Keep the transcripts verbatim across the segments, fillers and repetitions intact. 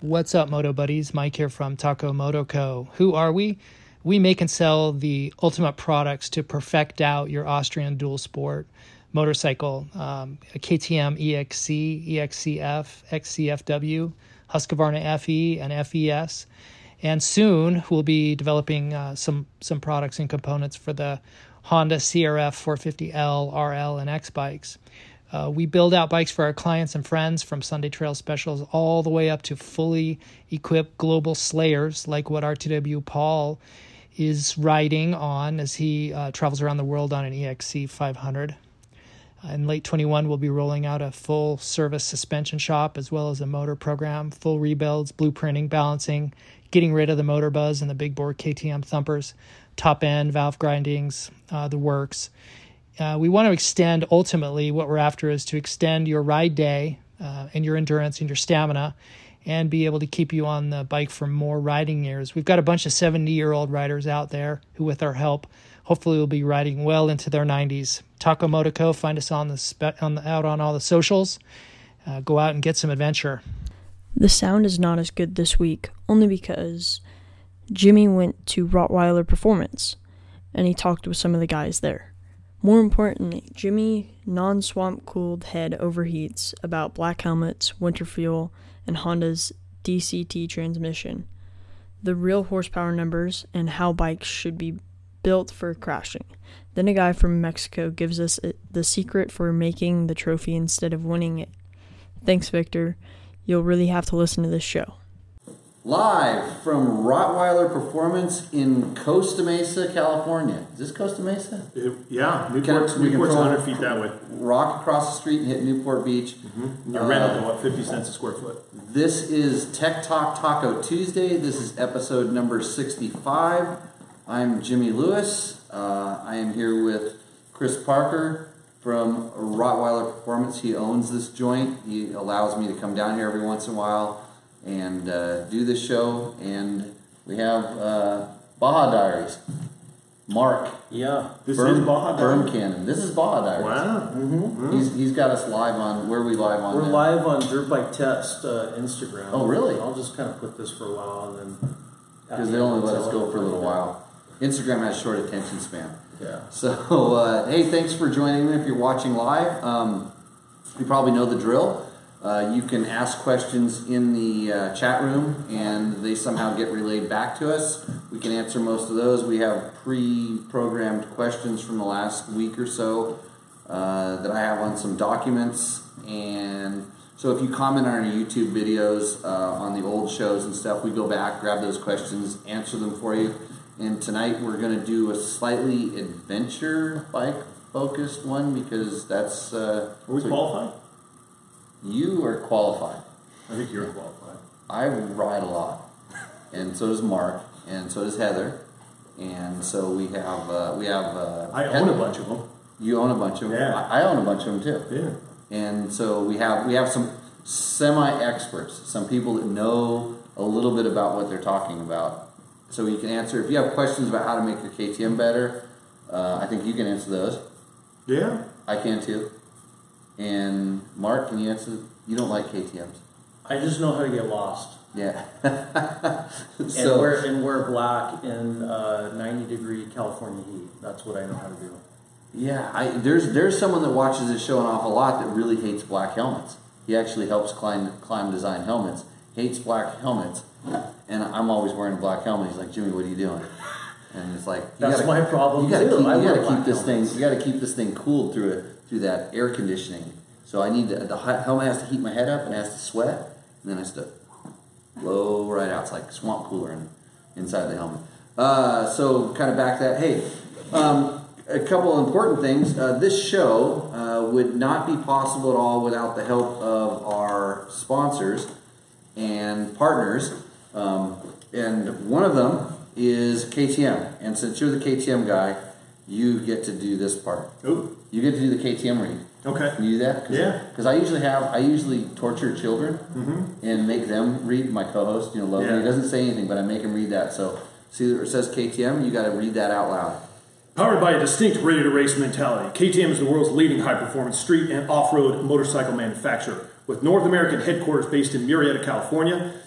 What's up, Moto Buddies? Mike here from Taco Moto Co. Who are we? We make and sell the ultimate products to perfect out your Austrian dual sport motorcycle, um, a K T M E X C, E X C F, X C F W, Husqvarna F E, and F E S. And soon we'll be developing uh, some, some products and components for the Honda C R F four fifty L, R L, and X bikes. Uh, we build out bikes for our clients and friends from Sunday Trail Specials all the way up to fully equipped global slayers like what R T W Paul is riding on as he uh, travels around the world on an E X C five hundred. Uh, in late twenty-one, we'll be rolling out a full service suspension shop as well as a motor program, full rebuilds, blueprinting, balancing, getting rid of the motor buzz and the big bore K T M thumpers, top end, valve grindings, uh, the works. Uh, we want to extend, ultimately, what we're after is to extend your ride day uh, and your endurance and your stamina and be able to keep you on the bike for more riding years. We've got a bunch of seventy-year-old riders out there who, with our help, hopefully will be riding well into their nineties. Taco Moto Co. Find us on the spe- on the, out on all the socials. Uh, go out and get some adventure. The sound is not as good this week, only because Jimmy went to Rottweiler Performance, and he talked with some of the guys there. More importantly, Jimmy non-swamp-cooled head overheats about black helmets, winter fuel, and Honda's D C T transmission, the real horsepower numbers, and how bikes should be built for crashing. Then a guy from Mexico gives us the secret for making the trophy instead of winning it. Thanks, Victor. You'll really have to listen to this show. Live from Rottweiler Performance in Costa Mesa, California. Is this Costa Mesa? It, yeah, Newport, Can, Newport's one hundred feet that way. Rock across the street and hit Newport Beach. Mm-hmm. Your uh, rental go up fifty cents a square foot. This is Tech Talk Taco Tuesday. This is episode number sixty-five. I'm Jimmy Lewis. Uh, I am here with Chris Parker from Rottweiler Performance. He owns this joint. He allows me to come down here every once in a while and uh, do this show, and we have uh, Baja Diaries. Mark. Yeah. This Berm, is Baja Diaries. Berm Cannon. This is Baja Diaries. Wow. Mm-hmm. He's, he's got us live on, where are we live on We're now? live on Dirt Bike Test uh, Instagram. Oh, really? I'll just kind of put this for a while, and then... Because they only let us go for a little while. Instagram has short attention span. Yeah. So, uh, hey, thanks for joining me if you're watching live. Um, you probably know the drill. Uh, you can ask questions in the uh, chat room, and they somehow get relayed back to us. We can answer most of those. We have pre-programmed questions from the last week or so uh, that I have on some documents. And so if you comment on our YouTube videos uh, on the old shows and stuff, we go back, grab those questions, answer them for you. And tonight we're going to do a slightly adventure bike-focused one because that's... Uh, Are we so qualified? You are qualified. I think you're qualified. I ride a lot, and so does Mark, and so does Heather, and so we have uh, we have. Uh, I Heather. own a bunch of them. You own a bunch of them. Yeah. I, I own a bunch of them too. Yeah. And so we have we have some semi-experts, some people that know a little bit about what they're talking about, so you can answer if you have questions about how to make your K T M better. Uh, I think you can answer those. Yeah. I can too. And Mark, can you answer? You don't like K T Ms. I just know how to get lost. Yeah. so, and wear and wear black in uh, ninety degree California heat. That's what I know how to do. Yeah, I, there's there's someone that watches this show an awful lot that really hates black helmets. He actually helps Climb, Climb design helmets. Hates black helmets, and I'm always wearing a black helmet. He's like, Jimmy, what are you doing? And it's like that's gotta, my problem. You got to keep, you keep this helmets. thing. You got to keep this thing cool through it. Through that air conditioning, so I need to, the helmet has to heat my head up and it has to sweat, and then I has to blow right out. It's like swamp cooler in, inside the helmet. Uh, so kind of back that. Hey, um, a couple important things. Uh, this show uh, would not be possible at all without the help of our sponsors and partners, um, and one of them is K T M. And since you're the K T M guy, you get to do this part. Ooh. You get to do the K T M read. Okay. Can you do that? Cause, yeah. Because I usually have, I usually torture children mm-hmm. and make them read. My co-host, you know, love yeah. me. He doesn't say anything, but I make him read that. So, see where it says K T M, you got to read that out loud. Powered by a distinct ready-to-race mentality, K T M is the world's leading high-performance street and off-road motorcycle manufacturer. With North American headquarters based in Murrieta, California,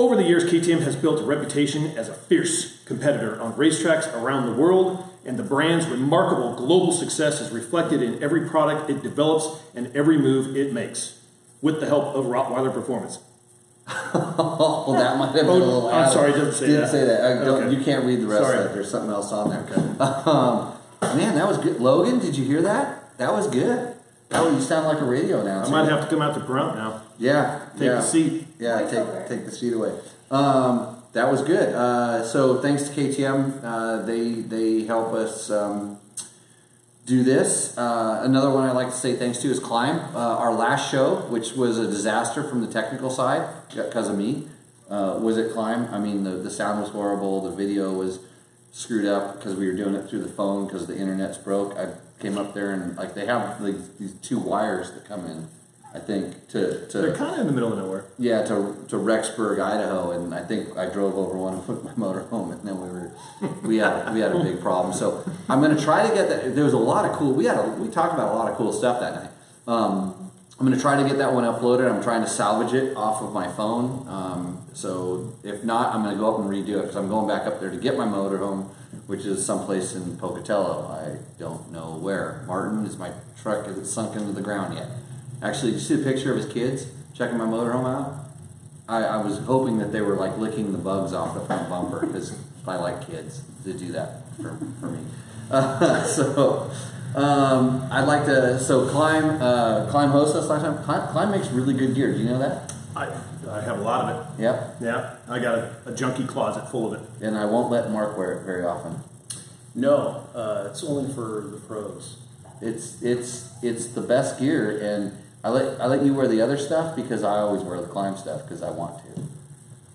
Over the years, K T M has built a reputation as a fierce competitor on racetracks around the world, and the brand's remarkable global success is reflected in every product it develops and every move it makes, with the help of Rottweiler Performance. Well, that might have been oh, a little loud. I'm sorry, I didn't say didn't that. Say that. I don't, okay. You can't read the rest sorry. of that. There's something else on there. Um, man, that was good. Logan, did you hear that? That was good. Oh, you sound like a radio announcer. I might have to come out to grunt now. Yeah. Take yeah. the seat. Yeah, take, take the seat away. Um, that was good. Uh, so thanks to K T M. Uh, they, they help us um, do this. Uh, another one I like to say thanks to is Climb. Uh, our last show, which was a disaster from the technical side, because of me, uh, was at Climb. I mean, the, the sound was horrible. The video was screwed up because we were doing it through the phone because the internet's broke. I came up there and like they have like, these two wires that come in, I think, to, to they're kind of in the middle of nowhere. Yeah, to to Rexburg, Idaho, and I think I drove over one and put my motor home, and then we were we had we had a big problem. So I'm going to try to get that. There was a lot of cool. We had a, we talked about a lot of cool stuff that night. Um, I'm going to try to get that one uploaded. I'm trying to salvage it off of my phone. Um, so if not, I'm going to go up and redo it because I'm going back up there to get my motor home, which is someplace in Pocatello. I don't know where. Martin, is my truck isn't sunk into the ground yet. Actually, did you see the picture of his kids checking my motorhome out? I, I was hoping that they were like licking the bugs off the front bumper because I like kids to do that for, for me. Uh, so um, I'd like to, so Climb, uh, Climb hosts us last time. Climb, Climb makes really good gear. Do you know that? I I have a lot of it. Yeah? Yeah. I got a, a junky closet full of it. And I won't let Mark wear it very often. No. Uh, it's only for the pros. It's it's it's the best gear, and I let I let you wear the other stuff because I always wear the Climb stuff because I want to.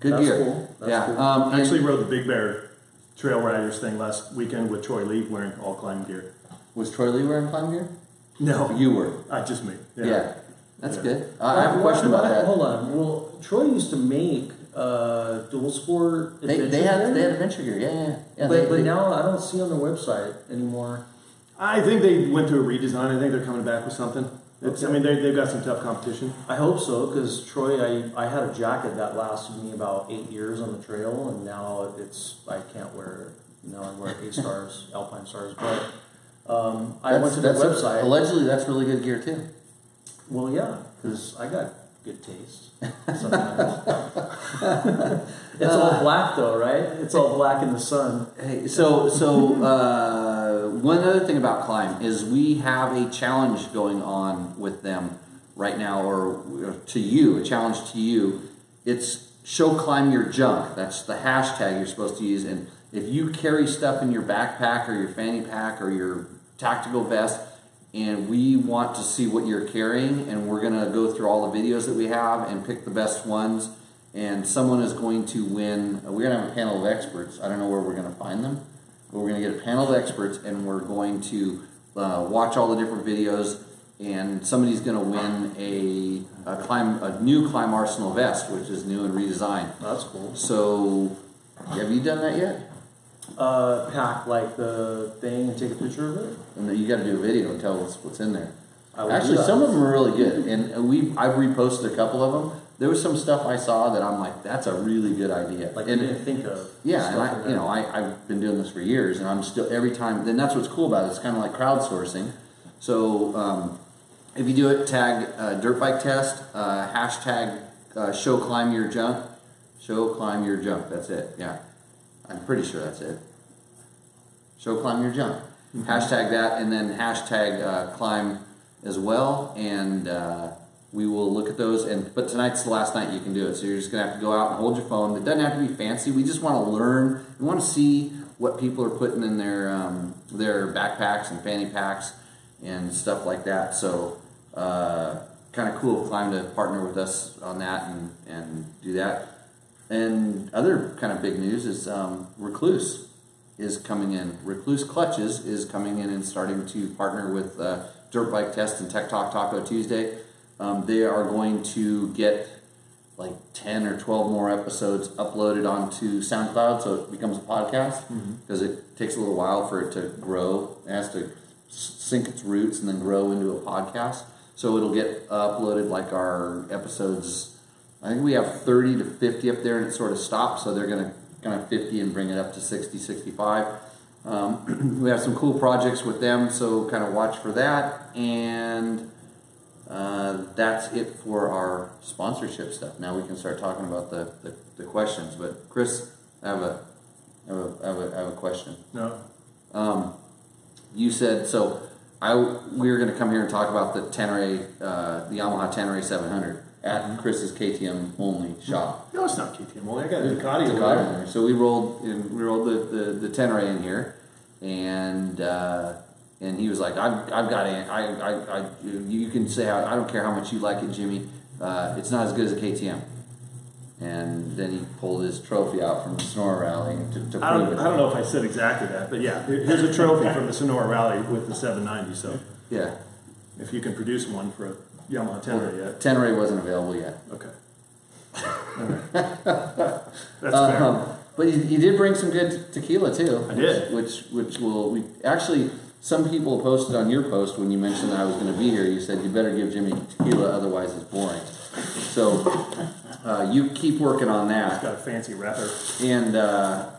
Good That's gear. Cool. That's yeah. cool. Um, I actually rode the Big Bear Trail Riders thing last weekend with Troy Lee wearing all Climb gear. Was Troy Lee wearing Climb gear? No. You were. I just me. Yeah. yeah. That's yeah. good. I, I have a question about that. Hold on. Well, Troy used to make uh, dual sport they, adventure they had, gear. They had adventure gear. Yeah, yeah. yeah but they, but they, now I don't see on their website anymore. I think they went through a redesign. I think they're coming back with something. It's, I mean, they, they've got some tough competition. I hope so, because Troy, I, I had a jacket that lasted me about eight years on the trail, and now it's I can't wear it. Now I wear A-Stars, Alpine Stars. But um, I that's, went to their website. A, allegedly, that's really good gear, too. Well, yeah, because I got good taste sometimes. It's uh, all black, though, right? It's all black in the sun. Hey, so so uh, one other thing about Climb is we have a challenge going on with them right now, or, or to you, a challenge to you. It's show Climb your junk. That's the hashtag you're supposed to use. And if you carry stuff in your backpack or your fanny pack or your tactical vest, and we want to see what you're carrying, and we're going to go through all the videos that we have and pick the best ones. And someone is going to win. We're going to have a panel of experts. I don't know where we're going to find them, but we're going to get a panel of experts, and we're going to uh, watch all the different videos. And somebody's going to win a, a climb, a new Climb Arsenal vest, which is new and redesigned. That's cool. So, have you done that yet? Uh, pack like the thing and take a picture of it. And then you got to do a video and tell us what's in there. Actually, some of them are really good, and we I've reposted a couple of them. There was some stuff I saw that I'm like, that's a really good idea. Like and, you didn't think of. Yeah, and I, you know, I, I've been doing this for years, and I'm still, every time, then that's what's cool about it. It's kind of like crowdsourcing. So um, if you do it, tag uh, Dirt Bike Test, uh, hashtag uh, show Climb your junk, show Climb your junk. That's it, yeah. I'm pretty sure that's it. Show Climb your junk. Mm-hmm. Hashtag that, and then hashtag uh, Climb as well, and... Uh, we will look at those, and but tonight's the last night you can do it, so you're just going to have to go out and hold your phone. It doesn't have to be fancy. We just want to learn. We want to see what people are putting in their um, their backpacks and fanny packs and stuff like that. So uh, kind of cool of Climb to partner with us on that and, and do that. And other kind of big news is um, Recluse is coming in. Recluse Clutches is coming in and starting to partner with uh, Dirt Bike Test and Tech Talk Taco Tuesday. Um, they are going to get like ten or twelve more episodes uploaded onto SoundCloud, so it becomes a podcast because mm-hmm. it takes a little while for it to grow. It has to sink its roots and then grow into a podcast. So it'll get uploaded like our episodes I think we have thirty to fifty up there, and it sort of stops, so they're going to kind of fifty and bring it up to sixty, sixty-five. Um, we have some cool projects with them, so kind of watch for that. And uh, that's it for our sponsorship stuff. Now we can start talking about the, the, the questions. But Chris, I have a, I have a, I have a, I have a question. No. Um, you said, so I, we were going to come here and talk about the Ténéré, uh, the Yamaha Ténéré seven hundred. At Chris's K T M only shop. No, it's not K T M only. I got a Ducati over there. So we rolled, in, we rolled the, the, the Ténéré in here, and uh, and he was like, I've, I've got it. I, I, I, you can say, I, I don't care how much you like it, Jimmy. Uh, it's not as good as a K T M. And then he pulled his trophy out from the Sonora Rally to, to I prove don't, it. I don't know if I said exactly that, but yeah, here's a trophy from the Sonora Rally with the seven ninety. So yeah, if you can produce one for a Yamaha Ténéré yet. Ténéré wasn't available yet. Okay. All right. That's fair. Um, but you, you did bring some good tequila too. I did. Which, which, which will we actually? Some people posted on your post when you mentioned that I was going to be here. You said you better give Jimmy tequila, otherwise it's boring. So uh, you keep working on that. It's got a fancy wrapper. And uh,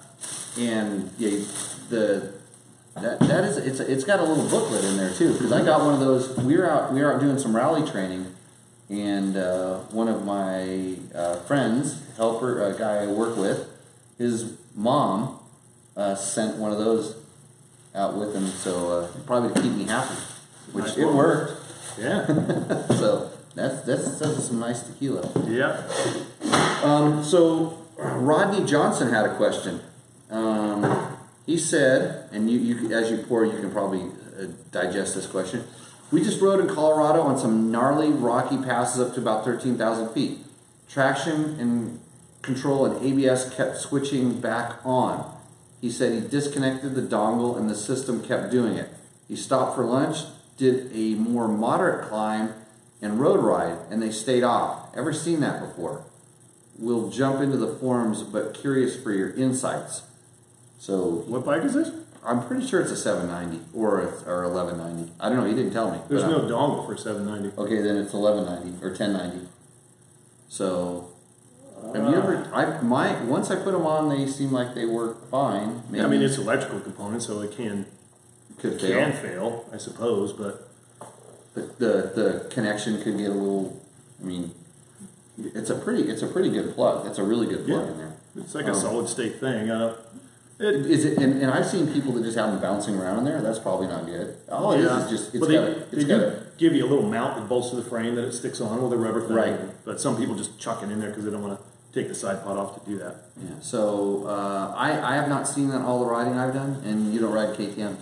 and yeah, the. That that is it's it's got a little booklet in there too, because I got one of those. We were out we were out doing some rally training, and uh, one of my uh, friends, helper, a guy I work with, his mom uh, sent one of those out with him, so uh, probably to keep me happy, which nice it one. worked. Yeah. So that's that's that's some nice tequila. Yeah. Um. So Rodney Johnson had a question. Um. He said, and you, you, as you pour, you can probably uh, digest this question. We just rode in Colorado on some gnarly, rocky passes up to about thirteen thousand feet. Traction and control and A B S kept switching back on. He said he disconnected the dongle and the system kept doing it. He stopped for lunch, did a more moderate climb and road ride, and they stayed off. Ever seen that before? We'll jump into the forums, but curious for your insights. So what bike is this? I'm pretty sure it's a seven ninety or a, or eleven ninety. I don't know. He didn't tell me. There's no I'm, dongle for seven ninety. Okay, then it's eleven ninety or ten ninety. So uh, have you ever? I my once I put them on, they seem like they work fine. Maybe. I mean, it's electrical component, so it can it could fail. Can fail, I suppose. But the, the the connection could get a little. I mean, it's a pretty it's a pretty good plug. That's a really good plug yeah, in there. It's like um, a solid state thing. Uh, It, is it, and, and I've seen people that just have them bouncing around in there. That's probably not good. All it yeah. is is just it's well, got a, it's got a, give you a little mount that bolts to the frame that it sticks on with a rubber thing. Right. But some people just chuck it in there because they don't want to take the side pod off to do that. Yeah. So uh, I I have not seen that all the riding I've done, and you don't ride K T Ms,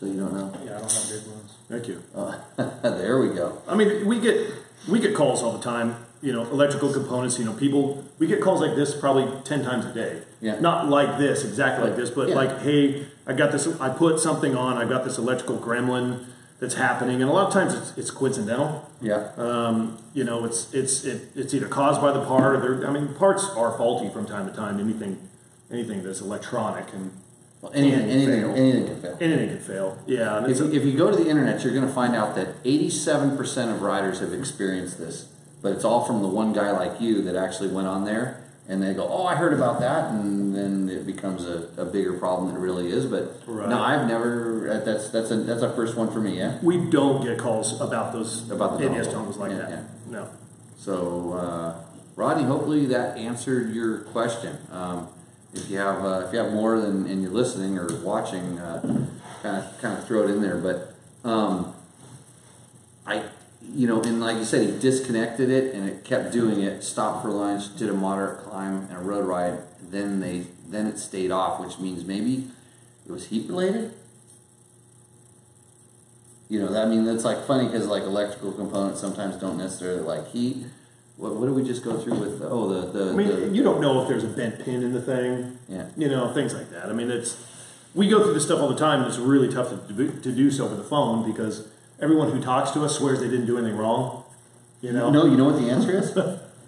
so you don't know. Yeah, I don't have big ones. Thank you. Uh, there we go. I mean, we get we get calls all the time. You know, electrical components, you know, people, we get calls like this probably ten times a day. Yeah. Not like this, exactly like, like this, but yeah. like, hey, I got this, I put something on, I got this electrical gremlin that's happening. And a lot of times it's, it's coincidental. Yeah. Um, you know, it's, it's, it, it's either caused by the part or there, I mean, parts are faulty from time to time. Anything, anything that's electronic and well, anything, can anything, fail. anything can fail. Anything can fail. Yeah. If, a, if you go to the internet, you're going to find out that eighty-seven percent of riders have experienced this. But it's all from the one guy like you that actually went on there, and they go, "Oh, I heard about that," and then it becomes a, a bigger problem than it really is. But right. no, I've never. That's that's a that's a first one for me. Yeah, we don't get calls about those about the A B S dongles like yeah, that. Yeah. No. So, uh, Rodney, hopefully that answered your question. Um, if you have uh, if you have more than and you're listening or watching, kind of kind of throw it in there. But um, I. You know, and like you said, he disconnected it, and it kept doing it. Stopped for lunch, did a moderate climb and a road ride. Then they, then it stayed off, which means maybe it was heat related. You know, I mean, that's like funny because like electrical components sometimes don't necessarily like heat. What, what did we just go through with? The, oh, the the. I mean, the, you don't know if there's a bent pin in the thing. Yeah. You know, things like that. I mean, it's we go through this stuff all the time, and it's really tough to do, to do so over the phone because. Everyone who talks to us swears they didn't do anything wrong. You know? No, you know what the answer is?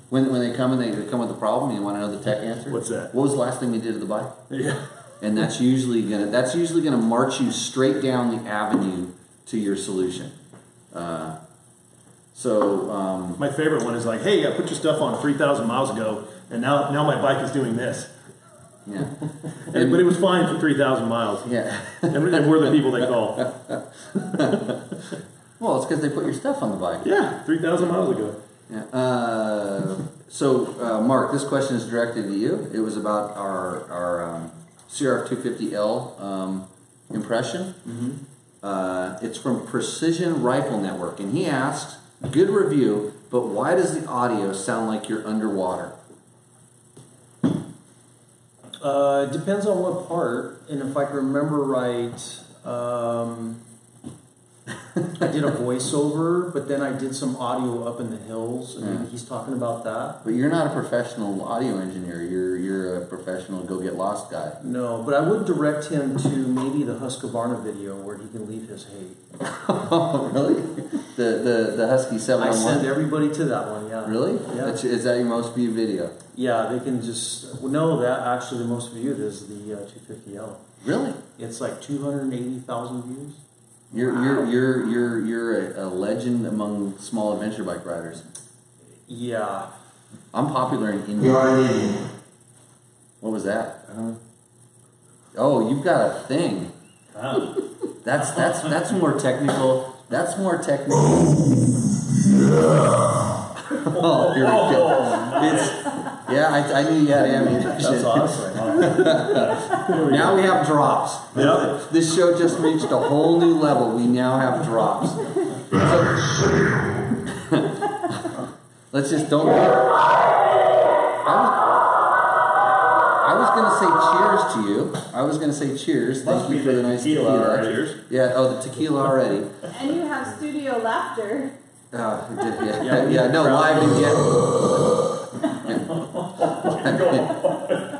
when when they come and they, they come with a problem, you want to know the tech answer? What's that? What was the last thing you did to the bike? Yeah. And that's usually gonna that's usually gonna march you straight down the avenue to your solution. Uh, So um, my favorite one is like, hey, I put your stuff on three thousand miles ago, and now now my bike is doing this. Yeah, and, and, but it was fine for three thousand miles. Yeah, and we're the people they call. Well, it's because they put your stuff on the bike. Yeah, three thousand miles ago. Yeah. Uh, so, uh, Mark, this question is directed to you. It was about our our um, C R F two fifty L um, impression. Mm-hmm. Uh, it's from Precision Rifle Network, and he asks, "Good review, but why does the audio sound like you're underwater?" Uh, depends on what part, and if I can remember right, um, I did a voiceover, but then I did some audio up in the hills, and yeah. he's talking about that. But you're not a professional audio engineer. You're you're a professional go-get-lost guy. No, but I would direct him to maybe the Husqvarna video where he can leave his hate. Oh, really? The, the, the Husky seven oh one? I send everybody to that one, yeah. Really? Yeah. That's, is that your most viewed video? Yeah, they can just... Well, no, that actually the most viewed is the uh, two fifty L. Really? It's like two hundred eighty thousand views. You're wow. you're you're you're you're a, a legend among small adventure bike riders. Yeah, I'm popular in India. Yeah. What was that? Uh, oh, you've got a thing. Wow. that's that's that's more technical. That's more technical. Oh, yeah. Oh, here we go. Oh, it's yeah. I, I knew you had ammunition. That's awesome. Now we have drops. Yep. This show just reached a whole new level. We now have drops. So, let's just don't. I was, I was going to say cheers to you. I was going to say cheers. Thank you for the nice tequila. Already. Cheers. Yeah. Oh, the tequila already. And you have studio laughter. Oh, did, yeah. Yeah, yeah. No, live and yet.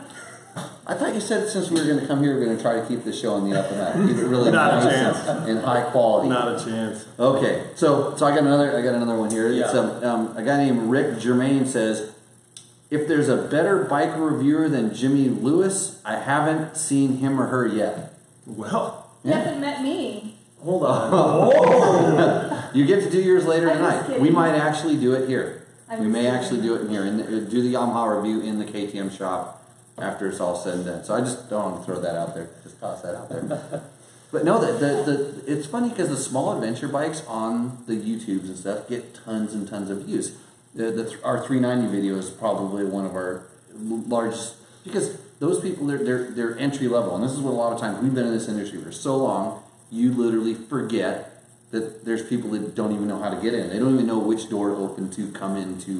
I thought you said since we were going to come here, we were going to try to keep the show on the up and up, keep it really not nice a chance. And high quality. Not a chance. Okay, so so I got another I got another one here. Yeah. It's a, um, a guy named Rick Germain says, "If there's a better bike reviewer than Jimmy Lewis, I haven't seen him or her yet." Well, you yeah. haven't met me. Hold on. Oh. You get to do yours later I'm tonight. We might actually do it here. I'm we may kidding. actually do it in here and do the Yamaha review in the K T M shop. After it's all said and done, so I just don't want to throw that out there. Just toss that out there. But no, the the, the it's funny because the small adventure bikes on the YouTubes and stuff get tons and tons of views. The, the our three ninety video is probably one of our largest because those people they're they're they're entry level, and this is what a lot of times we've been in this industry for so long. You literally forget that there's people that don't even know how to get in. They don't even know which door to open to come in to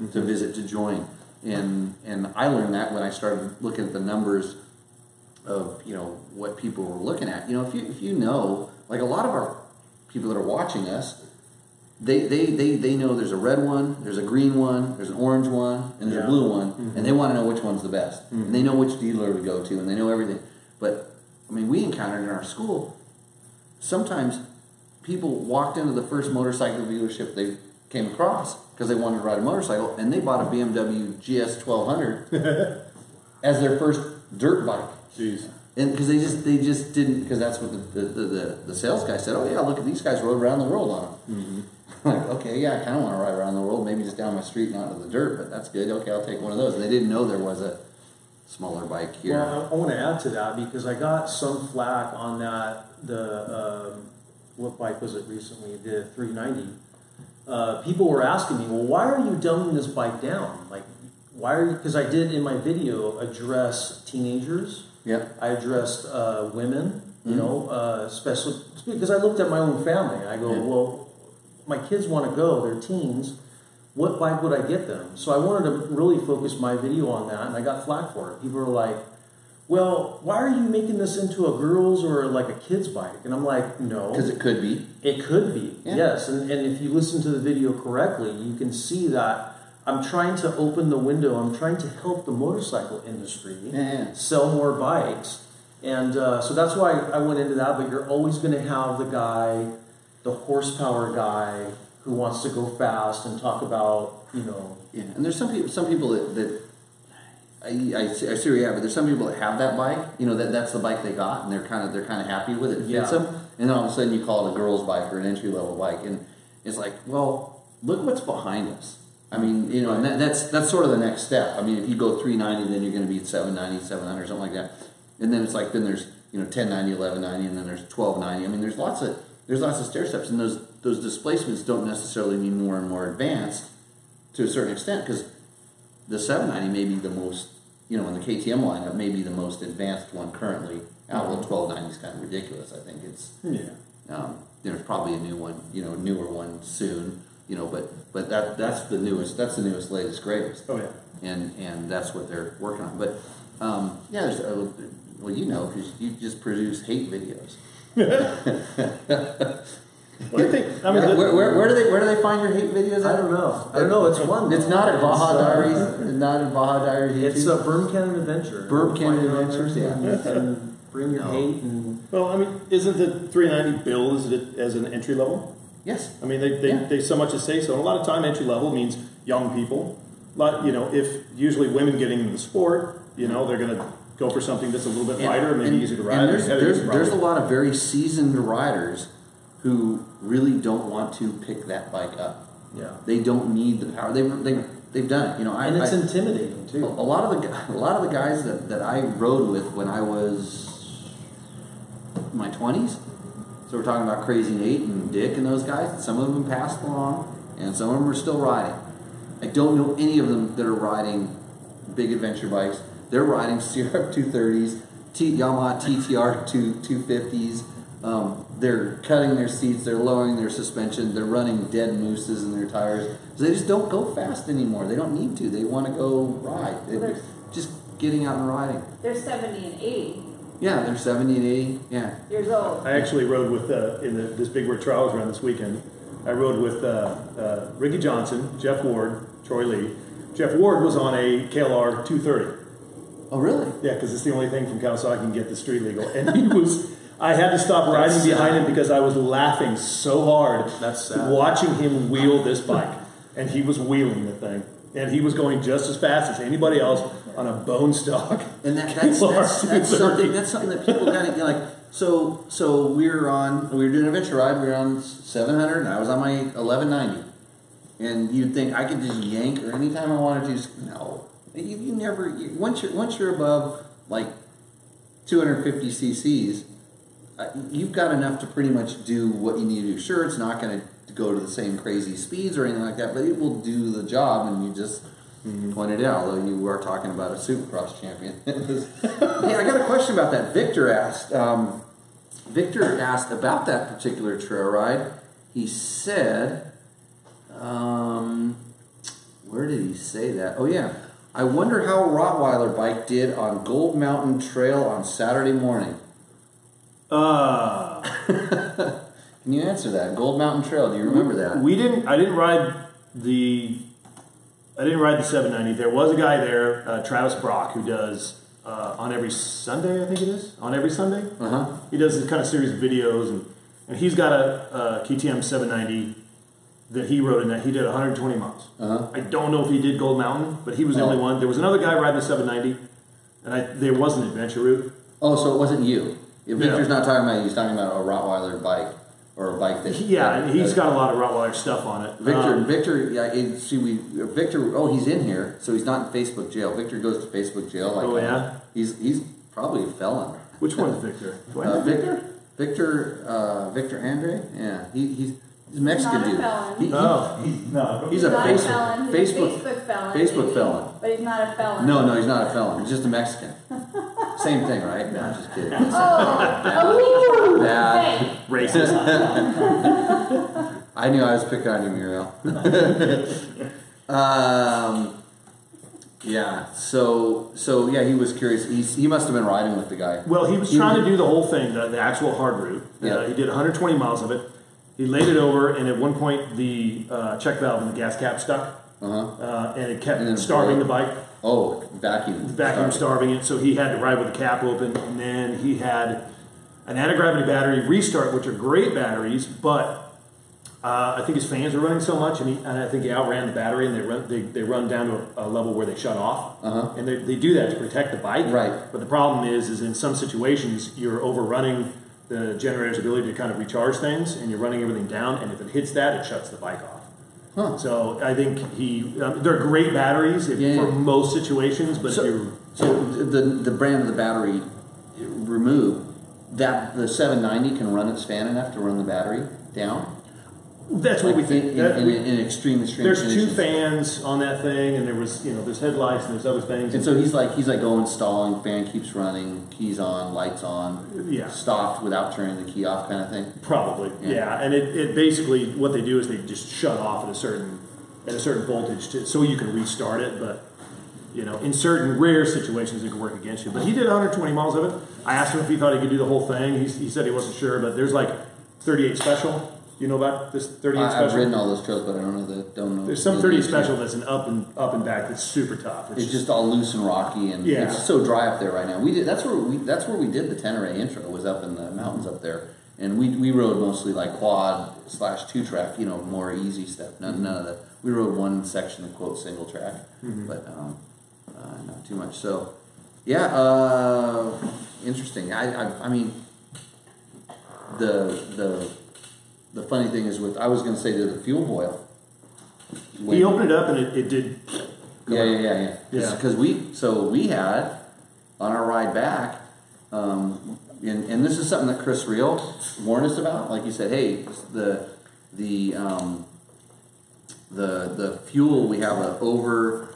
mm-hmm. to visit to join. And and I learned that when I started looking at the numbers of, you know, what people were looking at. You know, if you if you know, like a lot of our people that are watching us, they they, they, they know there's a red one, there's a green one, there's an orange one, and there's yeah. a blue one, mm-hmm. and they want to know which one's the best. Mm-hmm. And they know which dealer to go to, and they know everything. But, I mean, we encountered in our school, sometimes people walked into the first motorcycle dealership they came across because they wanted to ride a motorcycle, and they bought a B M W G S twelve hundred as their first dirt bike. Jeez. And because they just they just didn't, because that's what the the, the the sales guy said. Oh yeah, look at these guys rode around the world on them. Mm-hmm. Like okay, yeah, I kind of want to ride around the world, maybe just down my street and out into the dirt, but that's good. Okay, I'll take one of those. And they didn't know there was a smaller bike here. Well, I, I want to add to that because I got some flack on that. The um, what bike was it recently? The three ninety. Uh, people were asking me, well, why are you dumbing this bike down? Like, why are you? Because I did in my video address teenagers. Yeah. I addressed uh, women. You mm-hmm. know, uh, especially because I looked at my own family. I go, yeah. well, my kids want to go. They're teens. What bike would I get them? So I wanted to really focus my video on that, and I got flack for it. People were like, well, why are you making this into a girl's or like a kid's bike? And I'm like, no. Because it could be. It could be, yeah. yes. And, and if you listen to the video correctly, you can see that I'm trying to open the window. I'm trying to help the motorcycle industry yeah. sell more bikes. And uh, so that's why I went into that. But you're always going to have the guy, the horsepower guy, who wants to go fast and talk about, you know. Yeah. And there's some people, some people that... that I, I see, I see where you have it. There's some people that have that bike, you know, that that's the bike they got, and they're kind of they're kind of happy with it. It yeah. fits them, and then all of a sudden you call it a girl's bike or an entry level bike, and it's like, well, look what's behind us. I mean, you know, and that, that's that's sort of the next step. I mean, if you go three ninety, then you're going to be at seven ninety, seven hundred, something like that. And then it's like, then there's, you know, ten ninety, eleven ninety, and then there's twelve ninety. I mean, there's lots of there's lots of stair steps, and those those displacements don't necessarily mean more and more advanced to a certain extent, because the seven ninety may be the most, you know, in the K T M lineup, may be the most advanced one currently. Out well, twelve ninety is kind of ridiculous. I think it's yeah. Um, there's probably a new one, you know, newer one soon. You know, but but that that's the newest, that's the newest, latest, greatest. Oh yeah, and and that's what they're working on. But um, yeah, there's a, well, you know, because you just produce hate videos. What do you think? I mean, yeah, the, where, where, where do they where do they find your hate videos? I don't know. I don't know. It's one. It's not at Baja Diaries. Uh, not at Baja Diaries. It's a Berm Cannon Adventure. Berm Cannon Adventures. Yeah. And bring your no. hate and. Well, I mean, isn't the three ninety billed as, it, as an entry level? Yes, I mean they, they, yeah. they so much as say so. And a lot of time, entry level means young people. A lot, you know, if usually women getting into the sport, you know, they're going to go for something that's a little bit lighter, and, maybe and, easier to ride. And there's there's, there's a lot of very seasoned riders who really don't want to pick that bike up. Yeah, they don't need the power. They they they've done it. You know, I, and it's I, intimidating too. A lot of the a lot of the guys that, that I rode with when I was in my twenties. So we're talking about Crazy Nate and Dick and those guys. And some of them passed along, and some of them are still riding. I don't know any of them that are riding big adventure bikes. They're riding C R F two thirties, T- Yamaha T T R two fifties. Um, they're cutting their seats. They're lowering their suspension. They're running dead mooses in their tires. So they just don't go fast anymore. They don't need to. They want to go ride. They're just getting out and riding. They're seventy and eighty. Yeah, they're seventy and eighty. Yeah, years old. I actually rode with uh, in the, this Big Word Trials run this weekend. I rode with uh, uh, Ricky Johnson, Jeff Ward, Troy Lee. Jeff Ward was on a K L R two thirty. Oh, really? Yeah, because it's the only thing from Kawasaki can get the street legal. And he was. I had to stop riding That's behind sad. him because I was laughing so hard. That's sad. Watching him wheel this bike, and he was wheeling the thing. And he was going just as fast as anybody else on a bone stock. And that, that's, that's, that's something that's something that people kind of, you know, like, so so we were on, we were doing an adventure ride, we were on seven hundred, and I was on my eleven ninety. And you'd think I could just yank or anytime I wanted to, just, no. You, you never, you, once, you're, once you're above, like, two fifty cc's, you've got enough to pretty much do what you need to do. Sure, it's not going to go to the same crazy speeds or anything like that, but it will do the job, and you just mm-hmm. point it out, although you are talking about a Supercross champion. Yeah, I got a question about that. Victor asked, um, Victor asked about that particular trail ride. He said, um, where did he say that? Oh yeah, I wonder how a Rottweiler bike did on Gold Mountain Trail on Saturday morning. Uh... Can you answer that? Gold Mountain Trail. Do you remember that? We didn't. I didn't ride the. I didn't ride the seven ninety. There was a guy there, uh, Travis Brock, who does uh, on every Sunday. I think it is on every Sunday. Uh huh. He does this kind of series of videos, and, and he's got a, a K T M seven ninety that he rode in that he did one hundred twenty miles. Uh huh. I don't know if he did Gold Mountain, but he was the oh. only one. There was another guy riding the seven ninety, and I, there was an adventure route. Oh, so it wasn't you. If Victor's yeah. not talking about you. He's talking about a Rottweiler bike. Or a bike that yeah, that, he's that, got a lot of Rottweiler stuff on it. Victor, um, Victor, yeah, it, see, we Victor. Oh, he's in here, so he's not in Facebook jail. Victor goes to Facebook jail. Like, oh yeah, uh, he's he's probably a felon. Which one's Victor? Do I know uh, Victor, Victor, uh, Victor Andre. Yeah, he, he's he's a Mexican dude. He's not a felon. He, he, oh he, no, he's, he's a, not face, a felon. He's Facebook, Facebook felon. Facebook felon. But he's not a felon. No, no, he's not a felon. He's just a Mexican. Same thing, right? No, I'm just kidding. Oh, oh, bad. Racist. I knew I was picking on you, Muriel. um, yeah. So, so yeah, he was curious. He he must have been riding with the guy. Well, he was he trying was, to do the whole thing, the, the actual hard route. Yeah. Uh, he did one hundred twenty miles of it. He laid it over, and at one point, the uh, check valve in the gas cap stuck, uh-huh. uh, and it kept and starving the bike. Oh, vacuum. Vacuum starving. starving it, so he had to ride with the cap open, and then he had an anti-gravity battery restart, which are great batteries, but uh, I think his fans were running so much, and, he, and I think he outran the battery, and they run they, they run down to a, a level where they shut off, uh-huh. and they, they do that to protect the bike. Right. But the problem is, is in some situations, you're overrunning the generator's ability to kind of recharge things, and you're running everything down, and if it hits that, it shuts the bike off. Huh. So I think he, um, they're great batteries if, yeah, for most situations. But so, if you, so the the brand of the battery removed, that the seven ninety can run its fan enough to run the battery down. That's like what we think. In, that, in, we, in extreme, extreme. There's conditions. Two fans on that thing, and there was, you know, there's headlights and there's other things. And so he's like, he's like, go installing, fan keeps running, keys on, lights on, yeah, stopped without turning the key off, kind of thing. Probably, yeah. yeah. And it, it basically what they do is they just shut off at a certain at a certain voltage, to, so you can restart it. But you know, in certain rare situations, it can work against you. But he did one hundred twenty miles of it. I asked him if he thought he could do the whole thing. He, he said he wasn't sure, but there's like thirty-eight special. You know about this thirty-eight uh, special? I've ridden all those trails, but I don't know the don't know. There's some thirty-eight special that's an up and up and back that's super tough. It's, it's just, just all loose and rocky, and yeah. it's so dry up there right now. We did that's where we that's where we did the Ténéré intro, was up in the mountains up there, and we we rode mostly like quad slash two track, you know, more easy stuff. None none of the we rode one section of quote single track, mm-hmm. but um, uh, not too much. So yeah, uh, interesting. I, I I mean the the. The funny thing is with, I was going to say to the fuel boil. When he opened it up and it, it did. Yeah, yeah, yeah, yeah, yeah. Because we, so we had on our ride back, um, and, and this is something that Chris Real warned us about. Like you said, hey, the the um, the the fuel. We have a over.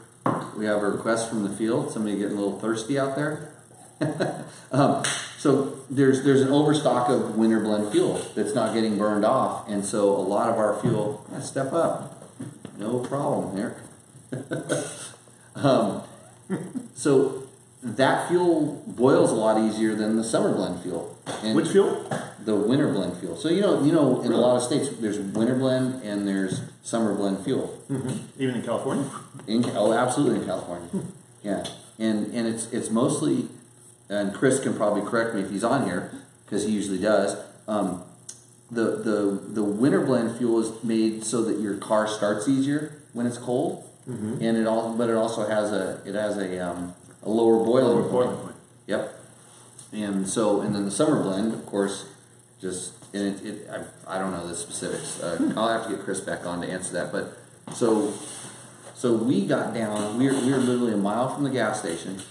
We have a request from the field. Somebody getting a little thirsty out there. um, so there's there's an overstock of winter blend fuel that's not getting burned off, and so a lot of our fuel, yeah, step up, no problem, Eric. um, so that fuel boils a lot easier than the summer blend fuel. And which fuel? The winter blend fuel. So you know you know in really? a lot of states there's winter blend and there's summer blend fuel. Mm-hmm. Even in California? In, oh, absolutely in California. Yeah, and and it's it's mostly. And Chris can probably correct me if he's on here, because he usually does. Um, the the the winter blend fuel is made so that your car starts easier when it's cold, mm-hmm. and it all. But it also has a it has a um, a lower boiling lower point. Boiling. Yep. And so, and then the summer blend, of course, just and it. it I, I don't know the specifics. Uh, hmm. I'll have to get Chris back on to answer that. But so so we got down. We were, we were literally a mile from the gas station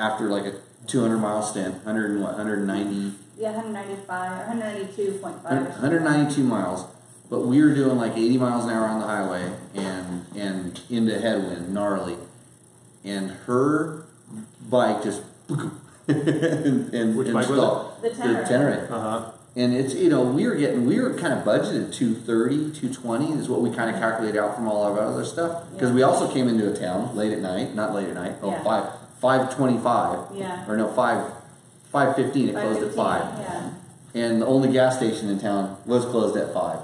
after like a. two hundred mile stint, one hundred, what, one hundred ninety? Yeah, one ninety-five, one ninety-two point five. one ninety-two miles, but we were doing like eighty miles an hour on the highway and and into headwind, gnarly. And her bike just, and, and which and bike stalled. Was it? The Ténéré. Uh-huh. And it's, you know, we were getting, we were kind of budgeted two thirty, two twenty is what we kind of calculated out from all of our other stuff. Because yeah. we also came into a town late at night, not late at night, oh, yeah. five. Five twenty-five, yeah, or no, five, five fifteen. It closed at five, yeah. And the only gas station in town was closed at five.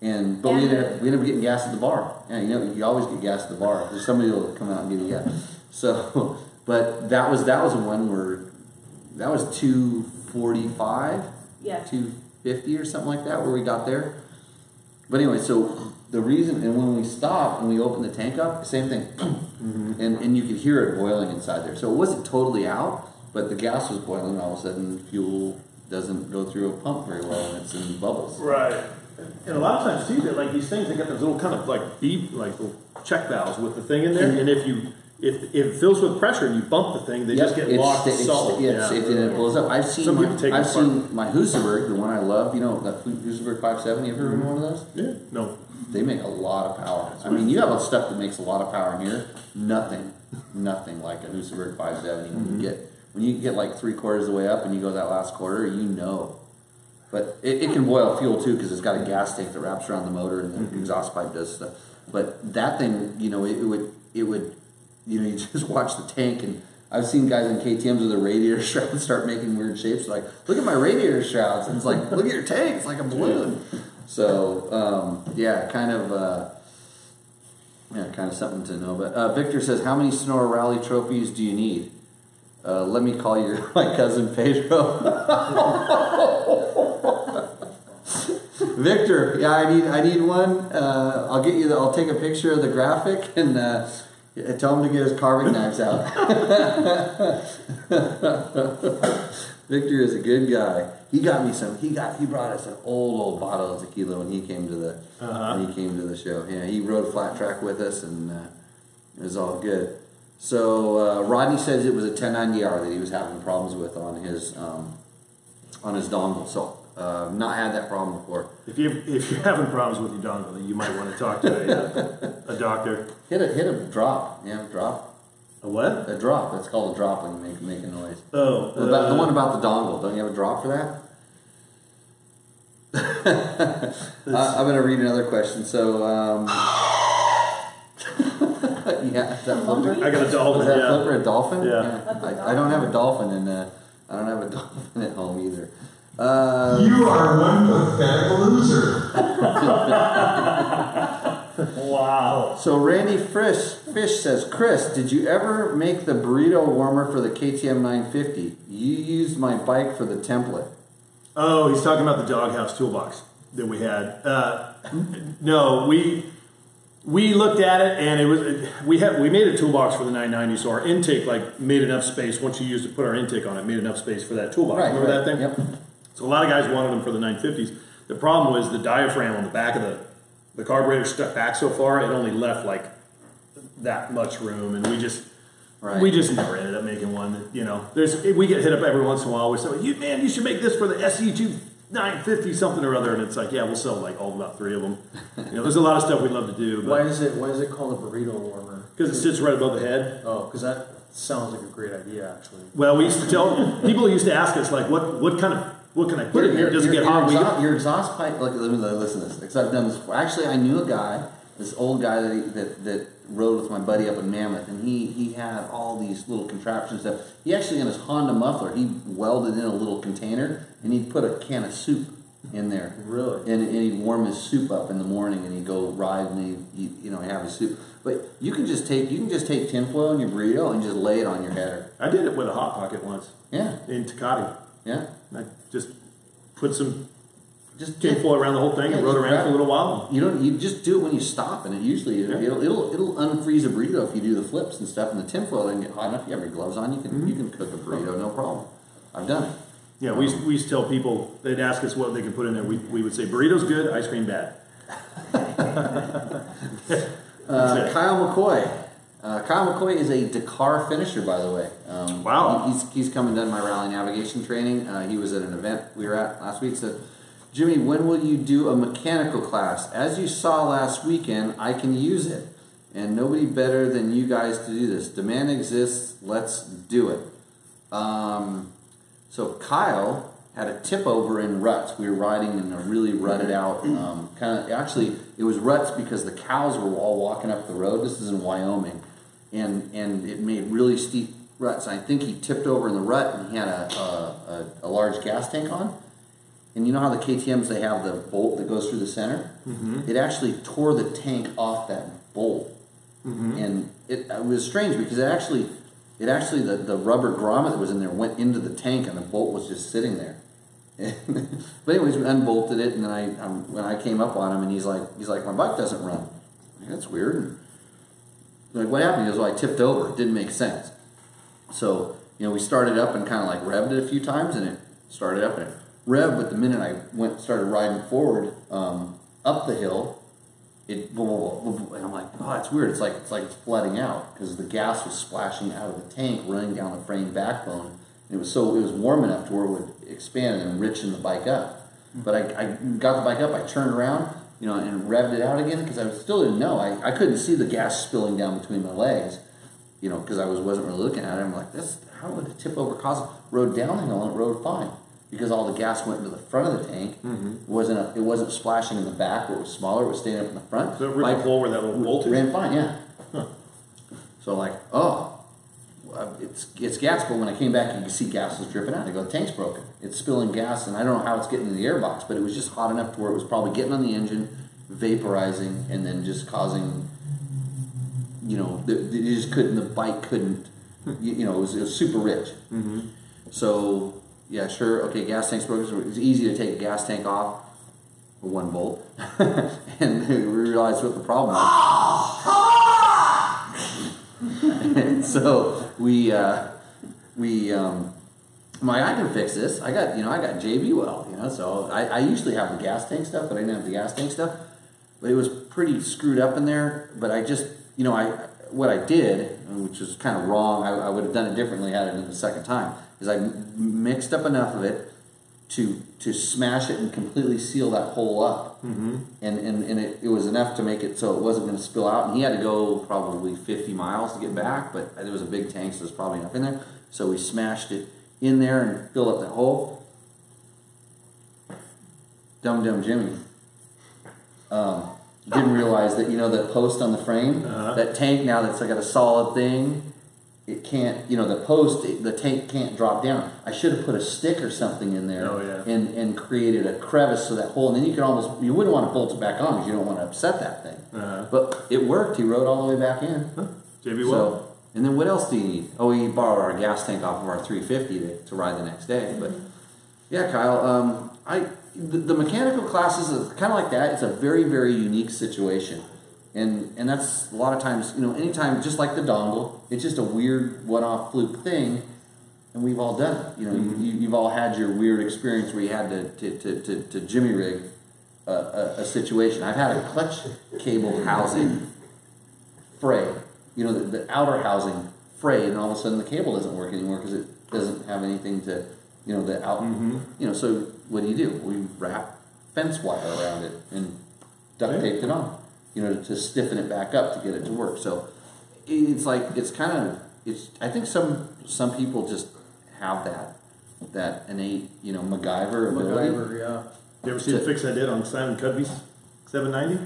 And but yeah. we ended up we ended up getting gas at the bar. Yeah, you know, you always get gas at the bar. There's somebody that'll come out and get a gas. So, but that was that was the one where that was two forty-five, yeah, two fifty or something like that where we got there. But anyway, so the reason, and when we stopped and we opened the tank up, same thing. Mm-hmm. And and you could hear it boiling inside there. So it wasn't totally out, but the gas was boiling. All of a sudden, the fuel doesn't go through a pump very well, and it's in bubbles. Right. And a lot of times, too, that like these things, they got those little kind of like beep, like little check valves with the thing in there. Mm-hmm. And if you if, if it fills with pressure and you bump the thing, they yep. just get it's locked st- solid. St- yeah, st- yeah. St- and it blows up. I've seen my, I've seen my Husaberg, the one I love. You know, the Husaberg five seventy. You ever ridden one of those? Yeah. No. They make a lot of power. I mean, you have stuff that makes a lot of power in here. Nothing, nothing like a Husaberg five seventy. Mm-hmm. When you get when you get like three quarters of the way up and you go that last quarter, you know. But it, it can boil fuel too because it's got a gas tank that wraps around the motor and the mm-hmm. exhaust pipe does stuff. But that thing, you know, it, it would it would, you know, you just watch the tank. And I've seen guys in K T Ms with a radiator shroud start making weird shapes. Like, look at my radiator shrouds. And it's like, look at your tank. It's like a balloon. So, um, yeah, kind of uh, yeah, kind of something to know. But uh, Victor says, how many Sonora Rally trophies do you need? Uh, let me call your my cousin Pedro. Victor, yeah, I need I need one. Uh, I'll get you. The, I'll take a picture of the graphic and uh, tell him to get his carving knives out. Victor is a good guy. He got me some. He got he brought us an old old bottle of tequila when he came to the uh-huh. when he came to the show. Yeah, he rode a flat track with us, and uh, it was all good. So uh, Rodney says it was a ten ninety R that he was having problems with on his um, on his dongle. So uh, not had that problem before. If you if you're having problems with your dongle, then you might want to talk to a, a doctor. Hit a hit a drop. Yeah, drop. A what? A drop. That's called a drop when you make, make a noise. Oh. Uh, about, the one about the dongle. Don't you have a drop for that? I, I'm going to read another question. So, um... yeah, is that Flipper? I got a dolphin, Is that yeah. Flipper a dolphin? Yeah. yeah. I, I don't have a dolphin in, uh, I don't have a dolphin at home either. Uh, you are one pathetic loser. Wow. So Randy Frisch, Fish says, Chris, did you ever make the burrito warmer for the K T M nine fifty? You used my bike for the template. Oh, he's talking about the doghouse toolbox that we had. Uh, no, we we looked at it, and it was we had we made a toolbox for the nine ninety, so our intake like made enough space. Once you used to put our intake on it, made enough space for that toolbox. Right, Remember right. that thing? Yep. So a lot of guys wanted them for the nine fifties. The problem was the diaphragm on the back of the The carburetor stuck back so far, it only left like that much room, and we just right. we just never ended up making one. That, you know, there's we get hit up every once in a while with somebody, you man, you should make this for the S E two nine fifty something or other, and it's like, yeah, we'll sell like all about three of them. You know, there's a lot of stuff we'd love to do. But why is it why is it called a burrito warmer? Because it sits right above the head. Oh, because that sounds like a great idea, actually. Well, we used to tell people used to ask us like, what what kind of What can I put in here? It doesn't your, get hot. Your, exhaust, your exhaust pipe. Look, let me listen to this because I've done this before. Actually, I knew a guy, this old guy that, he, that that rode with my buddy up in Mammoth, and he he had all these little contraptions stuff. He actually in his Honda muffler, he welded in a little container, and he'd put a can of soup in there. Really? And, and he'd warm his soup up in the morning, and he'd go ride, and he'd, he'd you know have his soup. But you can just take you can just take tinfoil in your burrito and just lay it on your header. I did it with a hot pocket once. Yeah. In Ducati. Yeah. I just put some just tinfoil around the whole thing yeah, and rode around grab, for a little while. You don't. You just do it when you stop, and it usually yeah. it'll, it'll it'll unfreeze a burrito if you do the flips and stuff. And the tinfoil doesn't get hot enough. You have your gloves on. You can mm-hmm. you can cook a burrito, no problem. I've done it. Yeah, um, we used, we used to tell people they'd ask us what they could put in there. We we would say burrito's good, ice cream bad. uh, Kyle McCoy. Uh, Kyle McCoy is a Dakar finisher, by the way. Um, wow. He, he's, he's come and done my rally navigation training. Uh, he was at an event we were at last week. Said, Jimmy, when will you do a mechanical class? As you saw last weekend, I can use it. And nobody better than you guys to do this. Demand exists. Let's do it. Um, so Kyle had a tip over in ruts. We were riding in a really rutted out um, kind of. Actually, it was ruts because the cows were all walking up the road. This is in Wyoming. And and it made really steep ruts. I think he tipped over in the rut, and he had a a, a, a large gas tank on. And you know how the K T Ms, they have the bolt that goes through the center? Mm-hmm. It actually tore the tank off that bolt. Mm-hmm. And it, it was strange because it actually, it actually the, the rubber grommet that was in there went into the tank, and the bolt was just sitting there. But anyways, we unbolted it, and then I um, when I came up on him, and he's like, he's like, my bike doesn't run. Like, that's weird. Like, what happened? He goes, well, I tipped over. It didn't make sense. So, you know, we started up and kind of like revved it a few times, and it started up and it revved. But the minute I went started riding forward um, up the hill, it blah, blah, blah, blah, and I'm like, oh, it's weird. It's like it's like it's flooding out because the gas was splashing out of the tank, running down the frame backbone. And it was so it was warm enough to where it would expand and enrichen the bike up. But I, I got the bike up. I turned around. You know, and revved it out again because I still didn't know. I, I couldn't see the gas spilling down between my legs, you know, because I was, wasn't really looking at it. I'm like, this, how would a tip over cause it? Rode downhill and it rode fine because all the gas went into the front of the tank. Mm-hmm. It wasn't a, it wasn't splashing in the back where it was smaller. It was staying up in the front. So it ripped the hole where that little bolt is. Ran fine, yeah. Huh. So like, oh, it's it's gas. But when I came back, you could see gas was dripping out. I go, the tank's broken. It's spilling gas, and I don't know how it's getting in the airbox, but it was just hot enough to where it was probably getting on the engine, vaporizing, and then just causing, you know, the, the, you just couldn't, the bike couldn't, you, you know, it was, it was super rich. Mm-hmm. So, yeah, sure, okay, gas tank's broken. So it's easy to take a gas tank off with one bolt, and we realized what the problem was. And so we, uh, we, um, my I can fix this. I got, you know, I got J B Weld, you know, so I, I usually have the gas tank stuff, but I didn't have the gas tank stuff. But it was pretty screwed up in there. But I just, you know, I what I did, which was kind of wrong, I, I would have done it differently had it in the second time, is I mixed up enough of it to to smash it and completely seal that hole up. Mm-hmm. And, and, and it, it was enough to make it so it wasn't going to spill out. And he had to go probably fifty miles to get back, but there was a big tank, so there's probably enough in there. So we smashed it in there and filled up that hole. Dumb, dumb Jimmy. Um, didn't realize that, you know, the post on the frame, uh-huh. that tank now that's like got a solid thing, it can't, you know, the post, it, the tank can't drop down. I should have put a stick or something in there, oh, yeah. and, and created a crevice so that hole, and then you could almost, you wouldn't want to bolt it back on because you don't want to upset that thing. Uh-huh. But it worked. He rode all the way back in. Huh. J B Weld. So, and then what else do you need? Oh, we borrowed our gas tank off of our three fifty to, to ride the next day. But yeah, Kyle, um, I the, the mechanical classes is kind of like that. It's a very, very unique situation. And and that's a lot of times, you know, anytime, just like the dongle, it's just a weird one-off fluke thing, and we've all done it. You know, mm-hmm. you, you've all had your weird experience where you had to, to, to, to, to jimmy rig a, a, a situation. I've had a clutch cable housing fray. You know, the, the outer housing frayed, and all of a sudden the cable doesn't work anymore because it doesn't have anything to, you know, the out. Mm-hmm. You know, so what do you do? We wrap fence wire around it and duct taped it on, you know, to stiffen it back up to get it to work. So it's like, it's kind of, it's. I think some some people just have that that innate, you know, MacGyver ability. MacGyver, yeah. You ever see the fix I did on Simon Cudby's seven ninety?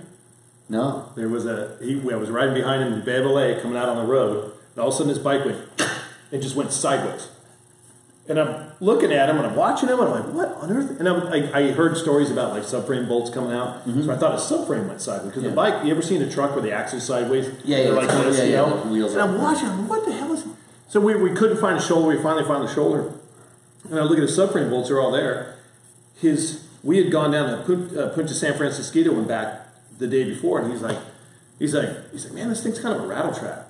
No. There was a, he, I was riding behind him in Beverly coming out on the road, and all of a sudden his bike went, it just went sideways. And I'm looking at him, and I'm watching him, and I'm like, what on earth? And I'm, I, I heard stories about like subframe bolts coming out, mm-hmm. so I thought a subframe went sideways. Because yeah. the bike, you ever seen a truck where the axle's sideways? Yeah, yeah, like this, yeah, you know? Yeah, wheels. And I'm watching him, what the hell is it? So we, we couldn't find a shoulder, we finally found the shoulder. And I look at his subframe bolts, they're all there. His, we had gone down to Punta, uh, Punta San Francisquito and back the day before, and he's like, he's like, he's like, man, this thing's kind of a rattle trap,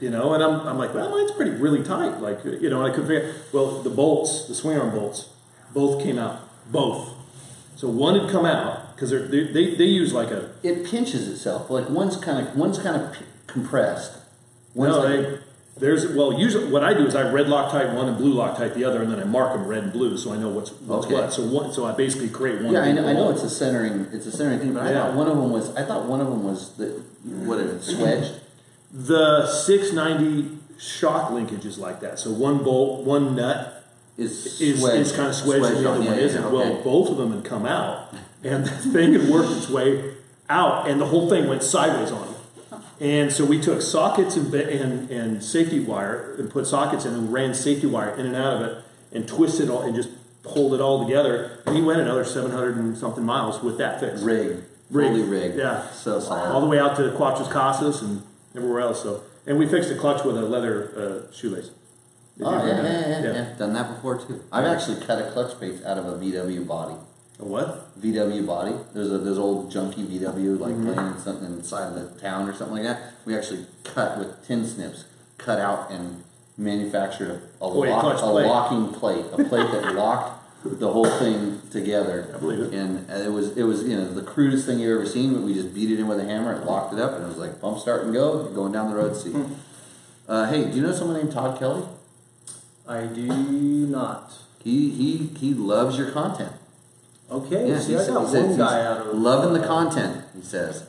you know. And I'm, I'm like, well, it's pretty really tight, like, you know. And I couldn't figure. Well, the bolts, the swing arm bolts, both came out, both. So one had come out because they they they use like a. It pinches itself. Like one's kind of one's kind of p- compressed. One's no, like, they, there's well usually what I do is I red Loctite one and blue Loctite the other, and then I mark them red and blue so I know what's what's okay. what. So one, so I basically create one. Yeah, I know, I know it's a centering, it's a centering thing, but yeah. I thought one of them was I thought one of them was the what it swedged. The six ninety shock linkage is like that. So one bolt, one nut is is, is kind of swedged, swedged and the other on, one yeah, isn't. Yeah, okay. Well, both of them had come out, and the thing had worked its way out, and the whole thing went sideways on it. And so we took sockets and, and and safety wire and put sockets in and ran safety wire in and out of it and twisted all and just pulled it all together. And he went another seven hundred and something miles with that fix. Rigged. Rigged. Fully rigged. Yeah. So solid. All the way out to Quattro's Casas and everywhere else. So And we fixed the clutch with a leather uh, shoelace. Did oh, yeah, yeah, yeah, yeah, yeah. Done that before, too. I've yeah. actually cut a clutch base out of a V W body. A what? V W body. There's a there's old junky V W like mm-hmm. playing in something inside of the town or something like that. We actually cut with tin snips, cut out and manufactured a, a, Wait, lock, a plate. locking plate, a plate that locked the whole thing together. I believe it. And it was it was you know the crudest thing you've ever seen, but we just beat it in with a hammer and locked it up, and it was like bump start and go, you're going down the road. See, uh, hey, do you know someone named Todd Kelly? I do not. He he he loves your content. Okay, yeah, see, he I got said, one guy out of loving the content, he says.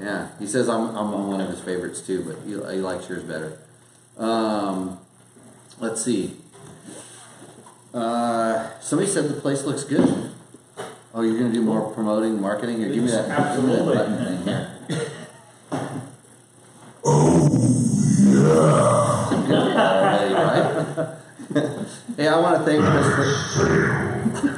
Yeah, he says I'm I'm on one of his favorites too, but he, he likes yours better. Um, let's see. Uh, somebody said the place looks good. Oh, you're going to do more promoting, marketing? Here, give me that, absolutely. Give me that button thing here. Oh, yeah. Good already, right? Hey, I want to thank Chris for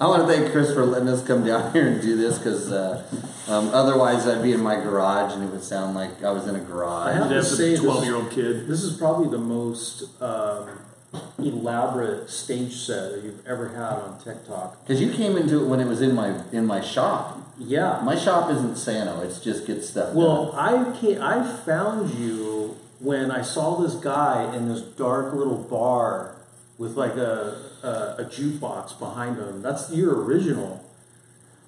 I want to thank Chris for letting us come down here and do this because uh, um, otherwise I'd be in my garage and it would sound like I was in a garage. I have to say, a twelve-year-old kid. This is probably the most um, elaborate stage set that you've ever had on Tech Talk. Because you came into it when it was in my in my shop. Yeah, my shop isn't Sano. It's just get stuff. Well, done. I came, I found you. When I saw this guy in this dark little bar with like a a, a jukebox behind them. That's your original.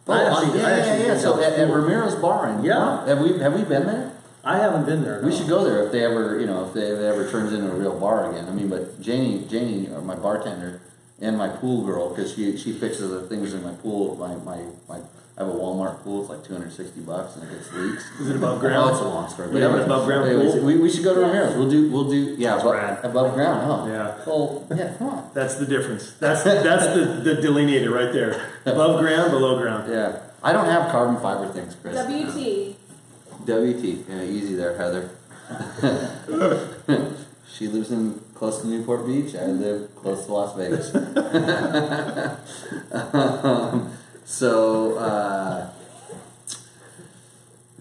Oh, I actually, yeah, I actually yeah, yeah. So at, at Romero's Bar in yeah. Have we have we been there? I haven't been there. No. We should go there if they ever, you know, if they, if they ever turns into a real bar again. I mean, but Janie, Janie, or my bartender and my pool girl, because she she fixes the things in my pool. My my my. I have a Walmart pool. It's like two hundred sixty bucks, and it gets leaks. Is it above ground? Oh, it's a long story. But yeah, above ground pool. We, we should go to Romero's. We'll do. We'll do. Yeah, that's above, above ground. Huh? Yeah. Well, yeah. Come on. That's the difference. That's that's the, the delineator right there. Above ground, below ground. Yeah. I don't have carbon fiber things, Chris. W T. W T. Yeah, easy there, Heather. She lives in close to Newport Beach. I live close to Las Vegas. um, So uh, uh,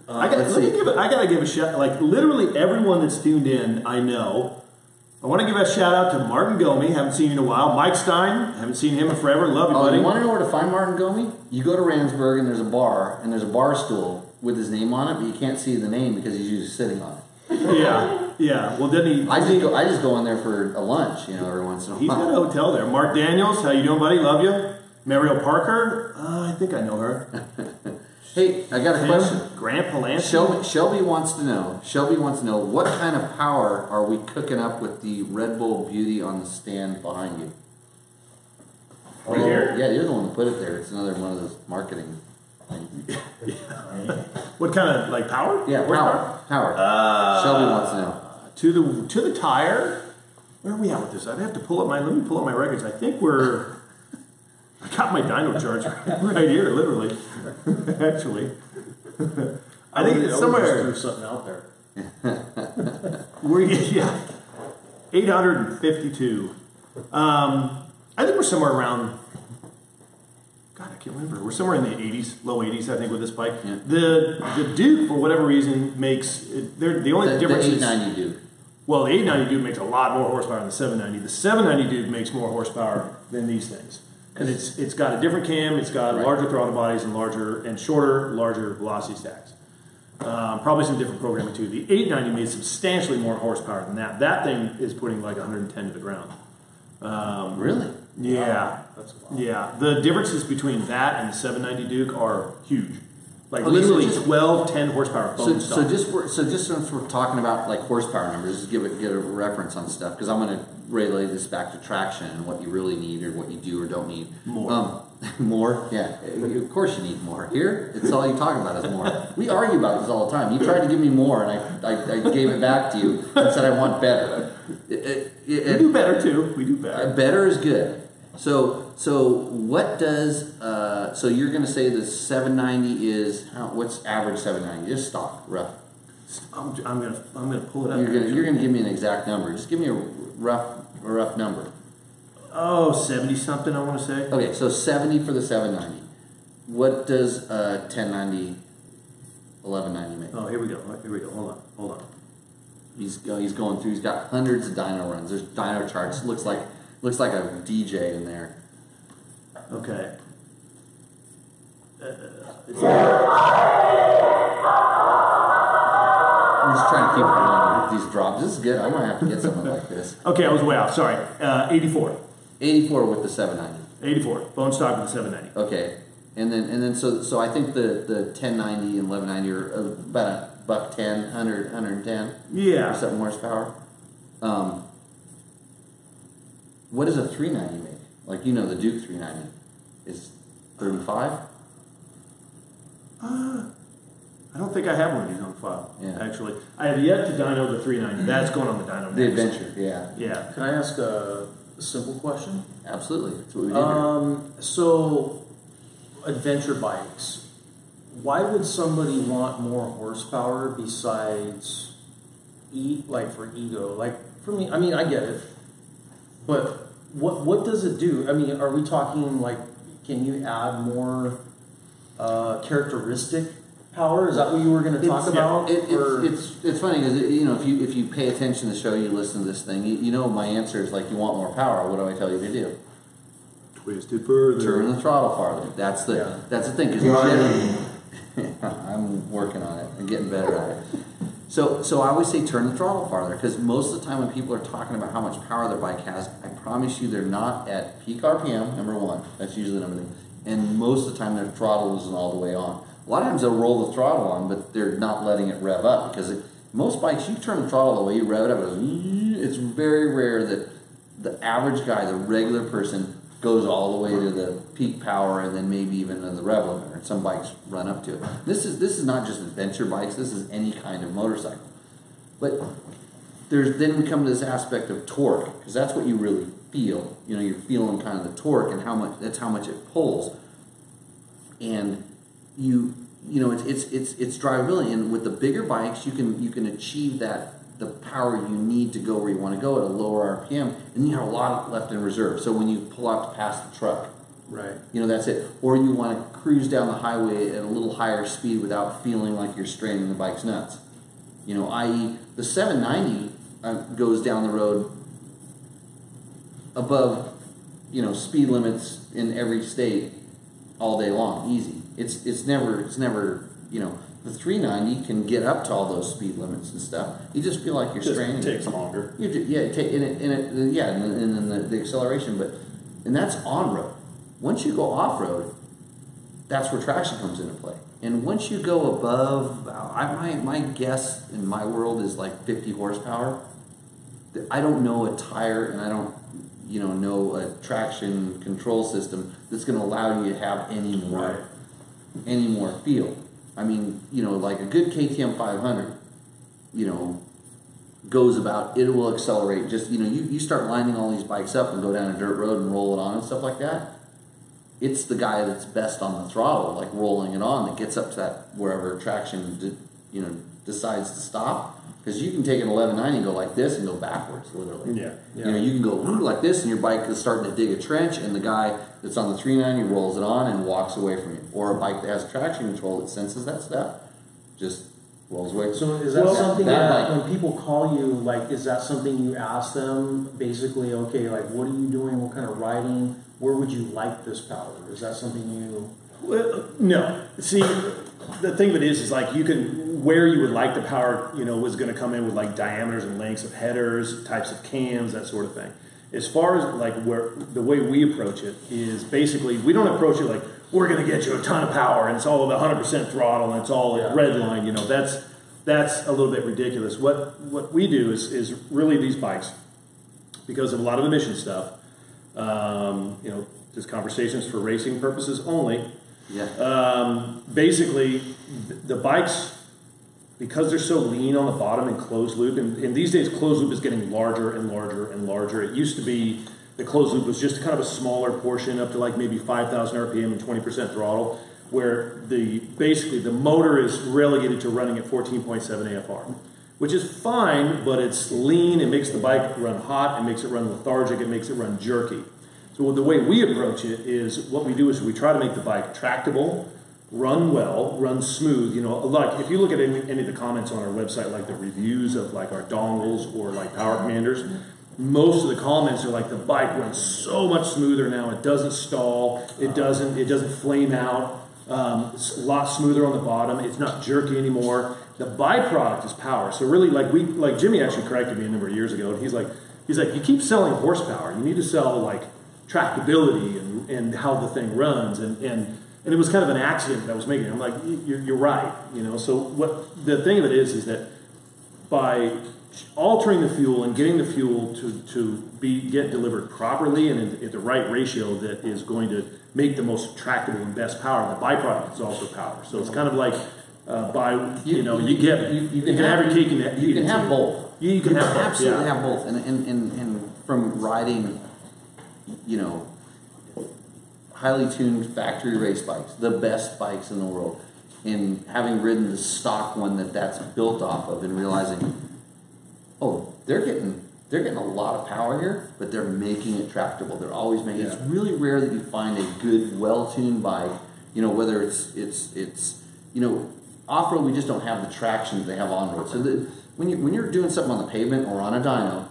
I gotta let me give a, I gotta give a shout. Like literally everyone that's tuned in, I know. I want to give a shout out to Martin Gomey. Haven't seen you in a while. Mike Stein. Haven't seen him in forever. Love you, buddy. Oh, you want to know where to find Martin Gomey? You go to Ramsburg and there's a bar and there's a bar stool with his name on it, but you can't see the name because he's usually sitting on it. Yeah, yeah. Well, didn't he? I just go. I just go in there for a lunch, you know, every once in a while. He's got a hotel there. Mark Daniels. How you doing, buddy? Love you. Mariel Parker, uh, I think I know her. Hey, I got a question. Grant Polanski. Shelby, Shelby wants to know. Shelby wants to know what kind of power are we cooking up with the Red Bull Beauty on the stand behind you? Right Although, here. Yeah, you're the one who put it there. It's another one of those marketing things. Yeah. What kind of like power? Yeah, Where power. Power. Uh, Shelby wants to know. To the to the tire. Where are we at with this? I'd have to pull up my. Let me pull up my records. I think we're. I got my dyno charger right here, literally. Actually, I think it's somewhere. There's something out there. We're yeah, eight hundred and fifty-two. Um, I think we're somewhere around. God, I can't remember. We're somewhere in the eighties, low eighties, I think, with this bike. Yeah. The the Duke, for whatever reason, makes they're the only the, difference the eight ninety is. Duke. Well, the eight ninety Duke makes a lot more horsepower than the seven ninety. The seven ninety Duke makes more horsepower than these things. And it's it's got a different cam, it's got right. larger throttle bodies and larger and shorter, larger velocity stacks. Um, probably some different programming too. The eight ninety made substantially more horsepower than that. That thing is putting like one hundred ten to the ground. Um, really? Yeah. Wow. That's wild. Yeah. The differences between that and the seven ninety Duke are huge. Like okay, literally so just, twelve, ten horsepower. So, so just for, so just since we're talking about like horsepower numbers, just give it get a reference on stuff because I'm gonna relay this back to traction and what you really need or what you do or don't need. More. Um, more? Yeah. Of course you need more. Here, it's all you talk about is more. We argue about this all the time. You tried to give me more and I, I, I gave it back to you and said I want better. It, it, it, we do better too. We do better. Better is good. So so what does, uh, so you're going to say the seven ninety is, how, what's average seven ninety? Just stock, rough. I'm, I'm going to I'm gonna pull it up. You're going you're to give me an exact number. Just give me a rough A rough number. Oh, seventy something, I want to say. Okay, so seventy for the seven ninety. What does uh, ten ninety, eleven ninety make? Oh, here we go. Here we go. Hold on. Hold on. He's go, he's going through. He's got hundreds of dyno runs. There's dyno charts. Looks like looks like a D J in there. Okay. Uh, it's I'm just trying to keep it going. These drops. This is good. I'm going to have to get something like this. Okay, I was way off. Sorry. Uh, eighty-four. eighty-four with the seven ninety. eighty-four. Bone stock with the seven ninety. Okay. And then and then so so I think the, the ten ninety and eleven ninety are about a buck ten, one hundred, one hundred ten. Yeah. Or something horsepower. Um, what does a three ninety make? Like, you know, the Duke three ninety is thirty-five? Uh... I don't think I have one of these on file, yeah. actually. I have yet to dyno the three ninety. That's going on the dyno. The next. Adventure, yeah. Yeah. Can I ask a simple question? Absolutely. That's what we did um, here. So, adventure bikes. Why would somebody want more horsepower besides, e like, for ego? Like, for me, I mean, I get it. But what what does it do? I mean, are we talking, like, can you add more uh, characteristic? Power? Is that what you were going to talk it's, about? Yeah. It, it, it's it's funny because it, you know if you if you pay attention to the show, you listen to this thing, you, you know my answer is like you want more power. What do I tell you to do? Twist it further. Turn the throttle farther. That's the yeah. that's the thing. Cause yeah. I'm working on it. I'm getting better at it. So, so I always say turn the throttle farther, because most of the time when people are talking about how much power their bike has, I promise you they're not at peak R P M, number one. That's usually number two. And most of the time their throttle isn't all the way on. A lot of times they'll roll the throttle on, but they're not letting it rev up, because it, most bikes, you turn the throttle the way you rev it up, it's very rare that the average guy, the regular person, goes all the way to the peak power and then maybe even the rev limiter, and some bikes run up to it. This is this is not just adventure bikes, this is any kind of motorcycle. But there's then we come to this aspect of torque, because that's what you really feel. You know, you're feeling kind of the torque and how much that's how much it pulls. And you you know it's it's it's it's drivability, and with the bigger bikes you can you can achieve that the power you need to go where you want to go at a lower R P M, and you have a lot left in reserve. So when you pull out to pass the truck, right? You know, that's it. Or you want to cruise down the highway at a little higher speed without feeling like you're straining the bike's nuts. You know, that is the seven ninety uh, goes down the road above, you know, speed limits in every state all day long, easy. It's it's never it's never you know. The three ninety can get up to all those speed limits and stuff. You just feel like you're just straining. It takes longer. You do, yeah, it take, and, it, and it, yeah, and, and then the, the acceleration. But and that's on road. Once you go off road, that's where traction comes into play. And once you go above, I, my my guess in my world is like fifty horsepower. I don't know a tire, and I don't you know know a traction control system that's going to allow you to have any more right. any more feel. I mean, you know, like a good K T M five hundred, you know, goes about, it will accelerate. Just, you know, you, you start lining all these bikes up and go down a dirt road and roll it on and stuff like that. It's the guy that's best on the throttle, like rolling it on, that gets up to that wherever traction, de, you know, decides to stop. Because you can take an eleven ninety and go like this and go backwards, literally. Yeah, yeah. You know, you can go like this and your bike is starting to dig a trench, and the guy that's on the three ninety rolls it on and walks away from you. Or a bike that has traction control that senses that step just rolls away. So is that well, something that, that like, when people call you, like, is that something you ask them? Basically, okay, like, what are you doing? What kind of riding? Where would you like this power? Is that something you... Well, no. See, the thing of it is, is like you can, where you would like the power, you know, is going to come in with like diameters and lengths of headers, types of cams, that sort of thing. As far as like where, the way we approach it is basically, we don't approach it like, we're going to get you a ton of power and it's all at one hundred percent throttle and it's all at red line, you know, that's, that's a little bit ridiculous. What, what we do is, is really these bikes, because of a lot of emission stuff, um, you know, just conversations for racing purposes only. Yeah. Um, basically, the bikes, because they're so lean on the bottom and closed loop, and, and these days closed loop is getting larger and larger and larger. It used to be the closed loop was just kind of a smaller portion up to like maybe five thousand R P M and twenty percent throttle, where the basically the motor is relegated to running at fourteen point seven A F R, which is fine, but it's lean. It makes the bike run hot. It makes it run lethargic. It makes it run jerky. So the way we approach it is, what we do is we try to make the bike tractable, run well, run smooth. You know, like if you look at any, any of the comments on our website, like the reviews of like our dongles or like Power Commanders, most of the comments are like the bike runs so much smoother now. It doesn't stall. It doesn't. It doesn't flame out. Um, it's a lot smoother on the bottom. It's not jerky anymore. The byproduct is power. So really, like we, like Jimmy actually corrected me a number of years ago, and he's like, he's like, you keep selling horsepower. You need to sell like tractability and, and how the thing runs, and, and and it was kind of an accident that I was making. I'm like, you're, you're right, you know. So what the thing of it is is that by altering the fuel and getting the fuel to to be get delivered properly and in, at the right ratio that is going to make the most tractable and best power, the byproduct is also power. So it's kind of like uh, by you, you know you, you get you, you, you can have your cake and eat it. You can have both. You can absolutely have both, and and and, and from riding, you know, highly tuned factory race bikes, the best bikes in the world, and having ridden the stock one that that's built off of, and realizing, oh, they're getting they're getting a lot of power here, but they're making it tractable. They're always making yeah. It's really rare that you find a good, well-tuned bike. You know, whether it's it's it's you know, off-road, we just don't have the traction that they have on road. So that when you when you're doing something on the pavement or on a dyno,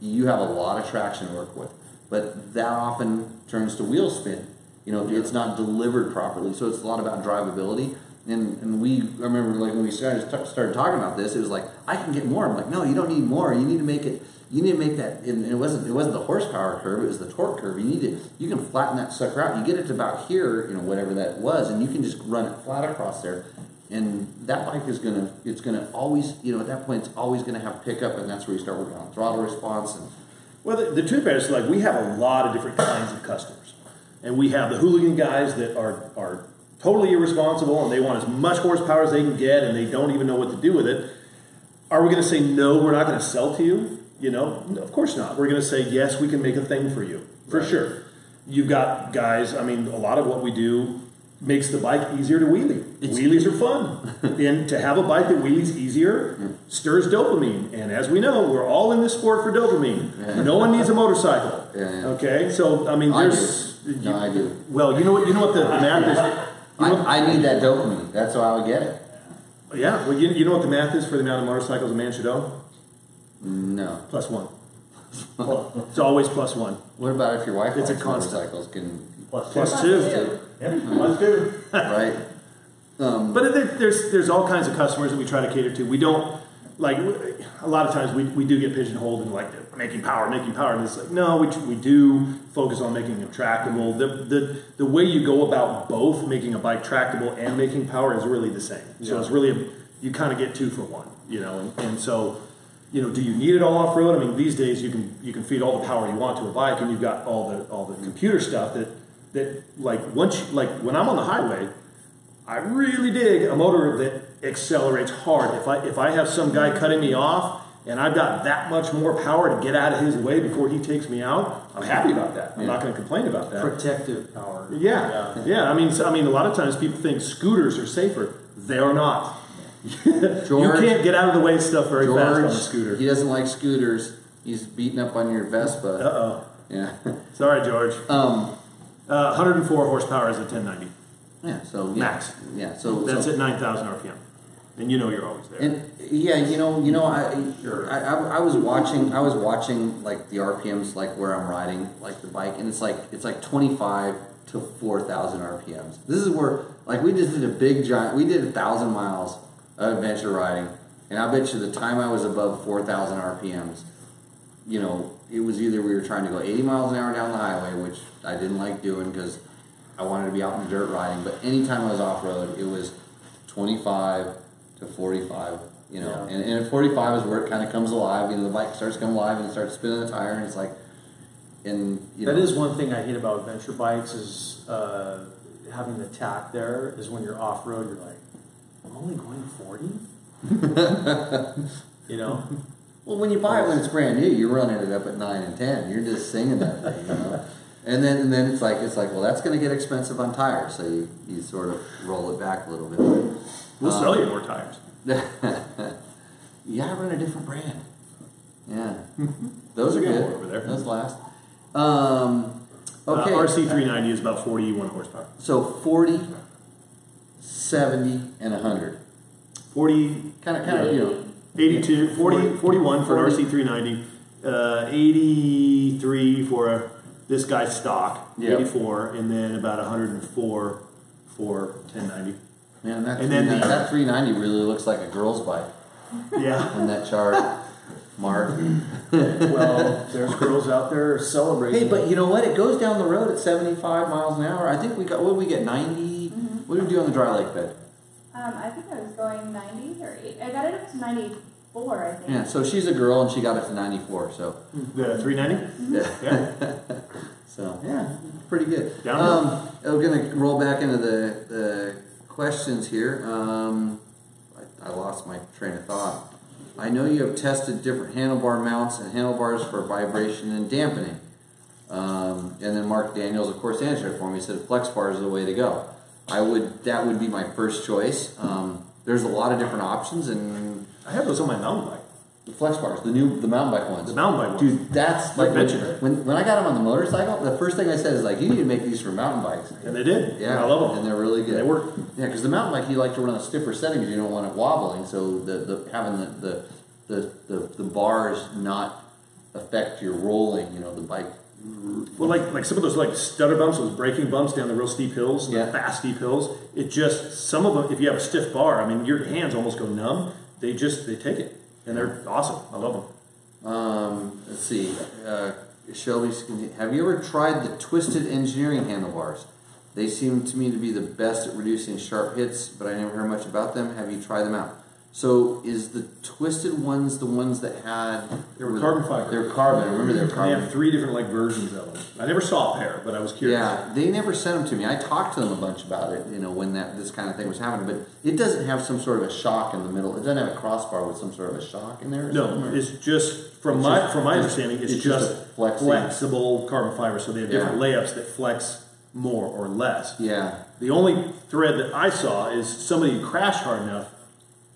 you have a lot of traction to work with. But that often turns to wheel spin. You know, it's not delivered properly. So it's a lot about drivability. And and we, I remember like when we started started talking about this, it was like, I can get more. I'm like, no, you don't need more. You need to make it. You need to make that. And it wasn't it wasn't the horsepower curve. It was the torque curve. You need to. You can flatten that sucker out. You get it to about here, you know, whatever that was, and you can just run it flat across there. And that bike is gonna. It's gonna always. You know, at that point, it's always gonna have pickup, and that's where you start working on throttle response. And well, the, the truth is, like, we have a lot of different kinds of customers, and we have the hooligan guys that are are. totally irresponsible, and they want as much horsepower as they can get, and they don't even know what to do with it. Are we going to say, no, we're not going to sell to you? You know, no, of course not. We're going to say, yes, we can make a thing for you, for right. sure. You've got guys, I mean, a lot of what we do makes the bike easier to wheelie. It's Wheelies easy. are fun. And to have a bike that wheelies easier mm. stirs dopamine. And as we know, we're all in this sport for dopamine. Yeah. No one needs a motorcycle. Yeah, yeah. Okay? So, I mean, there's... I do. No, you, I do. Well, you know what, you know what the, the math is... You know, I, I need that dopamine. That's how I would get it. Yeah. Well, you, you know what the math is for the amount of motorcycles a man should own? No. Plus one. Well, it's always plus one. What about if your wife it's likes a motorcycles? Can, plus, plus two. Plus two. Yeah. Yeah. Plus two. Right. Um, but there, there's there's all kinds of customers that we try to cater to. We don't, like, a lot of times we, we do get pigeonholed in, like, making power, making power. And it's like, no, we, we do focus on making them tractable. The, the the way you go about both making a bike tractable and making power is really the same. Yeah. So it's really, a, you kind of get two for one, you know. And, and so, you know, do you need it all off-road? I mean, these days you can you can feed all the power you want to a bike, and you've got all the all the computer stuff that, that like, once you, like when I'm on the highway, I really dig a motor that accelerates hard. If I if I have some guy cutting me off and I've got that much more power to get out of his way before he takes me out, I'm happy about that. I'm yeah. not going to complain about that. Protective power. Yeah, yeah. yeah. I mean, so, I mean, a lot of times people think scooters are safer. They are not. George, you can't get out of the way stuff very George, fast on a scooter. He doesn't like scooters. He's beating up on your Vespa. Uh oh. Yeah. Sorry, George. Um, uh, one hundred four horsepower is a ten ninety. Yeah. So yeah. max. Yeah. So that's so, at nine thousand R P M. And you know you're always there. And yeah, you know, you know, I, sure. I, I, I was watching, I was watching like the R P Ms, like where I'm riding, like the bike, and it's like it's like twenty-five to four thousand R P Ms. This is where, like, we just did a big giant, we did a thousand miles of adventure riding, and I bet you the time I was above four thousand R P Ms, you know, it was either we were trying to go eighty miles an hour down the highway, which I didn't like doing because I wanted to be out in the dirt riding, but anytime I was off road, it was twenty-five to forty-five, you know, yeah. and, and at forty-five is where it kind of comes alive. You know, the bike starts coming alive and it starts spinning the tire, and it's like, and you know. That is one thing I hate about adventure bikes is uh, having the tack there is when you're off road, you're like, I'm only going forty, you know. Well, when you buy it when it's brand new, you're running it up at nine and ten. You're just singing that thing, you know. And then and then it's like it's like well, that's going to get expensive on tires, so you, you sort of roll it back a little bit. We'll sell um, you more tires. Yeah, I run a different brand. Yeah. Those are good. More over there. Those last. Um, okay. Uh, R C three ninety is about forty-one horsepower. So forty, seventy, and one hundred. forty. Kind of, kind of, you know. eighty-two, forty, forty-one for forty. R C three ninety, uh, eighty-three for uh, this guy's stock, yep. eighty-four, and then about one hundred four for ten ninety. Man, that, and then the, that three ninety really looks like a girl's bike. Yeah. In that chart, Mark. Well, there's girls out there celebrating. Hey, but you know what? It goes down the road at seventy-five miles an hour. I think we got, what did we get, ninety? Mm-hmm. What did we do on the dry lake bed? Um, I think I was going ninety or eight. I got it up to ninety-four, I think. Yeah, so she's a girl and she got it to ninety-four, so. The three ninety? Yeah. Yeah. So, yeah, pretty good. Down um, We're going to roll back into the... the questions here. Um, I, I lost my train of thought. I know you have tested different handlebar mounts and handlebars for vibration and dampening. Um, and then Mark Daniels, of course, answered it for me. He said flex bar is the way to go. I would. That would be my first choice. Um, there's a lot of different options, and I have those on my mountain bike. The flex bars, the new, the mountain bike ones. The mountain bike ones. Dude, that's like when, when when I got them on the motorcycle, the first thing I said is like, you need to make these for mountain bikes. And they did. Yeah, I love them. And they're really good. And they work. Yeah, because the mountain bike, you like to run on stiffer settings. You don't want it wobbling, so the, the having the the, the the the bars not affect your rolling. You know, the bike Well, like like some of those like stutter bumps, those braking bumps down the real steep hills, yeah. the fast steep hills. It just some of them. If you have a stiff bar, I mean, your hands almost go numb. They just they take it, and they're awesome. I love them. Um, let's see, uh, Shelby, have you ever tried the twisted engineering handlebars? They seem to me to be the best at reducing sharp hits, but I never heard much about them. Have you tried them out? So is the twisted ones the ones that had... They were carbon fiber. They were carbon. I remember they were carbon. They have three different like versions of them. I never saw a pair, but I was curious. Yeah, they never sent them to me. I talked to them a bunch about it, you know, when that this kind of thing was happening. But it doesn't have some sort of a shock in the middle. It doesn't have a crossbar with some sort of a shock in there. No, it's just, from it's my just, from my understanding, it's, it's just, just flexible carbon fiber. So they have different yeah. layups that flex more or less. Yeah. The only thread that I saw is somebody who crashed hard enough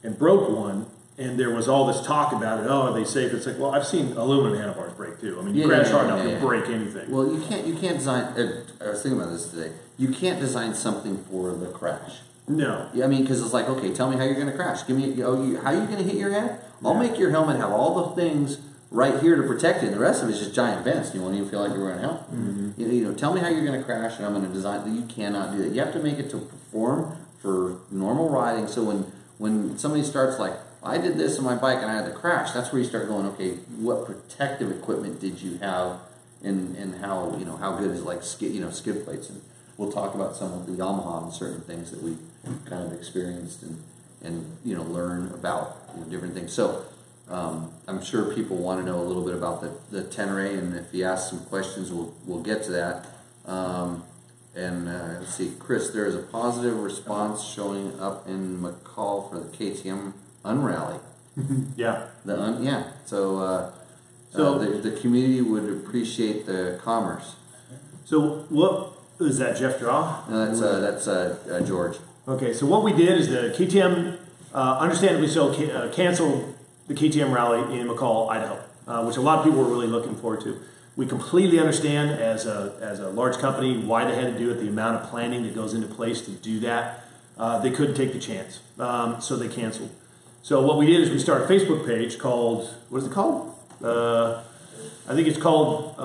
and broke one, and there was all this talk about it. Oh, are they safe? It's like, well, I've seen aluminum handlebars break too. I mean, you yeah, crash yeah, hard yeah, enough to yeah, yeah. break anything. Well, you can't. You can't design. Uh, I was thinking about this today. You can't design something for the crash. No. Yeah, I mean, because it's like, okay, tell me how you're going to crash. Give me. Oh, you, how are you going to hit your head? I'll yeah. make your helmet have all the things right here to protect it. And the rest of it's just giant vents. And you won't even feel like you're wearing a helmet. Mm-hmm. you, you know, tell me how you're going to crash, and I'm going to design. You cannot do that. You have to make it to perform for normal riding. So when When somebody starts like, I did this on my bike and I had to crash, that's where you start going, okay, what protective equipment did you have, and, and how, you know, how good is like skid, you know, skid plates? And we'll talk about some of the Yamaha and certain things that we kind of experienced and, and you know, learn about, you know, different things. So um, I'm sure people want to know a little bit about the, the Ténéré, and if you ask some questions, we'll, we'll get to that. Um, And uh, let's see, Chris, there is a positive response showing up in McCall for the K T M Unrally. yeah. The un yeah. So, uh, so uh, the, the community would appreciate the commerce. So what is that, Jeff Draw? No, that's uh, that's uh, uh, George. Okay, so what we did is the K T M, uh, understandably so, ca uh, canceled the K T M Rally in McCall, Idaho, uh, which a lot of people were really looking forward to. We completely understand as a, as a large company why they had to do it, the amount of planning that goes into place to do that. Uh, they couldn't take the chance, um, so they canceled. So what we did is we started a Facebook page called, what is it called? Uh, I think it's called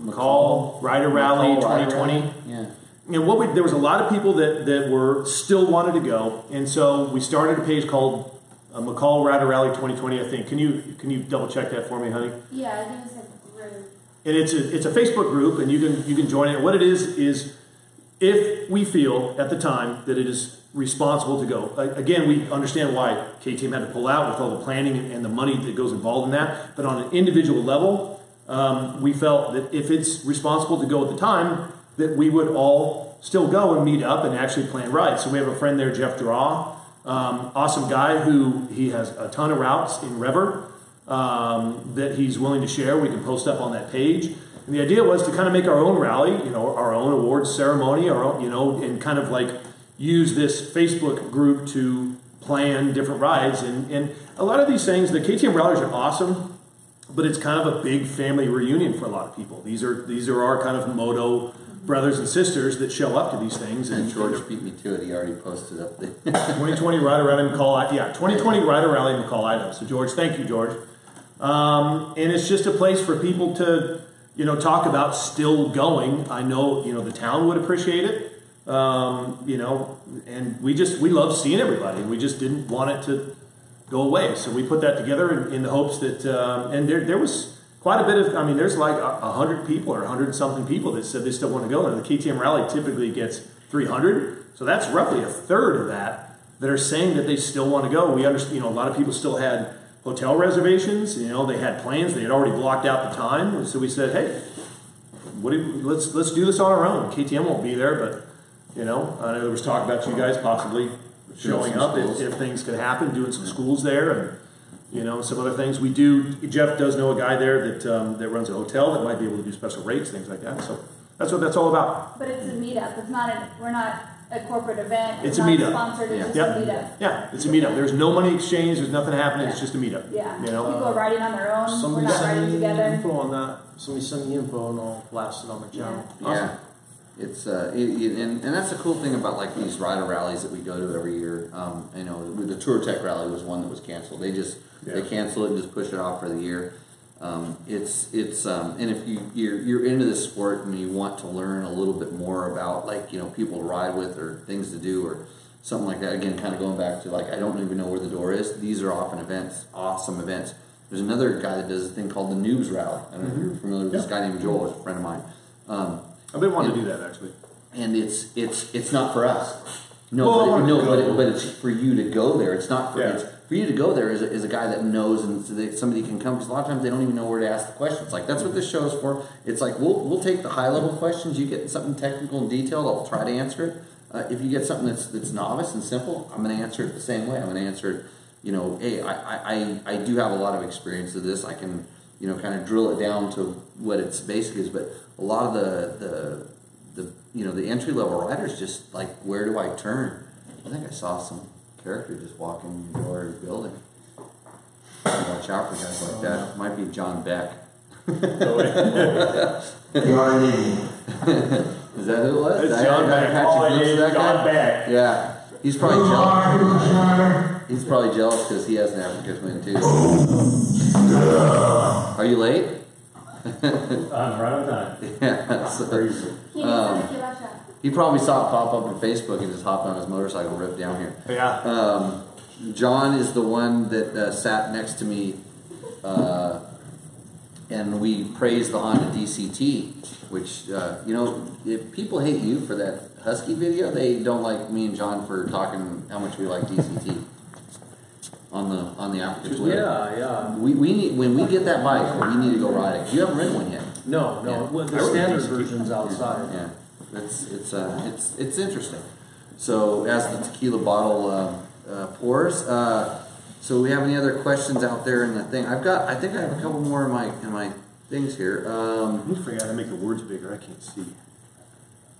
McCall Rider Rally twenty twenty. Yeah. And what we, there was a lot of people that, that were still wanted to go, and so we started a page called uh, McCall Rider Rally twenty twenty, I think. Can you, can you double check that for me, honey? Yeah, I think it's a group. And it's a, it's a Facebook group, and you can, you can join it. What it is is if we feel at the time that it is responsible to go. Again, we understand why K T M had to pull out with all the planning and the money that goes involved in that. But on an individual level, um, we felt that if it's responsible to go at the time, that we would all still go and meet up and actually plan rides. So we have a friend there, Jeff Draw, um, awesome guy who he has a ton of routes in Rever. Um, that he's willing to share. We can post up on that page. And the idea was to kind of make our own rally, you know, our own awards ceremony, our own, you know, and kind of like use this Facebook group to plan different rides. And, and a lot of these things, the K T M rallies are awesome, but it's kind of a big family reunion for a lot of people. These are, these are our kind of moto brothers and sisters that show up to these things. And, and George beat me to it. He already posted up there. twenty twenty Rider Rally McCall, yeah, twenty twenty Rider Rally McCall, Idaho. So George, thank you, George. Um, and it's just a place for people to, you know, talk about still going. I know, you know, the town would appreciate it. Um, you know, and we just, we love seeing everybody. We just didn't want it to go away. So we put that together in, in the hopes that, um, and there, there was quite a bit of, I mean, there's like a, a hundred people or a hundred something people that said they still want to go. And the K T M Rally typically gets three hundred. So that's roughly a third of that that are saying that they still want to go. We understand, you know, a lot of people still had hotel reservations, you know, they had plans, they had already blocked out the time, so we said, hey, what do you, let's let's do this on our own. K T M won't be there, but, you know, I know there was talk about you guys possibly showing up if, if things could happen, doing some schools there and, you know, some other things. We do, Jeff does know a guy there that, um, that runs a hotel that might be able to do special rates, things like that, so that's what that's all about. But it's a meetup, it's not, a, we're not... a corporate event. It's, it's a meetup. Sponsored, it's yeah. Just yep. a meetup. Yeah, it's a meetup. There's no money exchange. There's nothing happening. Yeah. It's just a meetup. Yeah. You know? People are riding on their own. Somebody We're not send riding me together. Info on that. Somebody send me info and I'll blast it on my channel. Yeah. Awesome. Yeah. It's uh, it, it, and and that's the cool thing about like these rider rallies that we go to every year. Um, you know, the Tour Tech Rally was one that was canceled. They just yeah. they canceled it and just push it off for the year. Um, it's it's um, and if you you're, you're into this sport and you want to learn a little bit more about, like, you know, people to ride with or things to do or something like that. Again, kind of going back to, like, I don't even know where the door is. These are often events, awesome events. There's another guy that does a thing called the Noobs Rally. I don't know if you're familiar with, yeah, this guy named Joel, he's a friend of mine. Um, I've been wanting and, to do that actually. And it's it's it's not for us. No, well, but, it, no but, it, but it's for you to go there. It's not for, yeah, it's for you to go there is a, is a guy that knows, and so that somebody can come, because a lot of times they don't even know where to ask the questions. Like, that's what this show is for. It's like, we'll we'll take the high level questions. You get something technical and detailed, I'll try to answer it. Uh, if you get something that's that's novice and simple, I'm going to answer it the same way. I'm going to answer it, you know, hey, I, I, I do have a lot of experience of this. I can, you know, kind of drill it down to what its basic is. But a lot of the, the, the you know, the entry-level riders just, like, where do I turn? I think I saw some character just walk in the door of your building. Watch out for guys like that. It might be John Beck. Is that who it was? It's John Beck. All I did is John Beck. Yeah. He's probably jealous. He's probably jealous because he has an Africa Twin too. Are you late? I'm right on time. Yeah, so, um, he probably saw it pop up on Facebook and just hopped on his motorcycle and ripped down here. Yeah. Um, John is the one that uh, sat next to me, uh, and we praised the Honda D C T, which, uh, you know, if people hate you for that Husky video, they don't like me and John for talking how much we like D C T. On the on the Africa Twin. Yeah, yeah. We we need, when we get that bike, we need to go ride it. You haven't ridden one yet. No, no. Yeah. Well, the standard version's outside. Yeah, yeah. It's it's uh it's it's interesting. So as the tequila bottle uh, uh, pours, uh, so we have any other questions out there in the thing? I've got. I think I have a couple more in my in my things here. Um, I forgot to make the words bigger. I can't see.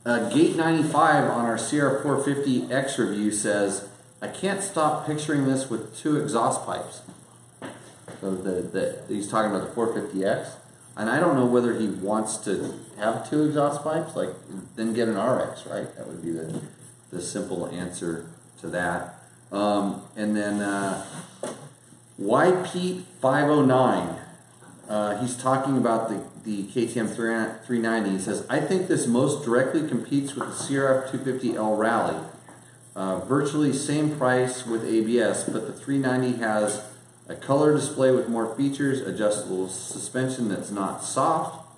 Uh, Gate ninety-five on our C R F four fifty X review says, I can't stop picturing this with two exhaust pipes. So the, the, he's talking about the four fifty X, and I don't know whether he wants to have two exhaust pipes. Like, then get an R X, right? That would be the the simple answer to that. Um, and then uh, Y Pete five oh nine. Uh, he's talking about the the K T M three ninety. He says, I think this most directly competes with the C R F two fifty L Rally. Uh, virtually same price with A B S, but the three ninety has a color display with more features, adjustable suspension that's not soft,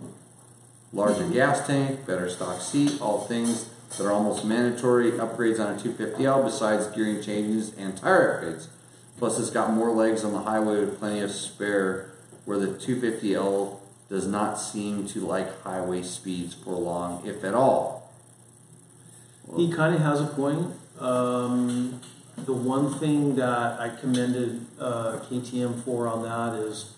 larger gas tank, better stock seat, all things that are almost mandatory upgrades on a two fifty L besides gearing changes and tire upgrades. Plus it's got more legs on the highway with plenty of spare, where the two fifty L does not seem to like highway speeds for long, if at all. Well, he kind of has a point. Um, the one thing that I commended uh, K T M for on that is,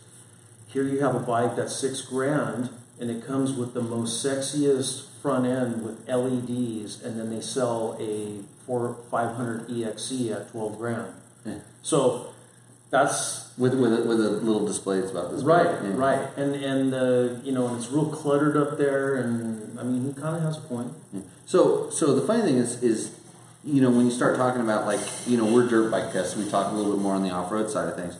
here you have a bike that's six grand, and it comes with the most sexiest front end with L E Ds, and then they sell a four five hundred E X E at twelve grand. Yeah. So that's with with a, with a little display. It's about this. Right, yeah. Right, and and uh, you know, and it's real cluttered up there, and I mean, he kind of has a point. Yeah. So so the funny thing is is. You know, when you start talking about, like, you know, we're dirt bike tests, we talk a little bit more on the off-road side of things.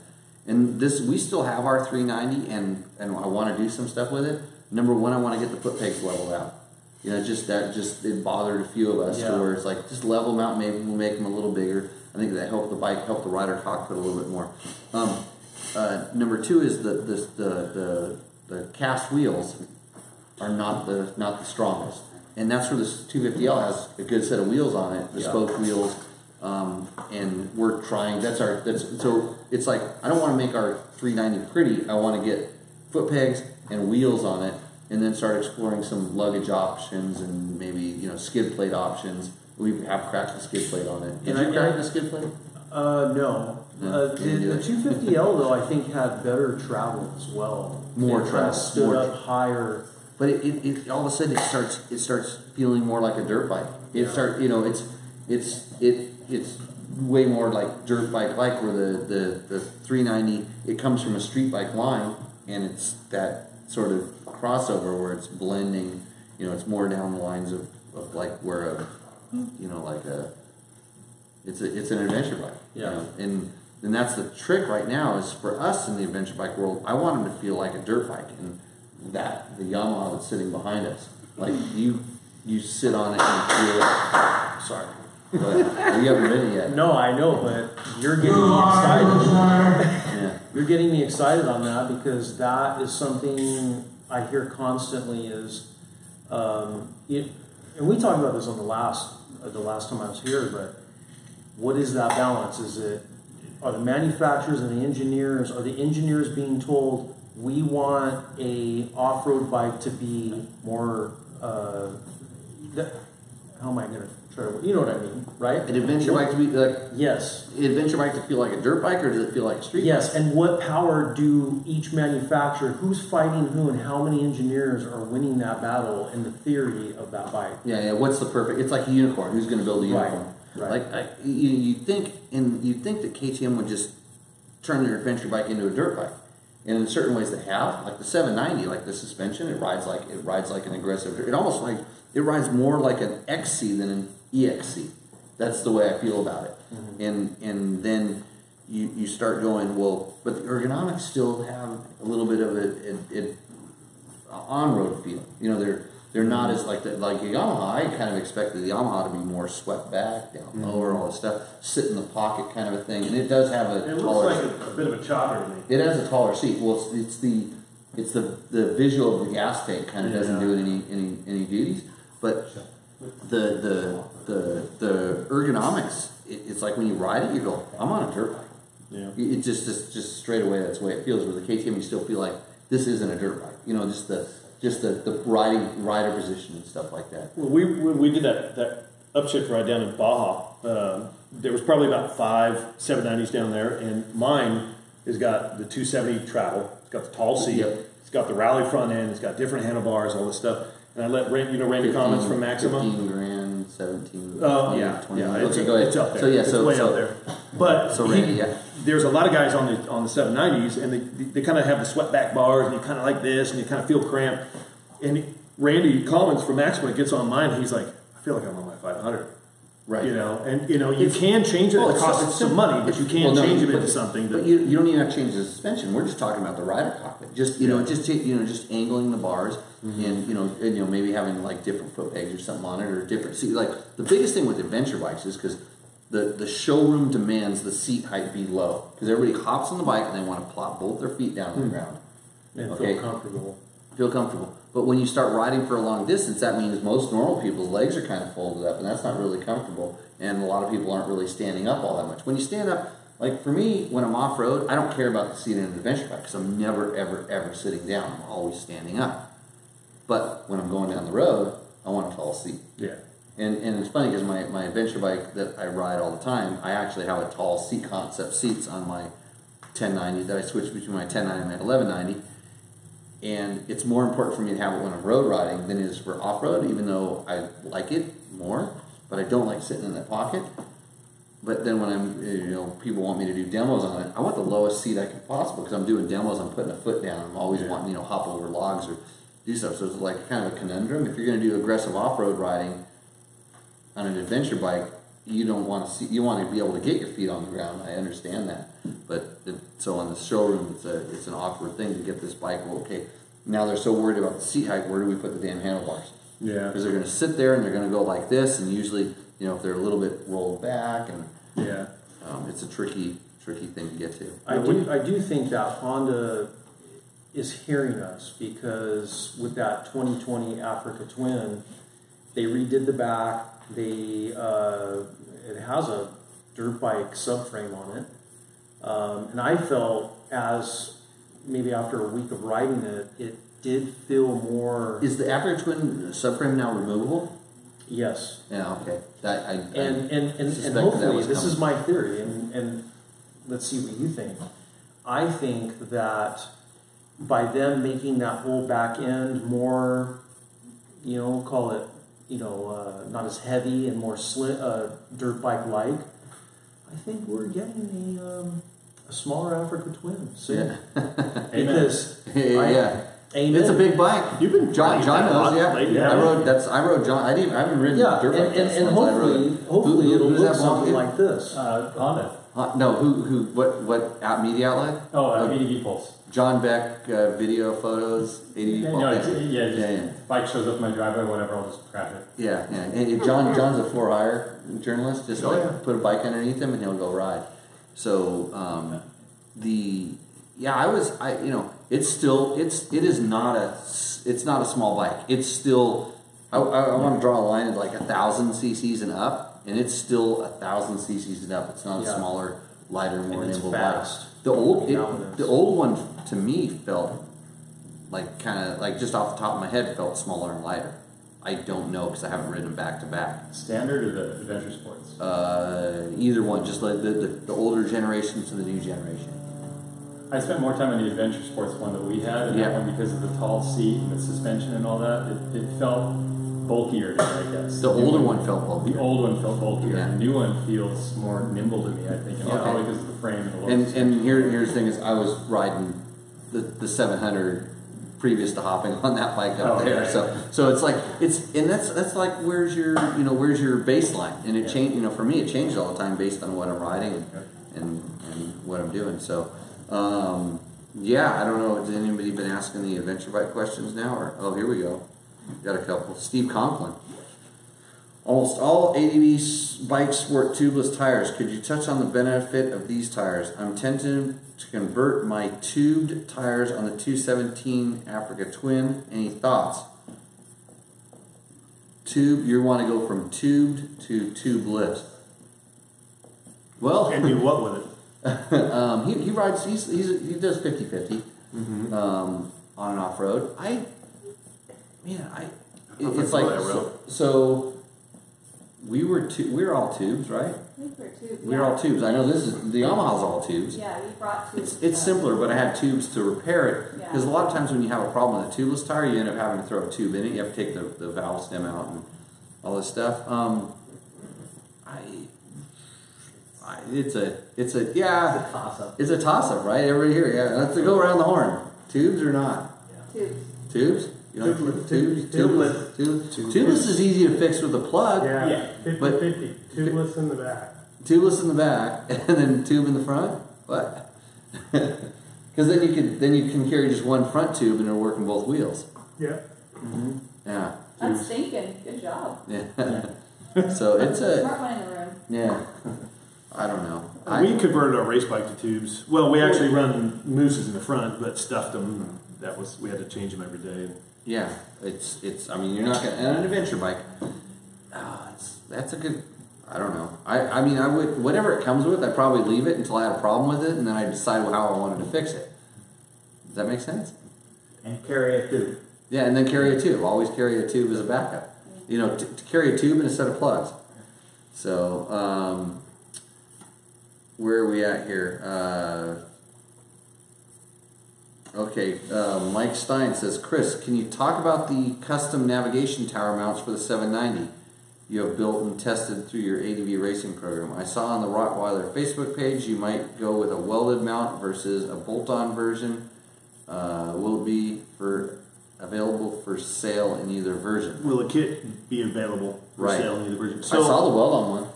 And this, we still have our three ninety, and, and I want to do some stuff with it. Number one, I want to get the foot pegs leveled out. You know, just that, just, it bothered a few of us, yeah, to where it's like, just level them out, maybe we'll make them a little bigger. I think that helped the bike, helped the rider cockpit a little bit more. Um, uh, number two is the, the, the, the, the cast wheels are not the, not the strongest. And that's where this two fifty L has a good set of wheels on it, the spoke, yeah, wheels, um, and we're trying. That's our. That's so. It's like, I don't want to make our three ninety pretty. I want to get foot pegs and wheels on it, and then start exploring some luggage options and maybe, you know, skid plate options. We have cracked the skid plate on it. Did and you crack the skid plate? Uh, no. no uh, the the two fifty L though, I think, had better travel as well. More it travel. Stood more up higher. But it, it, it all of a sudden it starts it starts feeling more like a dirt bike. It yeah. start you know it's it's it it's way more like dirt bike like where the, the, the three ninety, it comes from a street bike line, and it's that sort of crossover where it's blending. You know, it's more down the lines of, of like where a you know like a it's a it's an adventure bike. Yeah. You know? And then that's the trick right now, is for us in the adventure bike world, I want them to feel like a dirt bike, and that the Yamaha that's sitting behind us, like you you sit on it and feel it. Sorry. But you haven't ridden yet. No, I know, but you're getting me excited. You're getting me excited on that, because that is something I hear constantly is, um, it, and we talked about this on the last uh, the last time I was here, but what is that balance? Is it, are the manufacturers and the engineers, are the engineers being told, we want a off-road bike to be more, uh, that, how am I going to, you know what I mean, right? An adventure bike to be like, yes. An adventure bike to feel like a dirt bike, or does it feel like a street yes. bike? Yes, and what power do each manufacturer, who's fighting who, and how many engineers are winning that battle in the theory of that bike? Yeah, yeah, what's the perfect, it's like a unicorn, who's going to build a unicorn? Right, right. Like, I, you, you think, and you think that K T M would just turn their adventure bike into a dirt bike. And in certain ways they have, like the seven ninety, like the suspension, it rides like, it rides like an aggressive, it almost like, it rides more like an X C than an E X C. That's the way I feel about it. Mm-hmm. And and then you, you start going, well, but the ergonomics still have a little bit of a, a, a on-road feel. You know, they're they're not as like the, like a Yamaha. I kind of expected the Yamaha to be more swept back, down mm-hmm. lower, all this stuff, sit in the pocket kind of a thing. And it does have a it taller. It looks like a, a bit of a chopper to me. It has a taller seat. Well, it's, it's the it's the the visual of the gas tank kind of yeah. doesn't do it any any any duties, but. The the the the ergonomics. It, it's like when you ride it, you go, I'm on a dirt bike. Yeah. It, it just just just straight away. That's the way it feels. With the K T M, you still feel like this isn't a dirt bike. You know, just the just the, the riding rider position and stuff like that. Well, we when we did that that upshift ride down in Baja, um, there was probably about five seven nineties down there, and mine has got the two seventy travel. It's got the tall seat. Yep. It's got the rally front end. It's got different handlebars. All this stuff. And I let Randy, you know, Randy Commons from Maxima. fifteen grand, seventeen. Oh, uh, yeah, yeah. It's, okay, go ahead. It's up there. So yeah, it's so, way so, out there. But so Randy, he, yeah. there's a lot of guys on the on the seven nineties, and they they, they kind of have the swept back bars, and you kind of like this, and you kind of feel cramped. And Randy Commons from Maxima gets on mine, and he's like, I feel like I'm on my five hundred. Right. You know, and you know, you it's, can change it. Well, it costs some money, but you can well, no, change it into something. But you, you don't even have to change the suspension. We're just talking about the rider cockpit. Just you yeah. know, just you know, just angling the bars, mm-hmm. and you know, and, you know, maybe having like different foot pegs or something on it, or different seat. Like the biggest thing with adventure bikes is because the the showroom demands the seat height be low, because everybody hops on the bike and they want to plop both their feet down on mm-hmm. the ground and okay? feel comfortable. Feel comfortable. But when you start riding for a long distance, that means most normal people's legs are kind of folded up, and that's not really comfortable, and a lot of people aren't really standing up all that much. When you stand up, like for me, when I'm off-road, I don't care about the seat in an adventure bike, because I'm never, ever, ever sitting down. I'm always standing up. But when I'm going down the road, I want a tall seat. Yeah. And and it's funny, because my, my adventure bike that I ride all the time, I actually have a tall seat concept seats on my ten ninety that I switch between my ten ninety and my eleven ninety. And it's more important for me to have it when I'm road riding than it is for off-road, even though I like it more, but I don't like sitting in that pocket. But then when I'm, you know, people want me to do demos on it, I want the lowest seat I can possible, because I'm doing demos, I'm putting a foot down, I'm always yeah. wanting, you know, hop over logs or do stuff. So it's like kind of a conundrum. If you're going to do aggressive off-road riding on an adventure bike, you don't want to see, you want to be able to get your feet on the ground. I understand that, but it, so on the showroom, it's a it's an awkward thing to get this bike. Well, okay, now they're so worried about the seat height. Where do we put the damn handlebars? Yeah, because they're going to sit there and they're going to go like this, and usually, you know, if they're a little bit rolled back, and yeah, um, it's a tricky tricky thing to get to. I do I do think that Honda is hearing us, because with that twenty twenty Africa Twin, they redid the back. They uh, it has a dirt bike subframe on it, um, and I felt as maybe after a week of riding it, it did feel more. Is the Africa Twin subframe now removable? Yes. Yeah. Okay. That, I, and, I and and and, and hopefully this is my theory, and and let's see what you think. I think that by them making that whole back end more, you know, call it. you know, uh, not as heavy and more sli- uh, dirt bike-like, I think we're getting a, um, a smaller Africa Twin soon. Yeah. Because hey, I, yeah. Amen. It's a big bike. You've been John. John knows, yeah. Lately, yeah. I rode. That's I rode John. I didn't. I haven't ridden yeah, dirt bike. Yeah, and, and, and hopefully, hopefully who, who, it'll look something like this. Uh, Honda. Uh, no, who, who, what, what out media outlet? Oh, uh, A D V Pulse. John Beck, uh, video, photos, A D V Pulse. No, basically. yeah, just yeah, yeah. Bike shows up in my driveway, whatever, I'll just crash it. Yeah, yeah. And if John, John's a for hire journalist, just oh, like yeah. put a bike underneath him and he'll go ride. So, um, the, yeah, I was, I, you know, it's still, it's, it is not a, it's not a small bike. It's still, I, I, I want to draw a line at like a thousand cc's and up. And it's still a thousand cc's and up. It's not yeah. a smaller, lighter, more and nimble bike. The old, it, the old one to me felt like kind of like just off the top of my head felt smaller and lighter. I don't know because I haven't ridden them back to back. Standard or the Adventure Sports? Uh, either one. Just like the, the the older generation to the new generation. I spent more time on the Adventure Sports one that we had, and yeah. that one because of the tall seat and the suspension and all that. It, it felt. bulkier, I guess. The, the older one, one felt bulkier. The old one felt bulkier. Yeah. The new one feels more nimble to me, I think. And okay. Probably because of the frame and the lower. And, and here, here's the thing is I was riding the, the seven hundred previous to hopping on that bike up oh, there. Yeah, so yeah. so it's like, it's and that's that's like, where's your, you know, where's your baseline? And it yeah. changed, you know, for me, it changes all the time based on what I'm riding and, okay. and, and what I'm doing. So, um, yeah, I don't know. Has anybody been asking the adventure bike questions now? Or Oh, here we go. Got a couple. Steve Conklin. Almost all A D V bikes sport tubeless tires. Could you touch on the benefit of these tires? I'm tempted to convert my tubed tires on the two seventeen Africa Twin. Any thoughts? Tube, you want to go from tubed to tubeless. Well, and do what with it? um, he, he rides, he's, he's, he does fifty fifty mm-hmm. um, on and off road. I. Man, I, it, it's like, so, so we were tu- we were all tubes, right? We were tubes, We were yeah. all tubes. I know this is, the Yamaha's all tubes. Yeah, we brought tubes. It's, it's simpler, but I had tubes to repair it. Because yeah. a lot of times when you have a problem with a tubeless tire, you end up having to throw a tube in it. You have to take the, the valve stem out and all this stuff. Um, I, I it's a, it's a, yeah. It's a toss-up. It's a toss-up, right? Everybody here, yeah. Let's go around the horn. Tubes or not? Yeah. Tubes. Tubes? You know, tubeless. Tubeless. Tubeless. Tubeless. Tubeless. Tubeless is easy to fix with a plug. Yeah, yeah. fifty fifty. Tubeless in the back. Tubeless in the back, and then tube in the front. What? Because then you can then you can carry just one front tube and it'll work in both wheels. Yeah. Mm-hmm. Yeah. That's thinking. Good job. Yeah. yeah. So it's a smart one in the room. Yeah. I don't know. I, we converted our race bike to tubes. Well, we actually run mooses in the front, but stuffed them. That was we had to change them every day. Yeah, it's, it's, I mean, you're not going to, and an adventure bike, oh, it's, that's a good, I don't know. I, I mean, I would, whatever it comes with, I'd probably leave it until I had a problem with it, and then I'd decide how I wanted to fix it. Does that make sense? And carry a tube. Yeah, and then carry a tube. Always carry a tube as a backup. You know, t- to carry a tube and a set of plugs. So, um, where are we at here? Uh... Okay, uh, Mike Stein says, Chris, can you talk about the custom navigation tower mounts for the seven ninety you have built and tested through your A D V racing program? I saw on the Rottweiler Facebook page you might go with a welded mount versus a bolt-on version. Uh, will it be for available for sale in either version? Will a kit be available for right. sale in either version? So, I saw the weld-on one.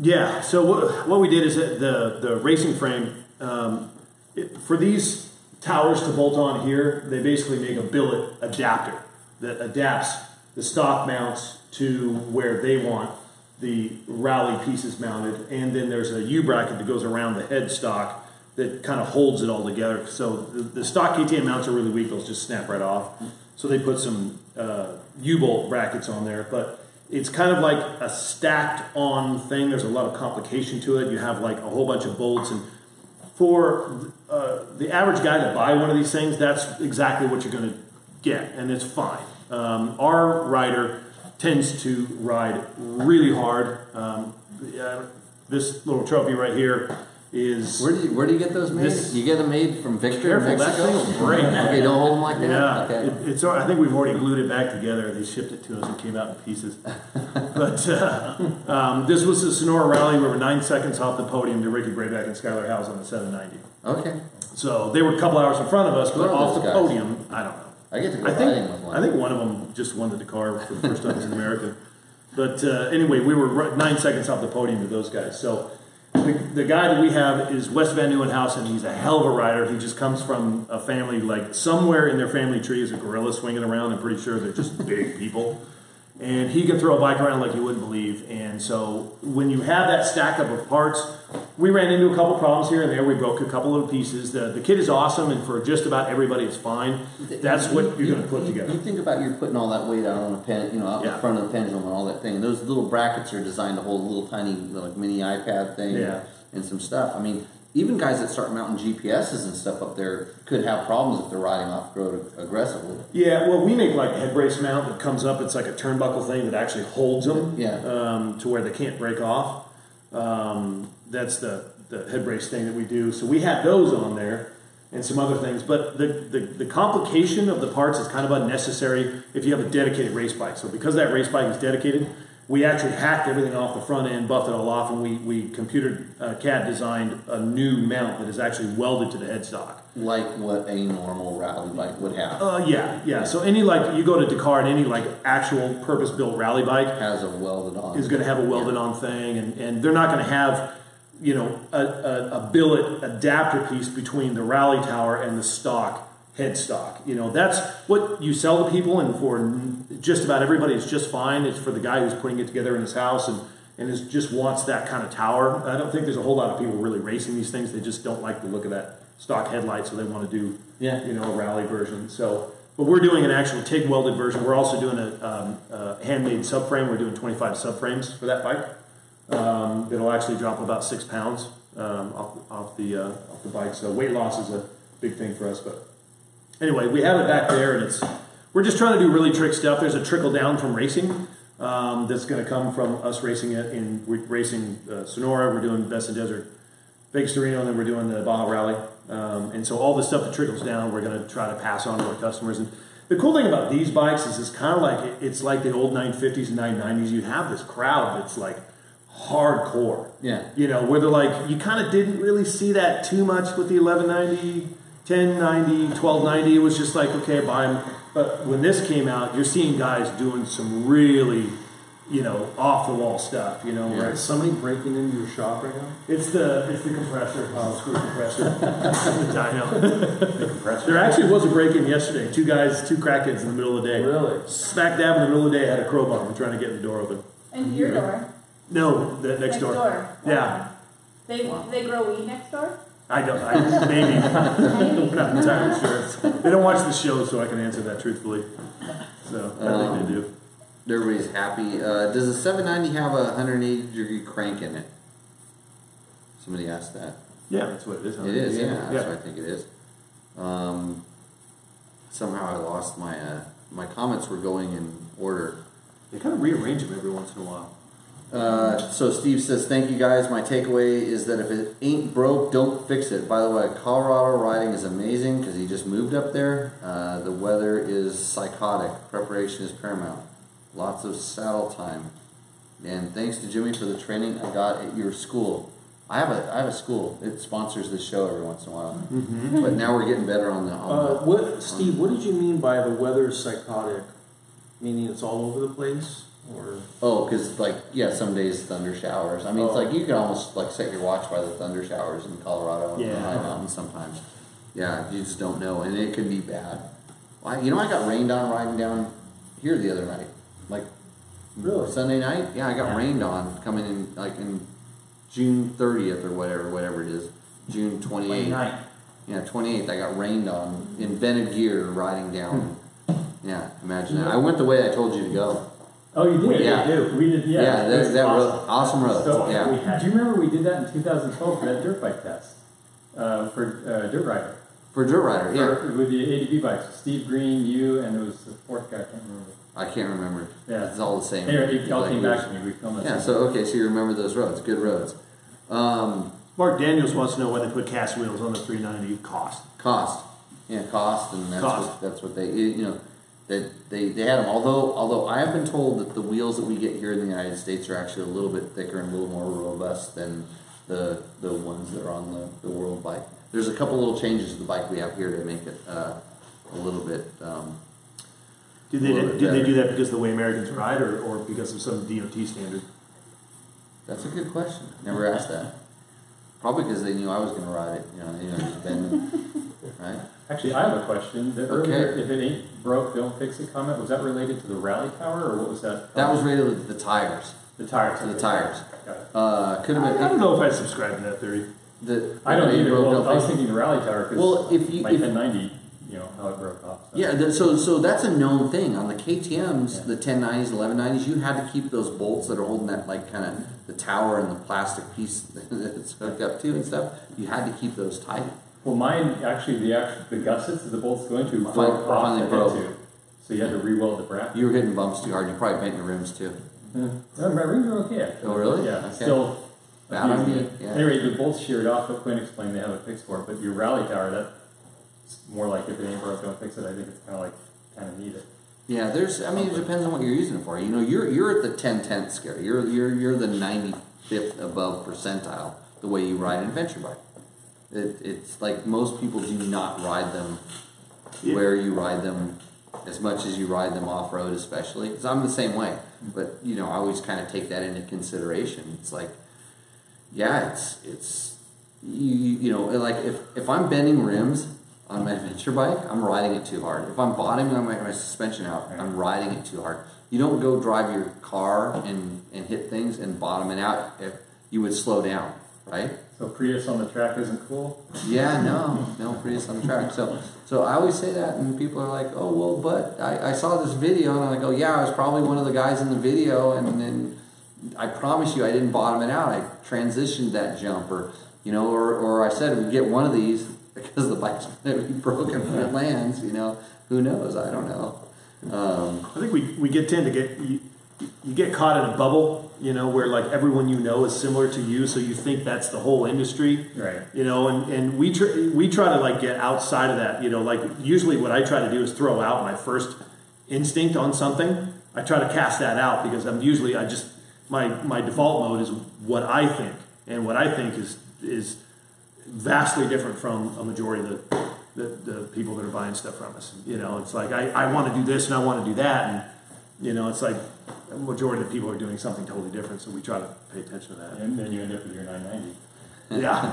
Yeah, so what, what we did is that the, the racing frame, um, it, for these... towers to bolt on here, they basically make a billet adapter that adapts the stock mounts to where they want the rally pieces mounted, and then there's a U-bracket that goes around the head stock that kind of holds it all together. So the, the stock K T M mounts are really weak, they'll just snap right off. So they put some uh, U-bolt brackets on there, but it's kind of like a stacked on thing. There's a lot of complication to it. You have like a whole bunch of bolts, and for uh, the average guy to buy one of these things, that's exactly what you're going to get, and it's fine. Um, our rider tends to ride really hard. Um, uh, this little trophy right here is... Where do you, where do you get those made? This, you get them made from Victor, careful, Mexico? That thing will break. Okay, don't hold them like that? Yeah, okay. it, it's, I think we've already glued it back together. They shipped it to us and came out in pieces. But uh, um, this was the Sonora Rally. We were nine seconds off the podium to Ricky Brayback and Skylar Howes on the seven ninety. Okay. So they were a couple hours in front of us, but off the guys? podium, I don't know. I get to go I think, riding with one. I think one of them just won the Dakar for the first time in America. But uh, anyway, we were nine seconds off the podium to those guys. So... the, the guy that we have is Wes Van Nieuwenhuis, and he's a hell of a rider. He just comes from a family, like somewhere in their family tree is a gorilla swinging around. I'm pretty sure they're just big people. And he could throw a bike around like you wouldn't believe. And so when you have that stack up of parts, we ran into a couple problems here and there. We broke a couple of pieces. The, the kit is awesome, and for just about everybody, it's fine. That's you, what you're you, going to put you, together. You think about you're putting all that weight out on a pen, you know, out yeah. in front of the pendulum and all that thing. Those little brackets are designed to hold a little tiny like mini iPad thing yeah. and some stuff. I mean, even guys that start mounting G P Ses and stuff up there could have problems if they're riding off-road aggressively. Yeah, well, we make like a head brace mount that comes up. It's like a turnbuckle thing that actually holds them yeah. um, to where they can't break off. Um, that's the, the head brace thing that we do. So we had those on there and some other things. But the, the, the complication of the parts is kind of unnecessary if you have a dedicated race bike. So because that race bike is dedicated, we actually hacked everything off the front end, buffed it all off, and we, we computer uh, C A D designed a new mount that is actually welded to the headstock. Like what a normal rally bike would have. Uh, yeah, yeah. So any like, you go to Dakar and any like actual purpose-built rally bike has a welded on. Is going to have a welded yeah. on thing, and, and they're not going to have, you know, a, a, a billet adapter piece between the rally tower and the stock headstock. You know, that's what you sell to people, and for just about everybody it's just fine. It's for the guy who's putting it together in his house and, and is, just wants that kind of tower. I don't think there's a whole lot of people really racing these things. They just don't like the look of that stock headlight, so they want to do yeah. you know, a rally version. So, but we're doing an actual TIG welded version. We're also doing a, um, a handmade subframe. We're doing twenty-five subframes for that bike. Um, it'll actually drop about six pounds um, off, off, the, uh, off the bike. So weight loss is a big thing for us, but anyway, we have it back there, and it's we're just trying to do really trick stuff. There's a trickle down from racing um, that's going to come from us racing it in we're racing uh, Sonora. We're doing Besa Desert, Vegas Torino, and then we're doing the Baja Rally. Um, and so all the stuff that trickles down, we're going to try to pass on to our customers. And the cool thing about these bikes is it's kind of like it's like the old nine fifties and nine nineties. You have this crowd that's like hardcore. Yeah. You know, where they're like, you kind of didn't really see that too much with the eleven ninety. ten ninety, twelve ninety, it was just like, okay, buy them. But when this came out, you're seeing guys doing some really, you know, off-the-wall stuff, you know. Yeah. Right? Is somebody breaking into your shop right now? It's the it's the compressor. Oh, screw the compressor. The dyno. The compressor. There actually was a break-in yesterday. Two guys, two crackheads in the middle of the day. Really? Smack dab in the middle of the day, I had a crowbar. I'm trying to get the door open. And your yeah. door? No, the next, next door. door. Yeah. They, wow. they grow weed next door? I don't, I, maybe. I'm not entirely sure. They don't watch the show, so I can answer that truthfully. So, I um, think they do. Everybody's happy. Uh, does the seven ninety have a one hundred eighty degree crank in it? Somebody asked that. Yeah, that's what it is. It is, yeah. yeah. That's what I think it is. Um, somehow I lost my, uh, my comments were going in order. They kind of rearrange them every once in a while. Uh, so Steve says, thank you guys. My takeaway is that if it ain't broke, don't fix it. By the way, Colorado riding is amazing because he just moved up there. Uh, the weather is psychotic. Preparation is paramount. Lots of saddle time. And thanks to Jimmy for the training I got at your school. I have a I have a school. It sponsors this show every once in a while. Mm-hmm. But now we're getting better on the... On uh, what, the Steve, on what did you mean by the weather is psychotic? Meaning it's all over the place? Or oh, because like yeah, some days thunder showers. I mean, oh. it's like you can almost like set your watch by the thunder showers in Colorado and yeah. the high mountains sometimes. Yeah, you just don't know, and it can be bad. I, you know, I got rained on riding down here the other night, like really Sunday night. Yeah, I got yeah. rained on coming in like in June thirtieth or whatever, whatever it is, June twenty-eighth. Yeah, twenty-eighth. I got rained on in vented gear riding down. Yeah, imagine that. I went the way I told you to go. Oh, you did? We yeah. did. We did, yeah. Yeah, that, that awesome. Road, awesome road. So, yeah. Had, do you remember we did that in two thousand twelve for that dirt bike test uh, for uh, Dirt Rider? For Dirt Rider, yeah. For, with the A D B bikes. Steve Green, you, and it was the fourth guy. I can't remember. I can't remember. Yeah. It's all the same. Anyway, it all like, came back to me. We filmed yeah, so, okay, so you remember those roads. Good roads. Um, Mark Daniels wants to know why they put cast wheels on the three ninety. Cost. Cost. Yeah, cost, and that's, cost. What, that's what they, you know. That they, they had them, although although I have been told that the wheels that we get here in the United States are actually a little bit thicker and a little more robust than the the ones that are on the, the world bike. There's a couple little changes to the bike we have here to make it uh, a little bit. Um, did they did, did they do that because of the way Americans ride, or, or because of some D O T standard? That's a good question. Never asked that. Probably because they knew I was going to ride it. You know, they knew I was bending, right? Actually, I have a question. The okay. Earlier, if it ain't broke, don't fix it comment, was that related to the rally power, or what was that? That was related to the tires. The tires. To the tires. Got it. Uh, could have been. I, I don't know if I subscribe to that theory. The, I don't either. Well, I was thinking the rally tower because well, my ten ninety, you know, how it broke off. So. Yeah, the, so so that's a known thing. On the K T Ms, yeah. the ten nineties, eleven nineties, you had to keep those bolts that are holding that, like, kind of the tower and the plastic piece that it's hooked up to and stuff. You had to keep those tight. Well, mine, actually, the actual, the gussets that the bolts go into broke Fine, off the broke. Into, so you had to re-weld the bracket. You were hitting bumps too hard. You probably bent your rims, too. Yeah. No, my rims are okay, actually. Oh, really? Yeah, okay. Still... Yeah. Yeah. Anyway, the bolts sheared off, but Quinn explained they have a fix for it. But your rally tower, that's more like if it ain't broke, don't fix it. I think it's kind of like kind of need it. Yeah, there's. I mean, it depends on what you're using it for. You know, you're you're at the ten tenth scale. You're you're you're the ninety-fifth above percentile the way you ride an adventure bike. It, it's like most people do not ride them yeah. where you ride them as much as you ride them off road, especially. Because I'm the same way. But you know, I always kind of take that into consideration. It's like. Yeah, it's, it's you, you know, like if, if I'm bending rims on my adventure bike, I'm riding it too hard. If I'm bottoming on my, my suspension out, I'm riding it too hard. You don't go drive your car and, and hit things and bottom it out. If you would slow down, right? So Prius on the track isn't cool? Yeah, no, no Prius on the track. So so I always say that, and people are like, oh, well, but I, I saw this video, and I'm like, oh, yeah, I was probably one of the guys in the video, and then... I promise you I didn't bottom it out. I transitioned that jump, or, you know, or, or I said we get one of these because the bike's going to be broken when it lands, you know. Who knows? I don't know. Um, I think we, we get tend to get, you, you get caught in a bubble, you know, where like everyone you know is similar to you, so you think that's the whole industry. Right. You know, and, and we, tr- we try to like get outside of that, you know, like usually what I try to do is throw out my first instinct on something. I try to cast that out because I'm usually, I just... My my default mode is what I think, and what I think is is vastly different from a majority of the the, the people that are buying stuff from us. You know, it's like I, I want to do this and I want to do that, and you know, it's like a majority of the people are doing something totally different. So we try to pay attention to that. And then you end up with your nine ninety. Yeah.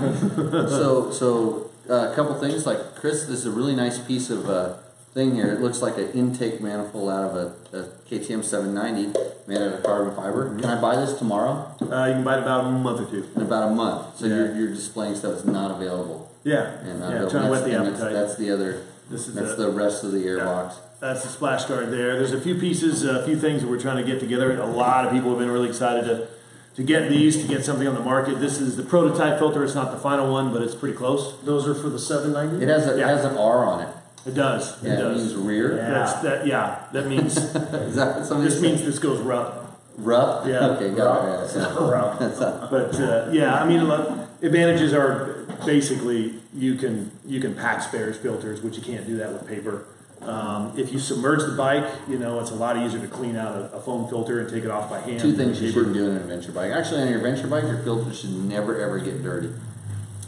so so uh, a couple things like Chris, this is a really nice piece of. Uh, thing here. It looks like an intake manifold out of a, a K T M seven ninety made out of carbon fiber. Can I buy this tomorrow? Uh, you can buy it about a month or two. In about a month. So yeah. you're, you're displaying stuff that's not available. Yeah. And not yeah, available. Trying to whet the appetite. That's, that's the other, this is that's the, the rest of the airbox. Yeah. That's the splash guard there. There's a few pieces, a few things that we're trying to get together. A lot of people have been really excited to, to get these, to get something on the market. This is the prototype filter. It's not the final one, but it's pretty close. Those are for the seven ninety? It has, a, yeah. it has an R on it. It does. Yeah, it does. It means rear. Yeah. That's that. Yeah, that means. Is that what this means this goes rough. Rough. Yeah. Okay. Got it. Rough. But uh, yeah, I mean, look, advantages are basically you can you can pack spares filters, which you can't do that with paper. Um, if you submerge the bike, you know it's a lot easier to clean out a, a foam filter and take it off by hand. Two things you shouldn't do on an adventure bike. Actually, on your adventure bike, your filters should never ever get dirty.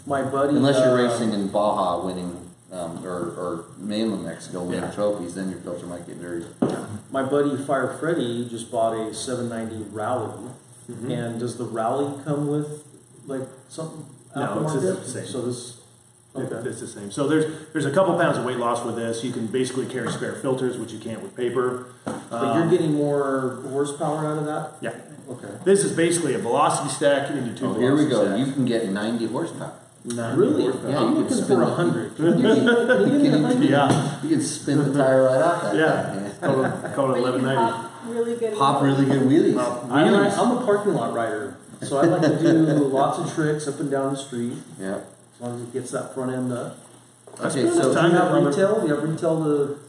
My buddy. Unless you're uh, racing in Baja, winning. Um, or, or mainland Mexico winning yeah. trophies, then your filter might get dirty. My buddy Fire Freddy just bought a seven ninety Rally, mm-hmm. and does the Rally come with like something? No, it's the same. So this, okay. it's the same. So there's there's a couple pounds of weight loss with this. You can basically carry spare filters, which you can't with paper. But um, you're getting more horsepower out of that. Yeah. Okay. This is basically a velocity stack into two. Oh, here we go. Stacks. You can get ninety horsepower. Really? Yeah, I'm looking for a hundred. You can, yeah, you can spin the tire right off that. Yeah, call it, call it eleven ninety. Pop really good. Pop really good wheelies. wheelies. I like, I'm a parking lot rider, so I like to do lots of tricks up and down the street. Yeah, as long as it gets that front end up. Okay, okay so do you have retail? Do you have retail to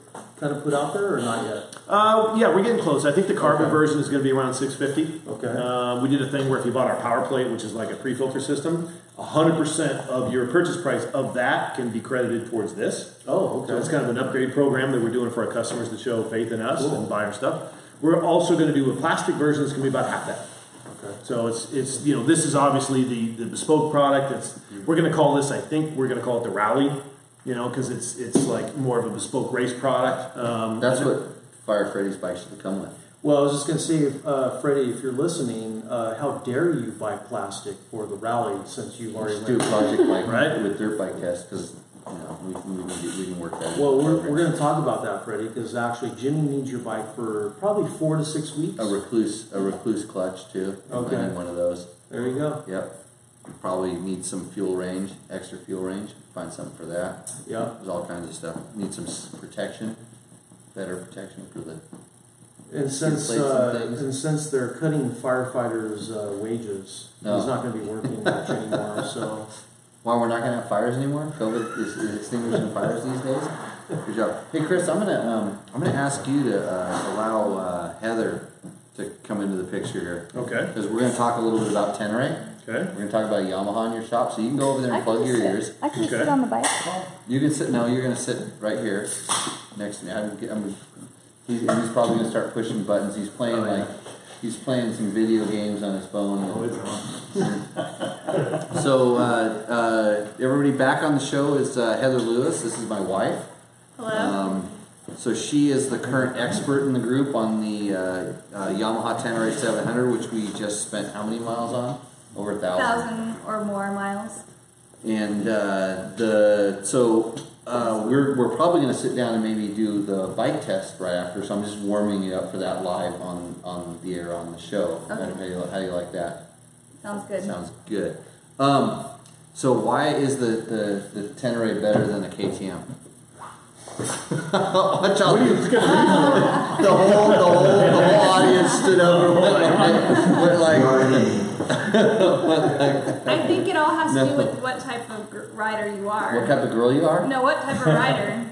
kind of put out there, or not yet? Uh, yeah, we're getting close. I think the carbon okay. version is going to be around six fifty. Okay. Uh, we did a thing where if you bought our power plate, which is like a pre-filter system. one hundred percent of your purchase price of that can be credited towards this. Oh, okay. So it's kind of an upgrade program that we're doing for our customers to show faith in us cool. and buy our stuff. We're also going to do a plastic version that's going to be about half that. Okay. So it's, it's you know, this is obviously the, the bespoke product. It's, we're going to call this, I think, we're going to call it the Rally, you know, because it's, it's like more of a bespoke race product. Um, that's what Fire Freddy's bike should come with. Well, I was just going to say, if, uh, Freddie, if you're listening, uh, how dare you buy plastic for the rally since you've already Let's went do a project like right? with Dirt Bike Test because you know, we, we, we, we can work that. Well, we're, we're going to talk about that, Freddie, because actually Jimmy needs your bike for probably four to six weeks. A recluse, a recluse clutch too. Okay, one of those. There you go. Yep. Probably need some fuel range, extra fuel range. Find something for that. Yeah. There's all kinds of stuff. Need some protection, better protection for the. And since uh, and, and since they're cutting firefighters' uh, wages, no. He's not going to be working much anymore. So. Why we're not going to have fires anymore? COVID is, is extinguishing fires these days. Good job. Hey Chris, I'm gonna um, I'm gonna ask you to uh, allow uh, Heather to come into the picture here. Okay. Because we're going to talk a little bit about Ténéré. Okay. We're going to talk about Yamaha in your shop, so you can go over there and I plug your sit. ears. I can okay. sit on the bike. You can sit. No, you're going to sit right here next to me. I'm, I'm, he's, he's probably going to start pushing buttons. He's playing oh, yeah. like he's playing some video games on his phone. Oh, so uh, uh, everybody back on the show is uh, Heather Lewis. This is my wife. Hello. Um, so she is the current expert in the group on the uh, uh, Yamaha Ténéré seven hundred, which we just spent how many miles on? Over a thousand. thousand or more miles. And uh, the so uh, we're we're probably going to sit down and maybe do the bike test right after. So I'm just warming you up for that live on, on the air on the show. Okay. How do you, how do you like that? Sounds good. Sounds good. Um, so why is the the, the Ténéré better than the K T M? Watch out! Wait, the whole the whole the whole audience stood up and went like. Went like I think it all has to do with what type of gr- rider you are. What type of girl you are? No, what type of rider?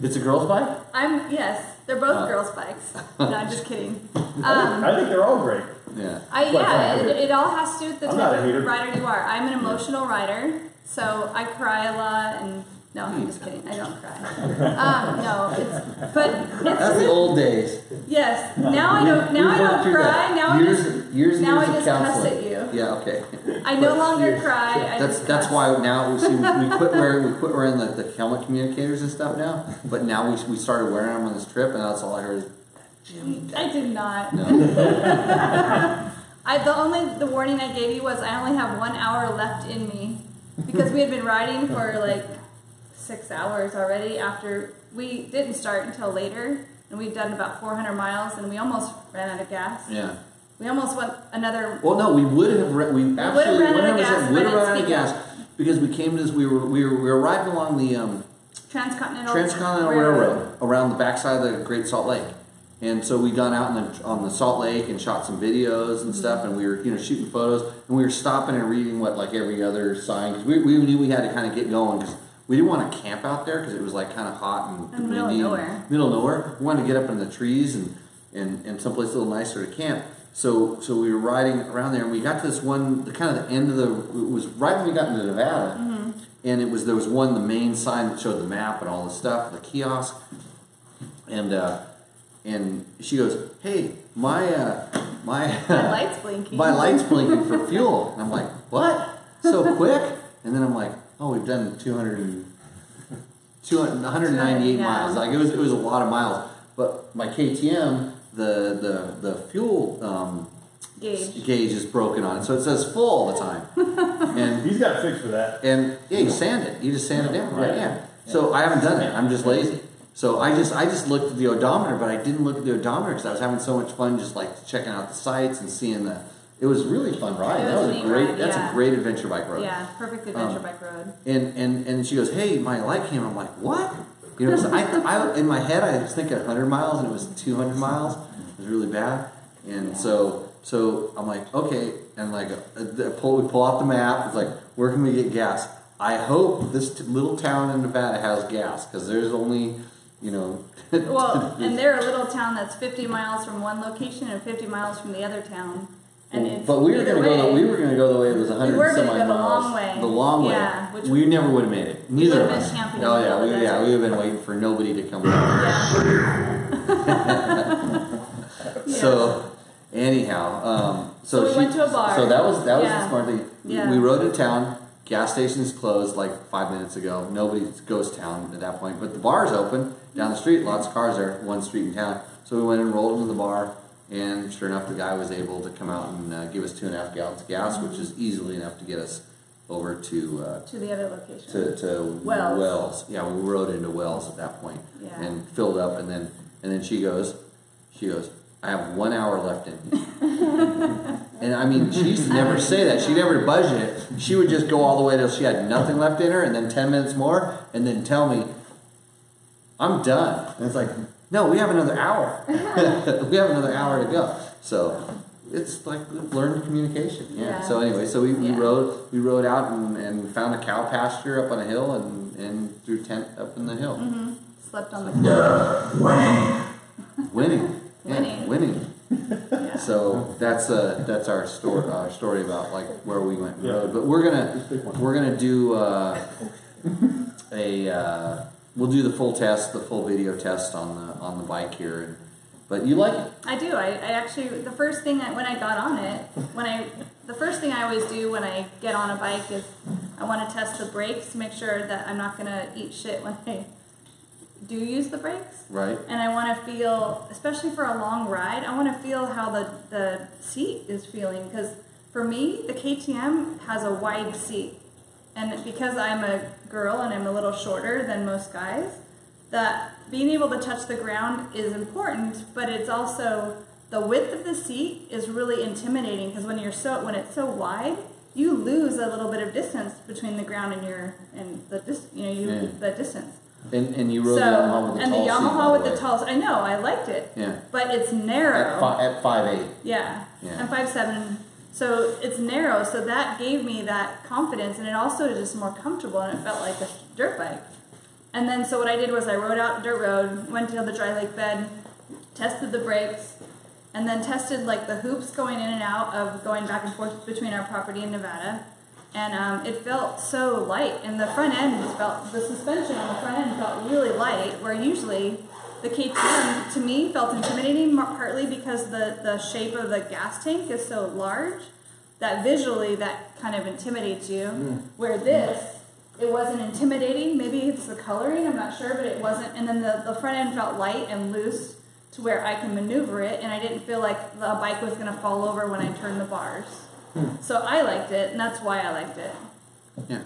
It's a girl's bike? I'm yes, they're both uh. girls' bikes. No, I'm just kidding. Um, I think they're all great. Yeah. I, yeah, it, it all has to do with the I'm type of rider you are. I'm an emotional rider, so I cry a lot and. No, I'm just kidding. I don't cry. Um, no, it's but it's, that's the old days. Yes. Now I don't. Now I don't cry. Now years, I just. Years now years I just cuss at you. Yeah. Okay. I no longer years, cry. Yeah. I that's just that's cuss. Why now we see we, we quit wearing we quit wearing like the helmet communicators and stuff now. But now we we started wearing them on this trip, and that's all I heard. Jimmy. I did not. No. I the only the warning I gave you was I only have one hour left in me because we had been riding for like. Six hours already after we didn't start until later and we'd done about four hundred miles and we almost ran out of gas. Yeah. We almost went another. Well, no, we would have. Re- we absolutely would have run out of gas. Would have run out of gas because we came to this. We were we were, we were riding along the um, transcontinental transcontinental railroad. railroad around the backside of the Great Salt Lake, and so we gone out in the, on the Salt Lake and shot some videos and mm-hmm. stuff, and we were you know shooting photos and we were stopping and reading what like every other sign because we we knew we had to kind of get going because. We didn't want to camp out there because it was like kind of hot and windy. Middle of nowhere. Middle of nowhere. We wanted to get up in the trees and, and, and someplace a little nicer to camp. So so we were riding around there and we got to this one, the kind of the end of the, it was right when we got into Nevada. Mm-hmm. And it was, there was one, the main sign that showed the map and all this stuff, the kiosk. And uh, and she goes, hey, my, uh, my, my light's blinking. My light's blinking for fuel. And I'm like, what? So quick? And then I'm like, oh, we've done two hundred, two hundred one hundred ninety-eight yeah. miles. Like it was, it was a lot of miles. But my K T M, the the the fuel um, gauge. gauge is broken on it, so it says full all the time. And he's got fixed for that. And yeah, you sand it. You just sand it down, right? Yeah. yeah. So I haven't done it. I'm just lazy. So I just I just looked at the odometer, but I didn't look at the odometer because I was having so much fun just like checking out the sites and seeing the. It was a really fun ride. That was a great. Ride, that's yeah. a great adventure bike road. Yeah, perfect adventure um, bike road. And, and and she goes, "Hey, my light came." I'm like, "What?" You know, so I, I in my head I was thinking one hundred miles, and it was two hundred miles. It was really bad. And yeah. so so I'm like, "Okay," and like uh, pull we pull out the map. It's like, "Where can we get gas?" I hope this t- little town in Nevada has gas because there's only. You know. Well, and they're a little town that's fifty miles from one location and fifty miles from the other town. And but we were going to go. The, we were going to go the way it was one hundred. We were going to go the miles, long way. The long way. Yeah, which we never would have made it. Neither of us. Oh yeah, we yeah we would have been waiting for nobody to come. Yeah. Yes. So anyhow, um, so, so we she, went to a bar. So that was that was yeah. the smart thing. Yeah. We rode to town. Gas station's closed like five minutes ago. Nobody's ghost town at that point. But the bar's open down the street. Lots of cars there. One street in town. So we went and rolled into the bar. And sure enough, the guy was able to come out and uh, give us two and a half gallons of gas, mm-hmm. which is easily enough to get us over to uh, to the other location. To, to Wells. Wells. Yeah, we rode into Wells at that point, yeah. and filled up, and then and then she goes, she goes, I have one hour left in me. And I mean, she used to never say that. She never budget it. She would just go all the way till she had nothing left in her, and then ten minutes more, and then tell me, I'm done. And it's like, no, we have another hour. We have another hour to go. So it's like learned communication. Yeah. yeah. So anyway, so we, yeah. we rode we rode out and, and found a cow pasture up on a hill and, and threw tent up in the hill. Mm-hmm. Slept on the floor. Winning. Winning. Winning. Winning. Yeah. So that's uh that's our story our story about like where we went and yeah. rode. But we're gonna we're gonna do uh, a uh, we'll do the full test, the full video test on the on the bike here. And, but you like it? I do. I, I actually, the first thing that when I got on it, when I, the first thing I always do when I get on a bike is I want to test the brakes to make sure that I'm not going to eat shit when I do use the brakes. Right. And I want to feel, especially for a long ride, I want to feel how the, the seat is feeling. Because for me, the K T M has a wide seat. And because I'm a girl and I'm a little shorter than most guys, that being able to touch the ground is important, but it's also the width of the seat is really intimidating because when you're so when it's so wide, you lose a little bit of distance between the ground and your and the dis, you know you yeah. the distance. And and you rode so, the Yamaha with the and tall the Yamaha seat, with the tall. I know, I liked it. Yeah. But it's narrow. At, fi at five eight. Yeah. yeah. And five seven. So it's narrow, so that gave me that confidence, and it also was just more comfortable, and it felt like a dirt bike. And then, so what I did was I rode out dirt road, went to the dry lake bed, tested the brakes, and then tested like the hoops going in and out of going back and forth between our property in Nevada. And um, it felt so light, and the front end felt, the suspension on the front end felt really light, where usually the K T M, to me, felt intimidating, partly because the, the shape of the gas tank is so large that visually that kind of intimidates you. Mm. Where this, it wasn't intimidating. Maybe it's the coloring, I'm not sure, but it wasn't. And then the, the front end felt light and loose to where I can maneuver it, and I didn't feel like the bike was going to fall over when I turned the bars. Mm. So I liked it, and that's why I liked it. Yeah.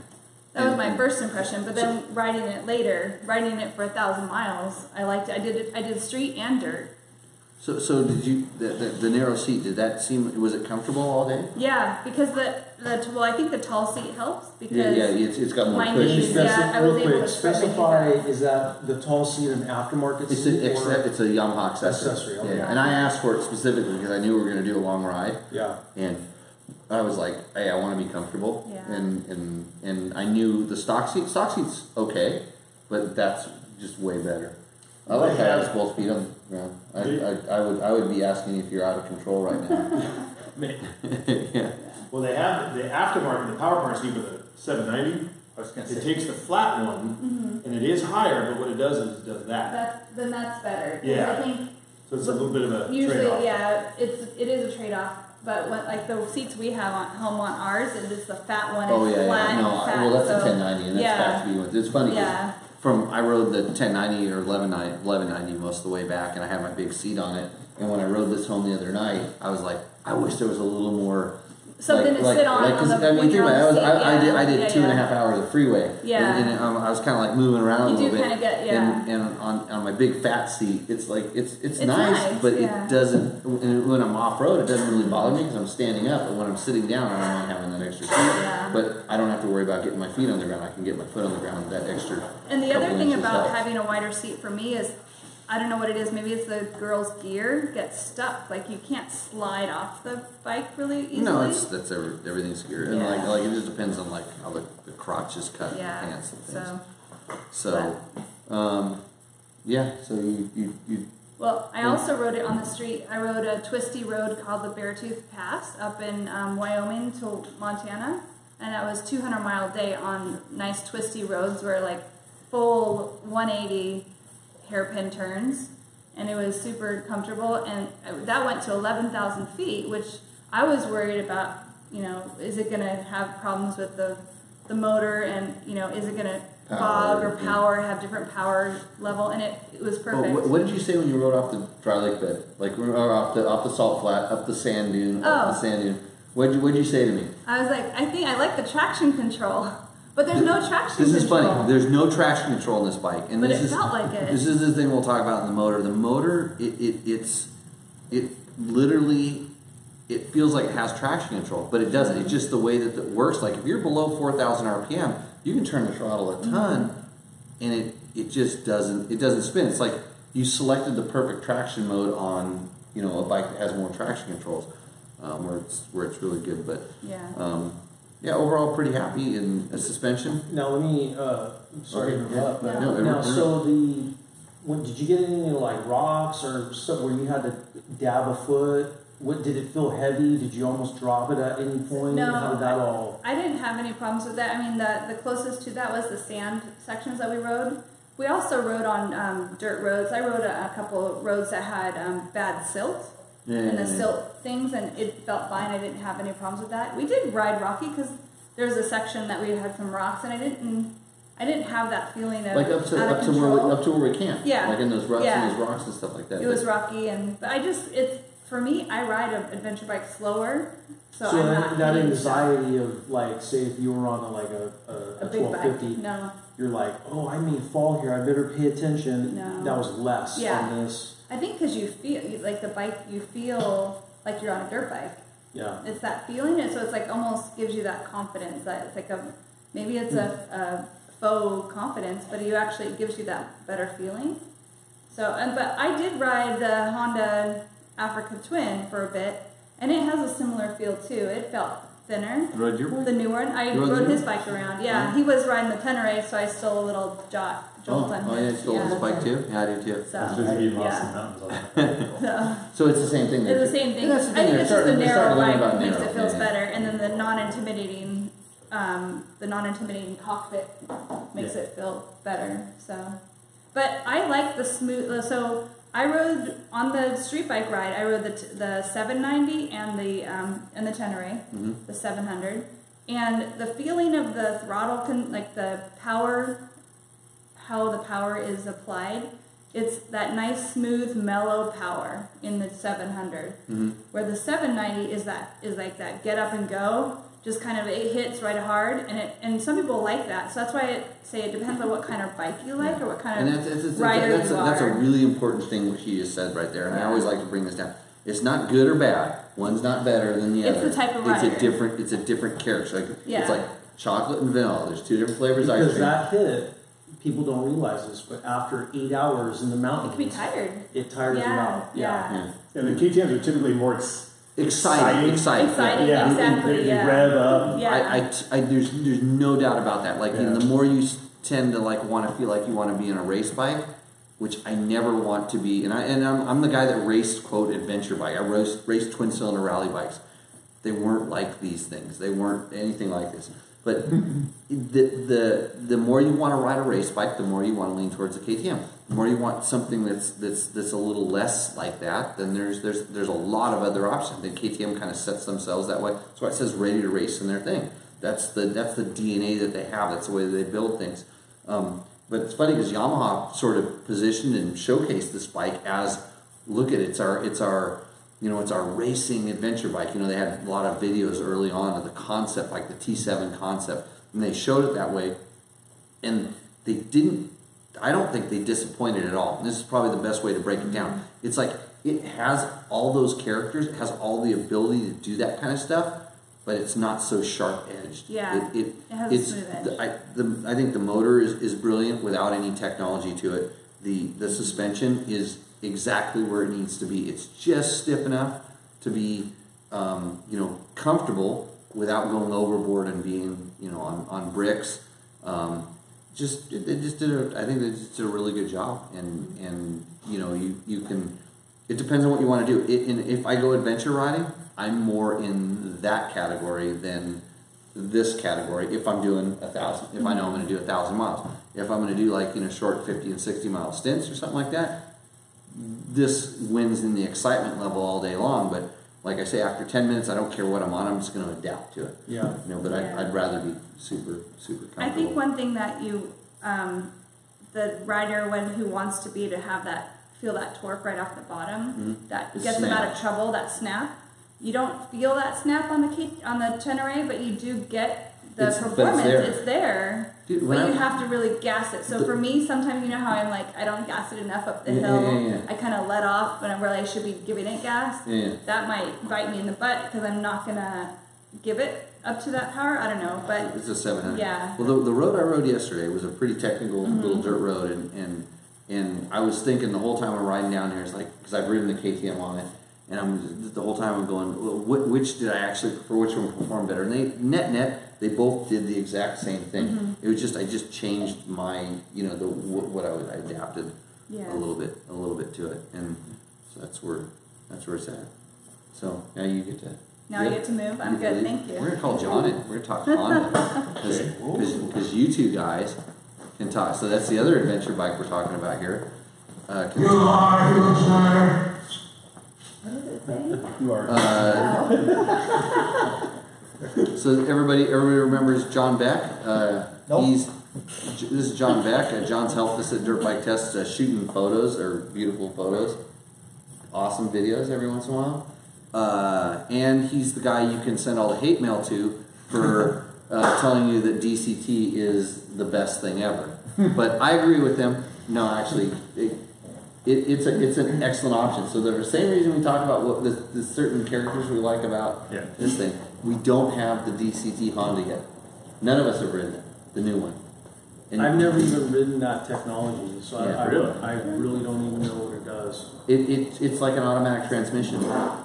That was my first impression, but then riding it later, riding it for a thousand miles, I liked it. I did it. I did street and dirt. So, so did you? The, the, the narrow seat, did that seem? Was it comfortable all day? Yeah, because the the well, I think the tall seat helps because yeah, yeah, it's, it's got more cushion. Yeah, I was able quick, to specify. Is that the tall seat an aftermarket it's seat? A, it's, a, it's a Yamaha accessory. accessory okay. Yeah, and I asked for it specifically because I knew we were going to do a long ride. Yeah, and I was like, hey, I want to be comfortable, yeah. and and and I knew the stock seat. Stock seat's okay, but that's just way better. I like how I was both feet on the ground. I, I, I would I would be asking if you're out of control right now. Yeah. Well, they have the aftermarket, the power parts, even the seven ninety. I was gonna say. It takes the flat one, mm-hmm. and it is higher, but what it does is it does that. That's, then that's better. Yeah. I think so it's a little bit of a usually, trade-off. yeah, it's it is a trade-off. But when, like the seats we have at home on ours, it is the fat one. Oh, yeah, flat yeah. No, fat, well, that's so, a ten ninety, and that's yeah. fat to be with. It's funny. Yeah. From I rode the ten ninety or eleven ninety most of the way back, and I had my big seat on it. And when I rode this home the other night, I was like, I wish there was a little more something like, to like, sit on. Like, on the, I mean, think about it. I, yeah. I did, I did yeah, two yeah. and a half hours of freeway. Yeah. And, and um, I was kind of like moving around you a little bit. You do kind of get, yeah. And, and on, on my big fat seat, it's like, it's it's, it's nice, nice, but yeah. it doesn't, when I'm off road, it doesn't really bother me because I'm standing up. But when I'm sitting down, I don't mind having that extra seat. Yeah. But I don't have to worry about getting my feet on the ground. I can get my foot on the ground with that extra. And the other thing about having a wider seat for me is, I don't know what it is, maybe it's the girls' gear gets stuck. Like, you can't slide off the bike really easily. No, it's, that's every, everything's gear. Yeah. And, like, like, it just depends on, like, how the, the crotch is cut yeah. and the pants and things. So, so um, yeah, so you, you, you... Well, I also rode it on the street. I rode a twisty road called the Beartooth Pass up in um, Wyoming to Montana. And that was two hundred mile day on nice twisty roads where, like, full one eighty... hairpin turns, and it was super comfortable, and that went to eleven thousand feet, which I was worried about, you know, is it going to have problems with the, the motor, and, you know, is it going to fog or power, have different power level, and it, it was perfect. Well, what did you say when you rode off the dry lake bed? Like, we were off the off the salt flat, up the sand dune, oh. up the sand dune. What did you, you say to me? I was like, I think I like the traction control, but there's no traction control. This is funny. There's no traction control in this bike. And but this it is, felt like it. This is the thing we'll talk about in the motor. The motor, it, it it's, it literally... It feels like it has traction control, but it doesn't. It's just the way that it works. Like if you're below four thousand R P M, you can turn the throttle a ton, mm-hmm. and it, it just doesn't it doesn't spin. It's like you selected the perfect traction mode on you know a bike that has more traction controls, um, where it's where it's really good. But yeah, um, yeah, overall pretty happy in a suspension. Now let me uh, sorry okay. to interrupt, but yeah. no, now so the when, did you get any like rocks or stuff where you had to dab a foot? What, did it feel heavy? Did you almost drop it at any point? No, How did that all... I didn't have any problems with that. I mean, the, the closest to that was the sand sections that we rode. We also rode on um, dirt roads. I rode a, a couple of roads that had um, bad silt yeah, and the yeah, silt yeah. things, and it felt fine. I didn't have any problems with that. We did ride rocky because there was a section that we had some rocks, and I didn't I didn't have that feeling of like up to out of up to where we, up to where we can't. Yeah, like in those ruts yeah. and those rocks and stuff like that. It but, was rocky, and but I just it's. For me, I ride an adventure bike slower, so, so I'm that, not that anxiety stuff. Of like, say, if you were on a, like a, a, a, a twelve fifty, no. you're like, oh, I may fall here. I better pay attention. No. That was less yeah. on this. I think because you feel like the bike, you feel like you're on a dirt bike. Yeah, it's that feeling, and so it's like almost gives you that confidence that it's like a maybe it's mm. a, a faux confidence, but you actually it gives you that better feeling. So, and but I did ride the Honda Africa Twin for a bit, and it has a similar feel too. It felt thinner. You rode your bike? The new one. I you rode, rode his bike around. Yeah, yeah, he was riding the Ténéré, so I stole a little jot, jolt oh, on him. Oh, yeah, you stole yeah. his bike too? Yeah, I did too. So, I yeah. so, so it's the same thing. It's the same thing. The thing I think it's just a narrow bike that makes narrow. it feels yeah. better, and then the non-intimidating, um, the non-intimidating cockpit makes yeah. it feel better. So, but I like the smooth. So. I rode on the street bike ride. I rode the t the seven ninety and the um, and the Ténéré, mm-hmm. the seven hundred, and the feeling of the throttle, can, like the power, how the power is applied. It's that nice, smooth, mellow power in the seven hundred, mm-hmm. where the seven ninety is that is like that get up and go. Just kind of it hits right hard, and it and some people like that, so that's why I say it depends on what kind of bike you like or what kind and of that's, that's, rider that's, that's, you a, are. That's a really important thing what she just said right there, and yeah. I always like to bring this down. It's not good or bad. One's not better than the it's other. It's the type of rider. It's a different. It's a different character. Like, yeah. It's like chocolate and vanilla. There's two different flavors. Because ice cream. That hit. People don't realize this, but after eight hours in the mountains, it can be tired. It tires yeah. you out. Yeah. yeah. yeah. And the K T Ms are typically more. Ex Exciting, exciting, exciting, yeah, yeah. exactly. They, they yeah. rev up. Yeah. I, I, I, there's, there's no doubt about that. Like, yeah. and the more you tend to like want to feel like you want to be in a race bike, which I never want to be. And I, and I'm, I'm the guy that raced quote adventure bike. I raced, raced twin cylinder rally bikes. They weren't like these things. They weren't anything like this. But the, the, the more you want to ride a race bike, the more you want to lean towards a K T M. The more you want something that's that's that's a little less like that, then there's there's there's a lot of other options. Then K T M kind of sets themselves that way. That's why it says ready to race in their thing. That's the that's the D N A that they have. That's the way that they build things. Um, but it's funny because Yamaha sort of positioned and showcased this bike as look at it, it's our it's our you know it's our racing adventure bike. You know they had a lot of videos early on of the concept, like the T seven concept, and they showed it that way, and they didn't. I don't think they disappointed at all. And this is probably the best way to break it down. It's like it has all those characters. It has all the ability to do that kind of stuff, but it's not so sharp-edged. Yeah, it, it, it has it's, a smooth edge. The, I, the, I think the motor is, is brilliant without any technology to it. The, the suspension is exactly where it needs to be. It's just stiff enough to be um, you know, comfortable without going overboard and being you know on, on bricks. Um, Just they just did a I think they just did a really good job, and and you know you you can it depends on what you want to do. It, and if I go adventure riding, I'm more in that category than this category. If I'm doing a thousand, if I know I'm going to do a thousand miles, if I'm going to do like you know short fifty and sixty mile stints or something like that, this wins in the excitement level all day long. But like I say, after ten minutes, I don't care what I'm on. I'm just going to adapt to it. Yeah. You know, but yeah. I, I'd rather be super, super comfortable. I think one thing that you um, the rider when who wants to be to have that feel that torque right off the bottom, mm-hmm. that the gets snap. them out of trouble. That snap, you don't feel that snap on the key, on the Ténéré, but you do get the it's, performance. It's there. It's there. Dude, but I'm, you have to really gas it. So the, for me, sometimes you know how I'm like, I don't gas it enough up the yeah, hill. Yeah, yeah. I kind of let off when I really should be giving it gas. Yeah. That might bite me in the butt because I'm not gonna give it up to that power. I don't know, but it's a seven hundred. Yeah. Well, the, the road I rode yesterday was a pretty technical mm-hmm. little dirt road, and, and and I was thinking the whole time I'm riding down here, it's like because I've ridden the K T M on it, and I'm just, the whole time I'm going, well, which did I actually prefer? Which one performed better? And they net net. They both did the exact same thing. Mm-hmm. It was just I just changed my you know the what I, was, I adapted yeah. a little bit a little bit to it, and so that's where that's where it's at. So now you get to now I get to move. I'm good, thank you. We're gonna call John and we're gonna talk to Honda because you two guys can talk. So that's the other adventure bike we're talking about here. Uh, can you are you are. Uh, So everybody, everybody remembers John Beck. Uh, nope. He's this is John Beck. Uh, John's helped us at Dirt Bike Test, uh, shooting photos or beautiful photos, awesome videos every once in a while. Uh, and he's the guy you can send all the hate mail to for uh, telling you that D C T is the best thing ever. But I agree with him. No, actually, it, it, it's a it's an excellent option. So the same reason we talk about what the, the certain characters we like about yeah. this thing. We don't have the D C T Honda yet. None of us have ridden it, the new one. And I've never even ridden that technology, so yeah, I, I, really? I really don't even know what it does. It, it It's like an automatic transmission uh,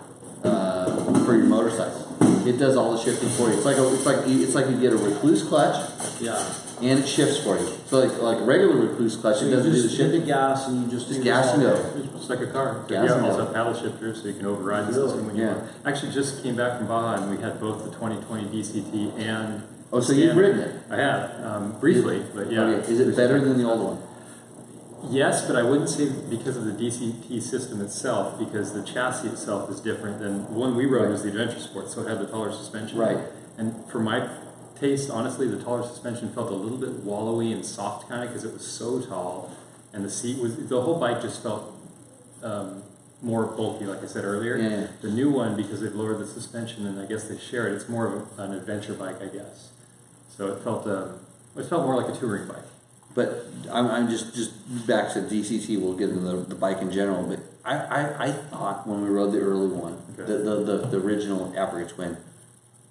for your motorcycle. It does all the shifting for you. It's like a, it's like you, it's like you get a recluse clutch. Yeah. And it shifts for you. So like like a regular recluse clutch, so it doesn't do the shifting. You just gas and you just, just gas and go. It's like a car. Gas yeah, and also go. Paddle shifter, so you can override the system when you yeah. want. Actually, just came back from Baja, and we had both the twenty twenty D C T and oh, so you've ridden it? I have um, briefly, it, but yeah. Okay. Is it better than the old one? Yes, but I wouldn't say because of the D C T system itself, because the chassis itself is different than the one we rode right. was the Adventure Sport, so it had the taller suspension. Right. And for my taste, honestly, the taller suspension felt a little bit wallowy and soft kind of because it was so tall, and the seat was the whole bike just felt um, more bulky, like I said earlier. Yeah. The new one, because they've lowered the suspension and I guess they share it, it's more of a, an adventure bike, I guess. So it felt um, it felt more like a touring bike. But I'm, I'm just just back to D C T. We'll get into the, the bike in general, but I, I, I thought when we rode the early one, okay. the, the, the the original Africa Twin,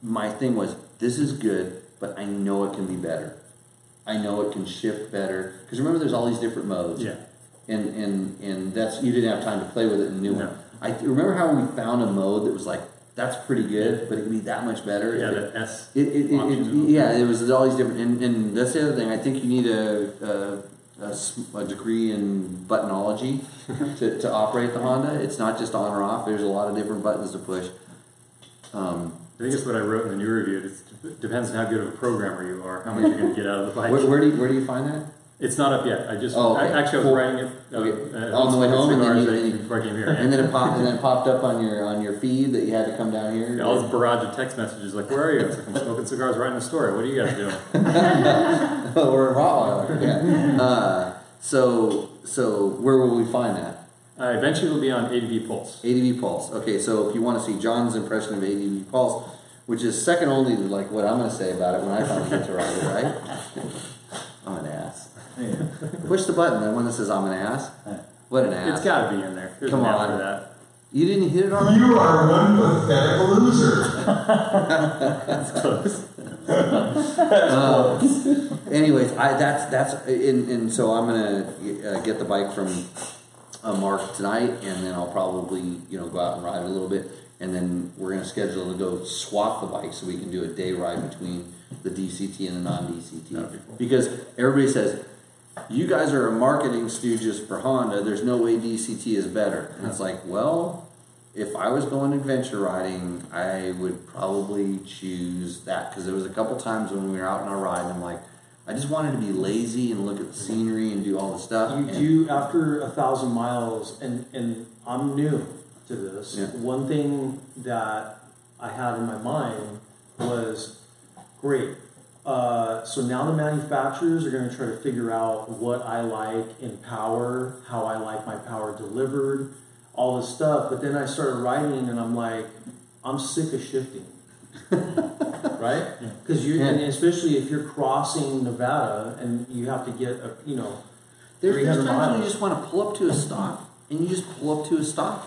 my thing was, this is good, but I know it can be better. I know it can shift better. Because remember, there's all these different modes. Yeah. And, and and that's you didn't have time to play with it in the new no. one. I remember how we found a mode that was like, that's pretty good, but it can be that much better. Yeah, it, the S it, it, it, it, yeah, it was all these different. And, and that's the other thing. I think you need a, a, a, a degree in buttonology to, to operate the Honda. It's not just on or off. There's a lot of different buttons to push. Um, I think it's what I wrote in the new review. It depends on how good of a programmer you are, how much you're going to get out of the bike. Where, where do you, where do you find that? It's not up yet. I just oh, okay. I, actually I was writing it uh, okay. uh, on the way home and then, you, and, I came here. and then it popped and then it popped up on your on your feed that you had to come down here. Yeah, all this barrage of text messages like, "Where are you?" It's like, "I'm smoking cigars, writing a story. What are you guys doing?" We're Rottweiler. Yeah. Uh, so so where will we find that? Uh, eventually it'll be on A D V Pulse. A D V Pulse. Okay, so if you want to see John's impression of A D V Pulse, which is second only to like what I'm going to say about it when I finally get to ride it, right? I'm an ass. Yeah. Push the button, the one that says I'm an ass. What an ass. It's got to be in there. There's Come on. For that. You didn't hit it already? You are one pathetic loser. That's close. uh, anyways, I, that's, that's, and, and so I'm going to uh, get the bike from... Uh, Mark tonight, and then I'll probably you know go out and ride a little bit, and then we're going to schedule to go swap the bike so we can do a day ride between the D C T and the non-D C T. Be cool. Because everybody says you guys are a marketing stooges for Honda. There's no way D C T is better, and it's like, well, if I was going adventure riding, I would probably choose that because there was a couple times when we were out on our ride, and I'm like, I just wanted to be lazy and look at the scenery and do all the stuff. You do after a thousand miles, and, and I'm new to this. Yeah. One thing that I had in my mind was, great, Uh, so now the manufacturers are going to try to figure out what I like in power, how I like my power delivered, all this stuff. But then I started riding and I'm like, I'm sick of shifting. Right? Because yeah. you, yeah. and especially if you're crossing Nevada and you have to get a, you know, there's, there's times miles. When you just want to pull up to a stop, and you just pull up to a stop,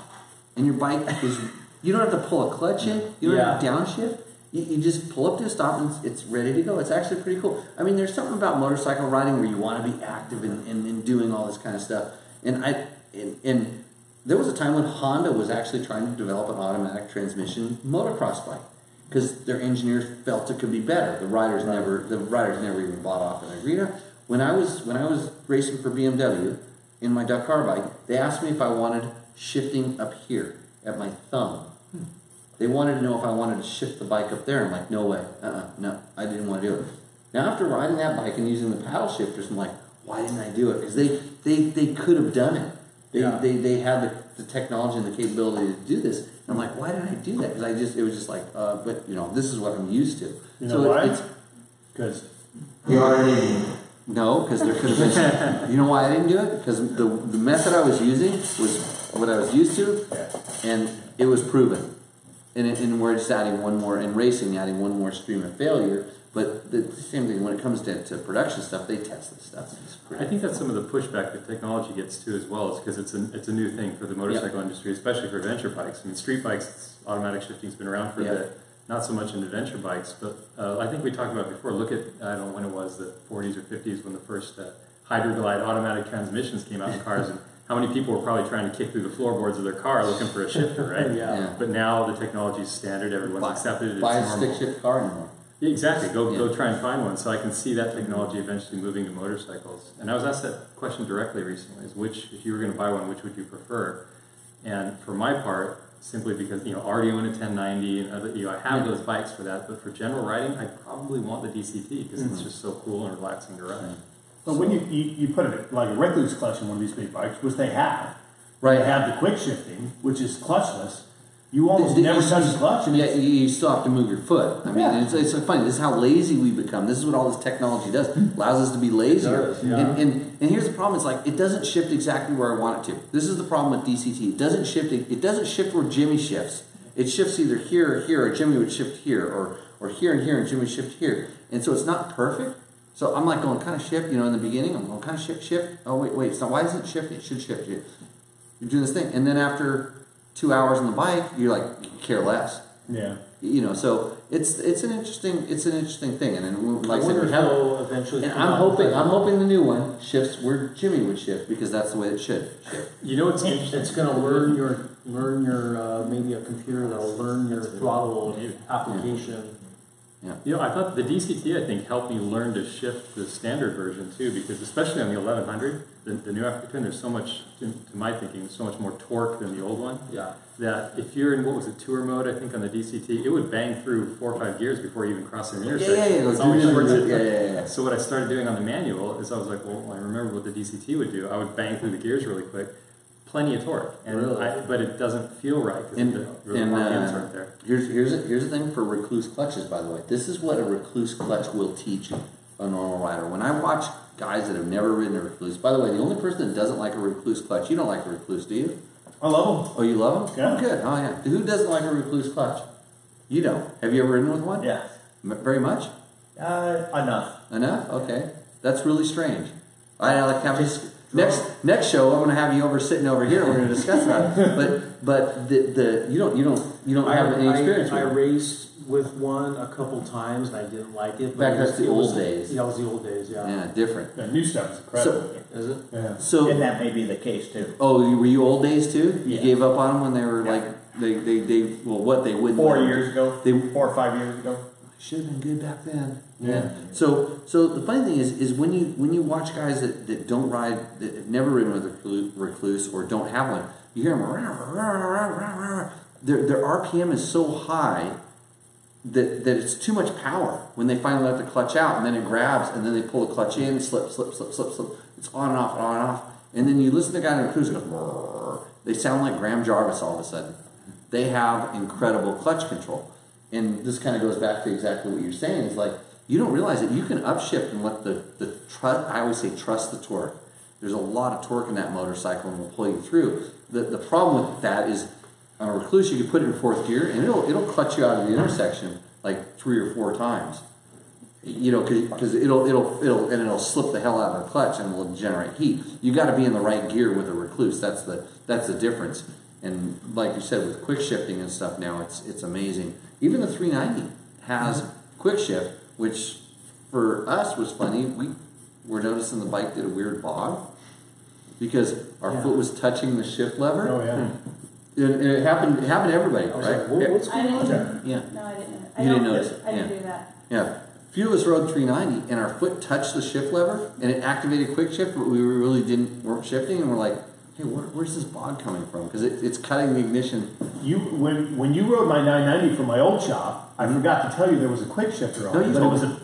and your bike is, you don't have to pull a clutch in, you don't yeah. have to downshift. You, you just pull up to a stop and it's ready to go. It's actually pretty cool. I mean, there's something about motorcycle riding where you want to be active and, and, and doing all this kind of stuff. And I and, and there was a time when Honda was actually trying to develop an automatic transmission motocross bike because their engineers felt it could be better. The riders right. never the riders never even bought off an arena. When I was when I was racing for B M W in my Dakar bike, they asked me if I wanted shifting up here at my thumb. They wanted to know if I wanted to shift the bike up there. I'm like, no way. Uh-uh. No, I didn't want to do it. Now, after riding that bike and using the paddle shifters, I'm like, why didn't I do it? Because they, they, they could have done it. They yeah. they, they had the, the technology and the capability to do this. And I'm like, why did I do that? Because I just, it was just like, uh, but, you know, this is what I'm used to. You know so why? Because you already... No, because there could have been... You know why I didn't do it? Because the, the method I was using was what I was used to, and it was proven. And, it, and we're just adding one more, in racing, adding one more stream of failure. But the same thing, when it comes to, to production stuff, they test this stuff. I think that's some of the pushback that technology gets to as well, is because it's a, it's a new thing for the motorcycle yep. industry, especially for adventure bikes. I mean, street bikes, automatic shifting's been around for yep. a bit. Not so much in adventure bikes, but uh, I think we talked about before. Look at, I don't know when it was, the forties or fifties when the first uh, Hydroglide automatic transmissions came out in cars. And how many people were probably trying to kick through the floorboards of their car looking for a shifter, right? yeah. yeah. But now the technology is standard. Everyone's buy, accepted. It's buy a stick shift car anymore. Yeah, exactly. Go yeah. go try and find one. So I can see that technology eventually moving to motorcycles. And I was asked that question directly recently: is which, if you were going to buy one, which would you prefer? And for my part, simply because you know, already own a ten ninety, and other, you know, I have yeah. those bikes for that. But for general riding, I probably want the D C T because mm-hmm. it's just so cool and relaxing to ride. Mm-hmm. But so when you, you, you put it like a Recluse clutch in one of these big bikes, which they have, right? They have the quick shifting, which is clutchless. You almost the, the, never you, touch the clutch. And yeah, you still have to move your foot. I mean, yeah. it's, it's so funny. This is how lazy we become. This is what all this technology does. It allows us to be lazier. Does, yeah. and, and and here's the problem. It's like, it doesn't shift exactly where I want it to. This is the problem with D C T. It doesn't shift. It, it doesn't shift where Jimmy shifts. It shifts either here or here, or Jimmy would shift here, or or here and here, and Jimmy would shift here. And so it's not perfect. So I'm like going kind of shift, you know, in the beginning. I'm going kind of shift, shift. Oh, wait, wait. So why isn't it shifting? It should shift. You're doing this thing. And then after two hours on the bike, you're like, you care less. Yeah. You know, so it's it's an interesting it's an interesting thing. And then, like I said, we have eventually. And I'm hoping I'm hoping the new one shifts where Jimmy would shift, because that's the way it should shift. You know, it's interesting. It's going to learn your learn your uh, maybe a computer that'll learn your throttle yeah. application. Yeah. Yeah. You know, I thought the D C T, I think, helped me learn to shift the standard version, too, because especially on the eleven hundred, the, the new Africa Twin, there's so much, to, to my thinking, there's so much more torque than the old one, yeah. that if you're in, what was it, tour mode, I think, on the D C T, it would bang through four or five gears before you even cross an intersection. Yeah, yeah, yeah. It's always towards it. Yeah, yeah, yeah. So what I started doing on the manual is I was like, well, I remember what the D C T would do. I would bang through the gears really quick. Plenty of torque, and really? I, but it doesn't feel right. And, the, the and uh, right there. Here's here's a, here's the thing for Recluse clutches. By the way, this is what a Recluse clutch will teach a normal rider. When I watch guys that have never ridden a Recluse, by the way, the only person that doesn't like a Recluse clutch, you don't like a Recluse, do you? I love them. Oh, you love them? Yeah. Oh, good. Oh, yeah. Who doesn't like a Recluse clutch? You don't. Have you ever ridden with one? Yeah. M- very much. Uh, enough. Enough. Okay, that's really strange. I like how just. Next next show, I'm going to have you over sitting over here. We're going to discuss about it. But but the, the you don't you don't you don't I, have any experience. I, with I raced with one a couple times and I didn't like it. But in fact, that's the old days. Yeah, it was the old days. Yeah. Yeah, different. The new stuff is incredible. So, is it? Yeah. So and that may be the case too. Oh, were you old days too? You yeah. gave up on them when they were yeah. like they, they they well what they wouldn't four years ago. They four or five years ago. Should have been good back then. Yeah. yeah. So, so the funny thing is, is when you when you watch guys that, that don't ride, that have never ridden with a Recluse or don't have one, you hear them. Rah, rah, rah, rah, rah. Their their R P M is so high that that it's too much power when they finally let the clutch out, and then it grabs, and then they pull the clutch in, slip, slip, slip, slip, slip. It's on and off, on and off, and then you listen to the guy in a Recluse goes. Rah, rah. They sound like Graham Jarvis all of a sudden. They have incredible clutch control. And this kind of goes back to exactly what you're saying. It's like you don't realize that you can upshift and let the, the trust, I always say trust the torque. There's a lot of torque in that motorcycle and will pull you through. The, the problem with that is on a Recluse, you can put it in fourth gear and it'll, it'll clutch you out of the intersection like three or four times. You know, because it'll, it'll, it'll, and it'll slip the hell out of the clutch and will generate heat. You got to be in the right gear with a Recluse. That's the, that's the difference. And like you said, with quick shifting and stuff now, it's, it's amazing. Even the three ninety has quick shift, which for us was funny. We were noticing the bike did a weird bob because our yeah. foot was touching the shift lever. Oh yeah. And it happened. It happened to everybody, right? Like, what, what's going on there? Yeah. No, I didn't. I you didn't notice it. I didn't yeah. do that. Yeah. Few of us rode three ninety, and our foot touched the shift lever, and it activated quick shift, but we really didn't weren't shifting, and we're like, "Hey, where, where's this bod coming from?" Because it, it's cutting the ignition. You when when you rode my nine ninety from my old shop, I forgot to tell you there was a quick shifter on. No, you but told it was a,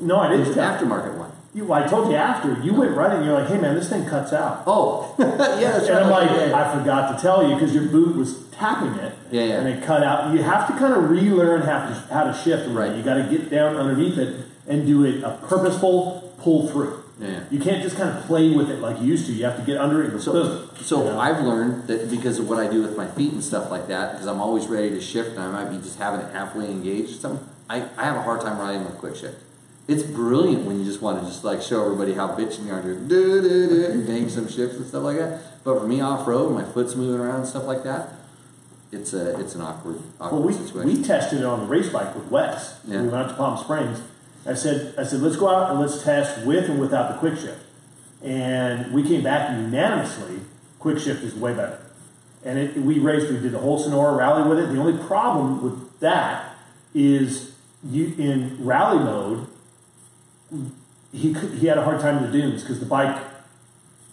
no, I didn't. It was tell an aftermarket one. You, well, I told you after you went riding, you're like, "Hey, man, this thing cuts out." Oh, yeah, that's and right. I'm like, yeah, yeah. I forgot to tell you because your boot was tapping it. Yeah, yeah. And it cut out. You have to kind of relearn how to, how to shift. Right. You got to get down underneath it and do it a purposeful pull through. Yeah. You can't just kind of play with it like you used to. You have to get under it. And so boom, so you know? I've learned that because of what I do with my feet and stuff like that, because I'm always ready to shift and I might be just having it halfway engaged or something, I, I have a hard time riding with quick shift. It's brilliant when you just want to just like show everybody how bitching you are and do do do and name some shifts and stuff like that. But for me off road, my foot's moving around and stuff like that. It's a it's an awkward, awkward well, we, situation. We tested it on the race bike with Wes. Yeah. We went out to Palm Springs. I said I said let's go out and let's test with and without the quick shift. And we came back unanimously. Quick shift is way better. And it, we raced. We did the whole Sonora Rally with it. The only problem with that is you in rally mode. He he had a hard time in the dunes because the bike,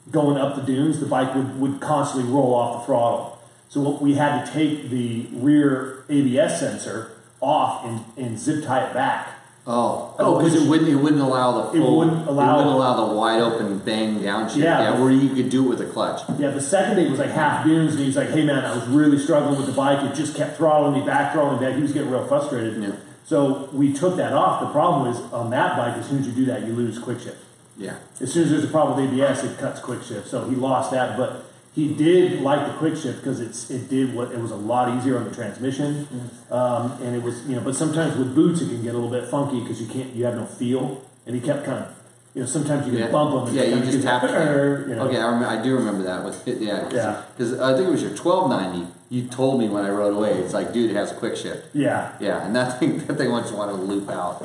going up the dunes, the bike would, would constantly roll off the throttle. So we had to take the rear A B S sensor off and, and zip tie it back. Oh, oh, because it wouldn't it wouldn't allow the full, it wouldn't allow it wouldn't allow the wide open bang down shift. Yeah, yeah, where you could do it with a clutch. Yeah, the second day was like half dunes, and he's like, "Hey man, I was really struggling with the bike. It just kept throttling me back, throttling me back." He was getting real frustrated. Yeah. So we took that off. The problem is on that bike, as soon as you do that, you lose quick shift. Yeah. As soon as there's a problem with A B S, it cuts quick shift. So he lost that, but he did like the quick shift because it's it did what it was a lot easier on the transmission, mm-hmm. um, and it was you know. But sometimes with boots, it can get a little bit funky because you can't you have no feel, and he kept kind of you know sometimes you can yeah. bump them. Yeah, you just tap. Or, you know. Okay, I, remember, I do remember that with it, yeah cause, yeah because I think it was your twelve ninety. You told me when I rode away, it's like, dude, it has a quick shift. Yeah. Yeah, and that thing, that thing wants to want to loop out.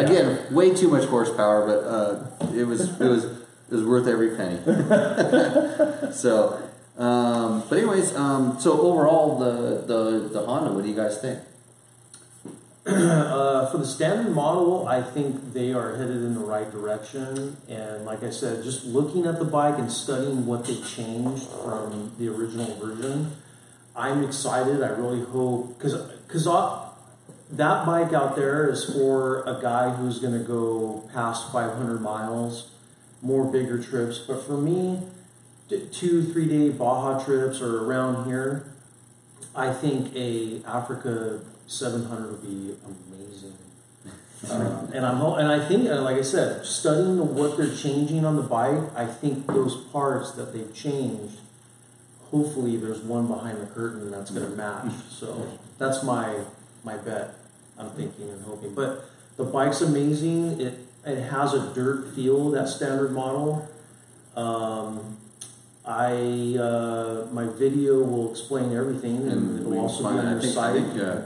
Again, yeah. way too much horsepower, but uh, it was it was it was worth every penny. so, um, but anyways, um, so overall, the, the the Honda, what do you guys think? Uh, for the standard model, I think they are headed in the right direction. And like I said, just looking at the bike and studying what they changed from the original version, I'm excited. I really hope, because because that bike out there is for a guy who's going to go past five hundred miles, more bigger trips. But for me, two, three day Baja trips or around here, I think a Africa seven hundred would be amazing. um, and I'm and I think, and like I said, studying the, what they're changing on the bike, I think those parts that they've changed, hopefully there's one behind the curtain that's going to match. So that's my my bet, I'm thinking and hoping. But the bike's amazing. It it has a dirt feel, that standard model. Um, I uh, my video will explain everything, and, and it will also be on the site. I think, uh,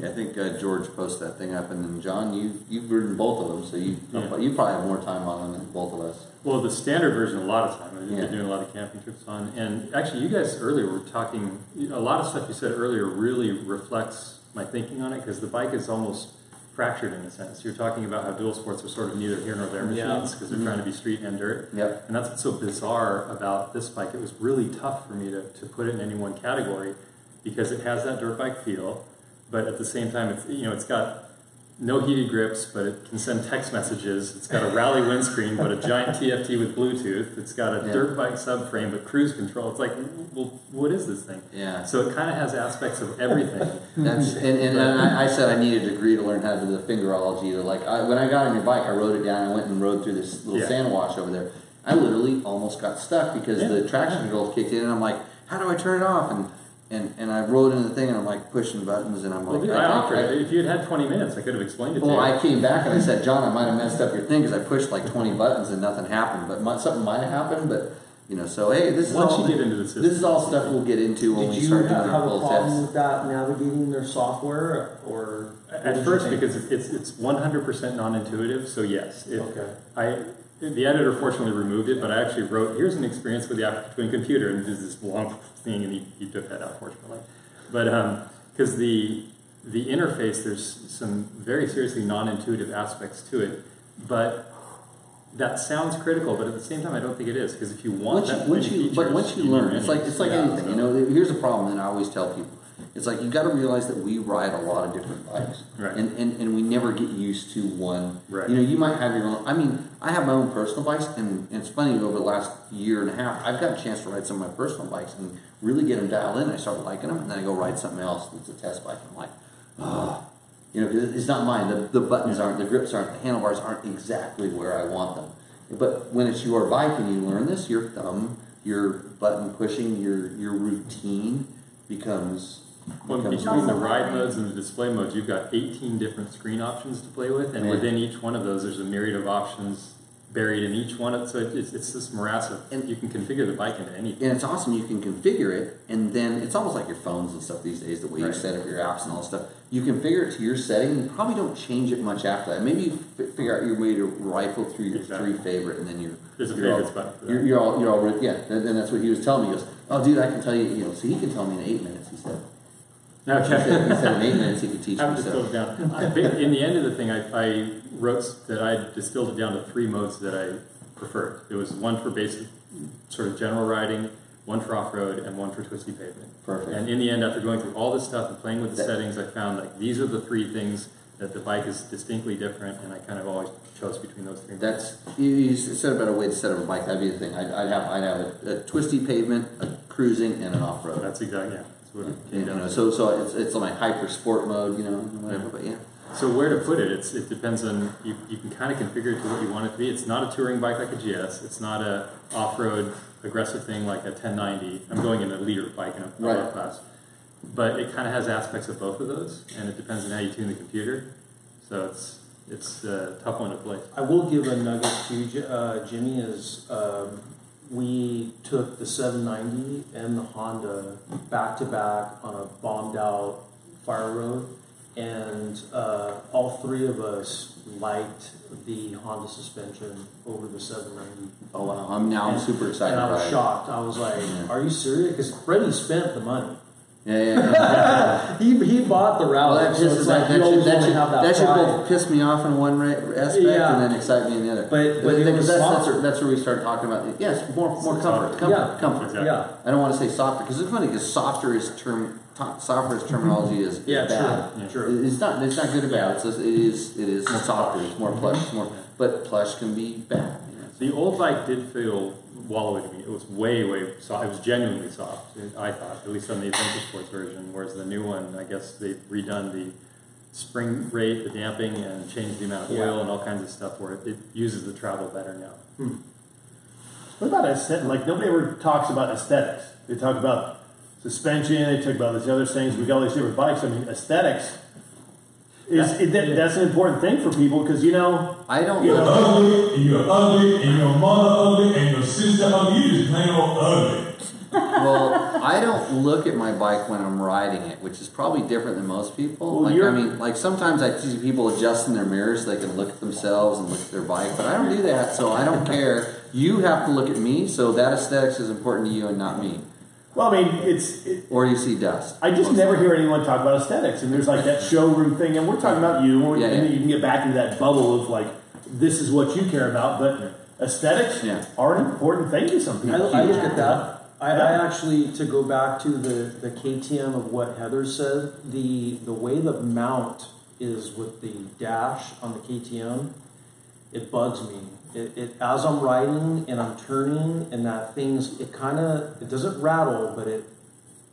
Yeah, I think uh, George posted that thing up, and then John, you you've ridden both of them, so you yeah. you probably have more time on them than both of us. Well, the standard version, a lot of time. I've yeah. been doing a lot of camping trips on, and actually, you guys earlier were talking. A lot of stuff you said earlier really reflects my thinking on it because the bike is almost fractured in a sense. You're talking about how dual sports are sort of neither here nor there machines because yeah. they're mm-hmm. trying to be street and dirt. Yep. And that's what's so bizarre about this bike. It was really tough for me to to put it in any one category because it has that dirt bike feel. But at the same time, it's you know it's got no heated grips, but it can send text messages. It's got a rally windscreen, but a giant T F T with Bluetooth. It's got a yeah. dirt bike subframe, but cruise control. It's like, well, what is this thing? Yeah. So it kind of has aspects of everything. That's and, and, and I, I said I needed a degree to learn how to do the fingerology. Or like I, when I got on your bike, I rode it down. I went and rode through this little yeah. sand wash over there. I literally almost got stuck because yeah. the traction controls kicked in, and I'm like, how do I turn it off? And And and I rolled into the thing and I'm like pushing buttons and I'm like... Well, dude, I, I offered I, it. If you had had twenty minutes, I could have explained it well, to you. Well, I came back and I said, John, I might have messed up your thing because I pushed like twenty buttons and nothing happened. But my, something might have happened, but, you know, so, hey, this is Once all... Once you get into the system. This is all stuff we'll get into when did we start doing full tests. Did you have a problem tests. with that navigating their software or... At first, because it's it's one hundred percent non-intuitive, so yes. It, okay. I... The editor fortunately removed it, but I actually wrote, here's an experience with the Africa Twin computer, and there's this long thing, and he, he took that out, fortunately. But, because um, the the interface, there's some very seriously non-intuitive aspects to it, but that sounds critical, but at the same time, I don't think it is, because if you want once that you, once many you, features... But once you, you learn, it's like, it's like yeah, anything, so. You know, here's a problem that I always tell people. It's like, you've got to realize that we ride a lot of different bikes, right. and, and and we never get used to one. Right. You know, you might have your own. I mean, I have my own personal bikes, and, and it's funny. Over the last year and a half, I've got a chance to ride some of my personal bikes and really get them dialed in. I start liking them, and then I go ride something else that's a test bike. And I'm like, oh, you know, it's not mine. The the buttons aren't, the grips aren't, the handlebars aren't exactly where I want them. But when it's your bike and you learn this, your thumb, your button pushing, your your routine. Becomes, well, becomes between the ride modes and the display modes, you've got eighteen different screen options to play with, and yeah. within each one of those, there's a myriad of options buried in each one. So it's, it's this morass of, and you can configure the bike into anything. And it's awesome. You can configure it, and then it's almost like your phones and stuff these days, the way right. you set up your apps and all that stuff. You configure it to your setting. You probably don't change it much after that. Maybe you f figure out your way to rifle through your exactly. three favorite, and then you're there's a you're favorite all, spot. For that. You're, you're all you're all yeah. And, and that's what he was telling me. He goes, oh, dude, I can tell you. You know, so he can tell me in eight minutes. He said. Okay. He said, he said in eight minutes he could teach I'm me. So. Down. I, in the end of the thing, I, I wrote that I distilled it down to three modes that I preferred. There was one for basic, sort of general riding, one for off-road, and one for twisty pavement. Perfect. And in the end, after going through all this stuff and playing with the that, settings, I found like these are the three things that the bike is distinctly different, and I kind of always chose between those three. That's you, you said about a way to set up a bike. That'd be the thing. I'd, I'd have I'd have a, a twisty pavement, a cruising, and an off-road. That's exactly yeah. That's what it came yeah, down you know, to. So so it's it's like hyper sport mode, you know. Whatever, yeah. But yeah. So where to put it? It's it depends on you. You can kind of configure it to what you want it to be. It's not a touring bike like a G S. It's not a off-road aggressive thing like a ten ninety. I'm going in a leader bike in a right. class, but it kind of has aspects of both of those, and it depends on how you tune the computer. So it's it's a tough one to play. I will give a nugget to uh, Jimmy is um, we took the seven ninety and the Honda back to back on a bombed out fire road, and uh, all three of us liked the Honda suspension over the seven ninety. Oh wow! I'm now I'm super excited. And I was shocked. I was like, yeah. "Are you serious?" Because Freddie spent the money. Yeah, yeah. yeah. he he bought the rally. Well, that, so just, like, that, should, that, should, have that, that should both piss me off in one aspect yeah. and then excite me in the other. But, but it was that's, that's, that's where we start talking about. Yes, more more comfort, comfort, yeah. comfort. Exactly. Yeah. I don't want to say softer because it's funny because softer is term. Software's terminology is yeah, bad. True. Yeah, true. It's not. It's not good or bad. It's just, it is. It is softer. It's more plush. It's more. But plush can be bad. You know? The old bike did feel wallowy to me. It was way, way soft. It was genuinely soft. I thought, at least on the adventure sports version. Whereas the new one, I guess they've redone the spring rate, the damping, and changed the amount of yeah. oil and all kinds of stuff. Where it, it uses the travel better now. Hmm. What about aesthetic? Like nobody ever talks about aesthetics. They talk about suspension, they talk about these other things. We got all these different bikes. I mean, aesthetics is that, it, that, that's an important thing for people because you know I don't. You're know. ugly, and you're ugly, and your mother ugly, and your sister ugly. You just plain old ugly. Well, I don't look at my bike when I'm riding it, which is probably different than most people. Well, like I mean, like sometimes I see people adjusting their mirrors so they can look at themselves and look at their bike, but I don't do that, so I don't care. You have to look at me, so that aesthetics is important to you and not me. Well, I mean, it's... It, or you see dust. I just never hear anyone talk about aesthetics. And there's like that showroom thing, and we're talking about you, and yeah, yeah. you can get back into that bubble of like, this is what you care about, but aesthetics yeah. are an important thing to some people. I, I look at that. I, I actually, to go back to the, the K T M of what Heather said, the, the way the mount is with the dash on the K T M. It bugs me. It, it as I'm riding and I'm turning and that thing's, it kind of, it doesn't rattle, but it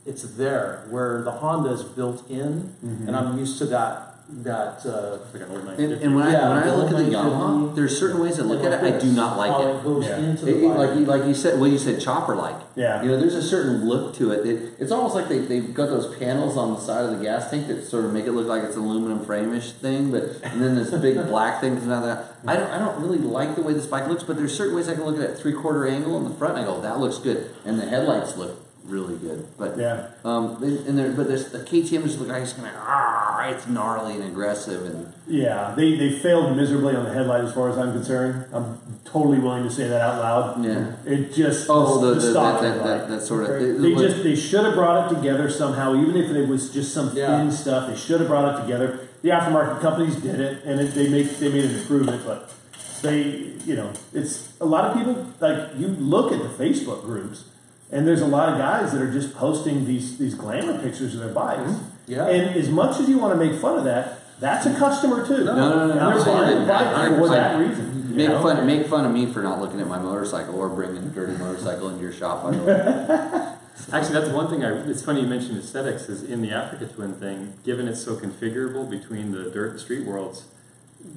it's there where the Honda is built in, mm-hmm. and I'm used to that. That uh, like an old and, and when yeah, I when I look at the Yamaha, there's certain ways I look at it. I do not like it. It goes yeah. into the it, like you, like you said, well, you said chopper like. Yeah. You know, there's a certain look to it. it it's almost like they they've got those panels on the side of the gas tank that sort of make it look like it's an aluminum frame-ish thing, but and then this big black thing comes out of that. I don't I don't really like the way this bike looks, but there's certain ways I can look at it three quarter angle in the front. And I go, that looks good, and the headlights look really good, but yeah, um, and there, but there's the K T M is the guy who's kind of ah, it's gnarly and aggressive, and yeah, they they failed miserably on the headlight as far as I'm concerned. I'm totally willing to say that out loud. Yeah, it just oh the, the, the, the that, that, that, that sort of it, they it, just they should have brought it together somehow, even if it was just some yeah. thin stuff. They should have brought it together. The aftermarket companies did it, and it, they make they made an improvement, but they you know it's a lot of people like you look at the Facebook groups. And there's a lot of guys that are just posting these, these glamour pictures of their bikes. Yeah. And as much as you want to make fun of that, that's a customer too. No, no, no. no I'm saying that for that reason. Make fun, make fun of me for not looking at my motorcycle or bringing a dirty motorcycle into your shop. By the way. Actually, that's one thing. I, it's funny you mentioned aesthetics. Is in the Africa Twin thing, given it's so configurable between the dirt and street worlds.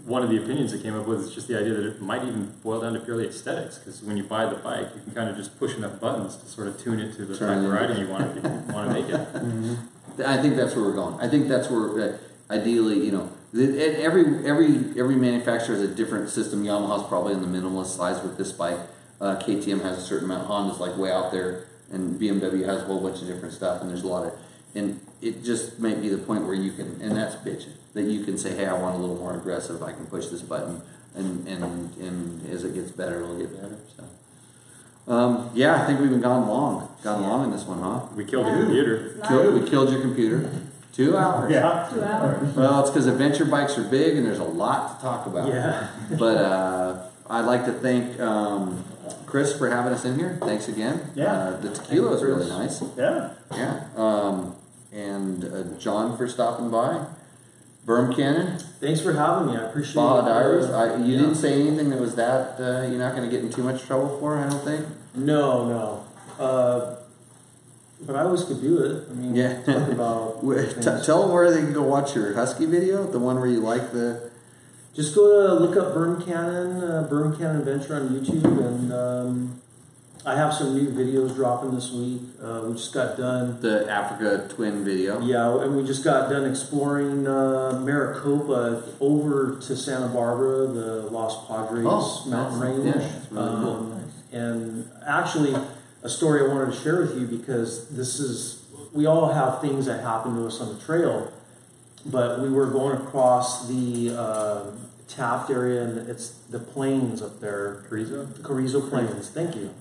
One of the opinions that came up with is just the idea that it might even boil down to purely aesthetics, because when you buy the bike, you can kind of just push enough buttons to sort of tune it to the type of riding you want to want to make it. Mm-hmm. I think that's where we're going. I think that's where, uh, ideally, you know, the, every every every manufacturer has a different system. Yamaha's probably in the minimalist size with this bike. Uh, K T M has a certain amount. Honda's like way out there, and B M W has a whole bunch of different stuff. And there's a lot of, and it just might be the point where you can, and that's bitching. That you can say, hey, I want a little more aggressive. I can push this button, and and, and as it gets better, it'll get better. So, um, yeah, I think we've been gone long, gone yeah. long in this one, huh? We killed yeah. your computer. Killed, we killed your computer. Two hours. Yeah, two hours. Well, it's because adventure bikes are big, and there's a lot to talk about. Yeah. But uh, I'd like to thank um, Chris for having us in here. Thanks again. Yeah. Uh, the tequila was really nice. Yeah. Yeah. Um, and uh, John for stopping by. Berm Cannon. Thanks for having me. I appreciate it. Baja Diaries. I, you yeah. didn't say anything that was that uh, you're not going to get in too much trouble for, I don't think. No, no. Uh, but I always could do it. I mean, yeah. talk about T- Tell them where they can go watch your Husky video, the one where you like the... Just go to look up Berm Cannon, uh, Berm Cannon Adventure on YouTube, and um, I have some new videos dropping this week. Uh, we just got done... The Africa Twin video. Yeah, and we just got done exploring uh, Maricopa over to Santa Barbara, the Los Padres oh, mountain nice. range. Yeah, that's really um, cool. Nice. And actually, a story I wanted to share with you, because this is... We all have things that happen to us on the trail, but we were going across the uh, Taft area, and it's the plains up there. Carrizo? Carrizo Plains. Thank you.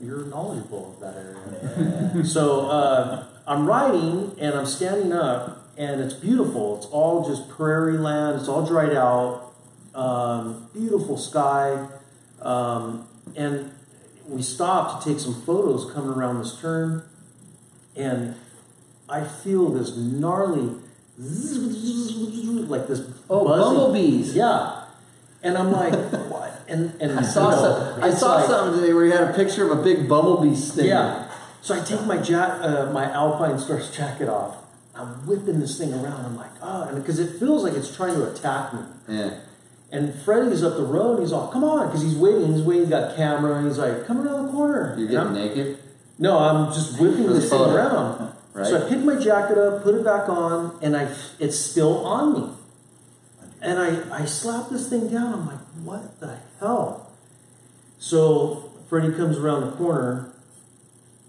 You're knowledgeable of that area. Yeah. So uh, I'm riding, and I'm standing up, and it's beautiful. It's all just prairie land. It's all dried out. Um, beautiful sky. Um, and we stopped to take some photos coming around this turn, and I feel this gnarly, like this oh, bumblebees. Yeah. And I'm like, what? And, and I saw, some, I saw like, something today where you had a picture of a big bumblebee stinger. Yeah. So I take my ja- uh, my Alpine Stars jacket off. I'm whipping this thing around. I'm like, oh, because it feels like it's trying to attack me. Yeah. And Freddie's up the road. And he's all, come on, because he's waiting. He's waiting. He's got camera. And he's like, come around the corner. You're getting naked? No, I'm just whipping this thing around. Right. So I pick my jacket up, put it back on, and I it's still on me. And I, I slap this thing down. I'm like, what the hell? So Freddie comes around the corner.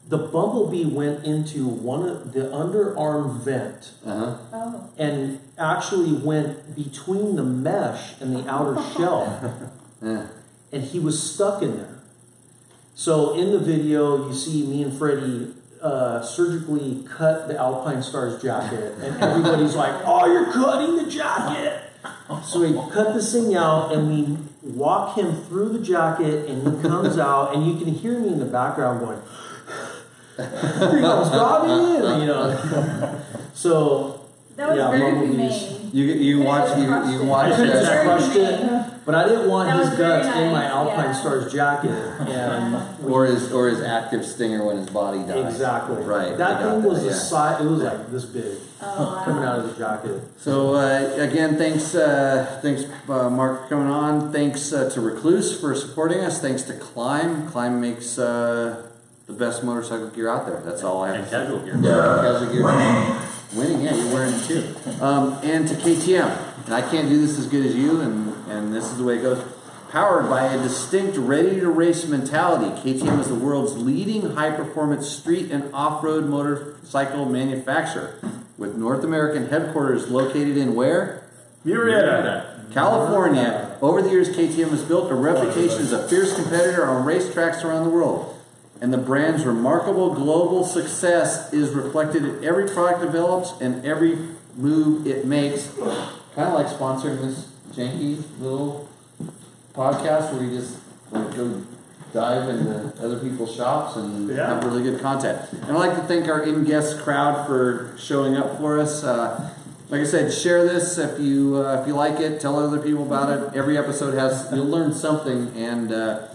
The bumblebee went into one of the underarm vent uh-huh. oh. and actually went between the mesh and the outer shell. Yeah. And he was stuck in there. So in the video, you see me and Freddie Uh, surgically cut the Alpine Stars jacket, and everybody's like, oh, you're cutting the jacket. So we cut this thing out, and we walk him through the jacket, and he comes out, and you can hear me in the background going, here comes Robbie, you know. So That was yeah, very humane. You you watch you you watch that crushed it, but I didn't want that his guts nice. in my Alpine yeah. Stars jacket, and or his or his active stinger when his body dies. Exactly right. That thing was that, a yeah. size. It was yeah. like this big oh, wow. coming out of the jacket. So uh, again, thanks uh, thanks uh, Mark for coming on. Thanks uh, to Recluse for supporting us. Thanks to Climb. Climb makes. Uh, The best motorcycle gear out there. That's all I have. And casual gear. Yeah, casual gear. Winning, yeah, you're wearing it too. Um, and to K T M, and I can't do this as good as you, and, and this is the way it goes. Powered by a distinct ready-to-race mentality, K T M is the world's leading high-performance street and off-road motorcycle manufacturer, with North American headquarters located in where? Murrieta, California. Over the years, K T M has built a reputation as a fierce competitor on racetracks around the world. And the brand's remarkable global success is reflected in every product it develops and every move it makes. Kind of like sponsoring this janky little podcast where we just like go dive into other people's shops and yeah. have really good content. And I'd like to thank our in-guest crowd for showing up for us. Uh, Like I said, share this if you uh, if you like it. Tell other people about it. Every episode has you'll learn something, and uh,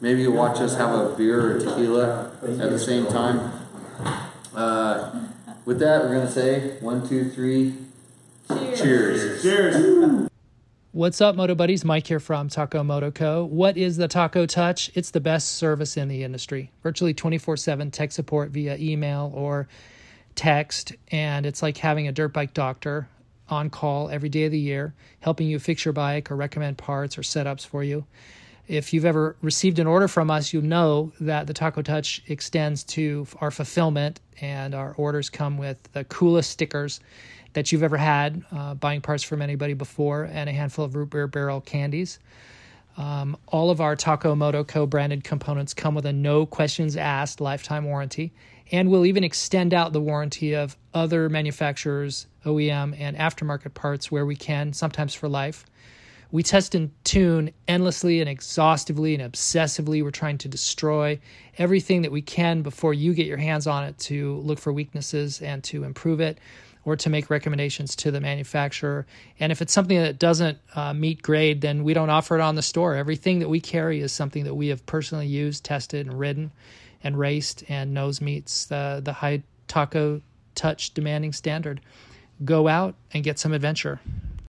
maybe you'll watch us have a beer or tequila at the same time. Uh, with that, we're gonna say one, two, three. Cheers! Cheers! Cheers. What's up, Moto Buddies? Mike here from Taco Moto Co. What is the Taco Touch? It's the best service in the industry. Virtually twenty-four seven tech support via email or text, and it's like having a dirt bike doctor on call every day of the year, helping you fix your bike or recommend parts or setups for you. If you've ever received an order from us, you'll know that the Taco Touch extends to our fulfillment, and our orders come with the coolest stickers that you've ever had, uh, buying parts from anybody before, and a handful of root beer barrel candies. Um, all of our Taco Moto Co. branded components come with a no questions asked lifetime warranty. And we'll even extend out the warranty of other manufacturers, O E M, and aftermarket parts where we can, sometimes for life. We test and tune endlessly and exhaustively and obsessively. We're trying to destroy everything that we can before you get your hands on it, to look for weaknesses and to improve it, or to make recommendations to the manufacturer. And if it's something that doesn't uh, meet grade, then we don't offer it on the store. Everything that we carry is something that we have personally used, tested, and ridden, and raced, and nose meets the, the high Taco Touch demanding standard. Go out and get some adventure.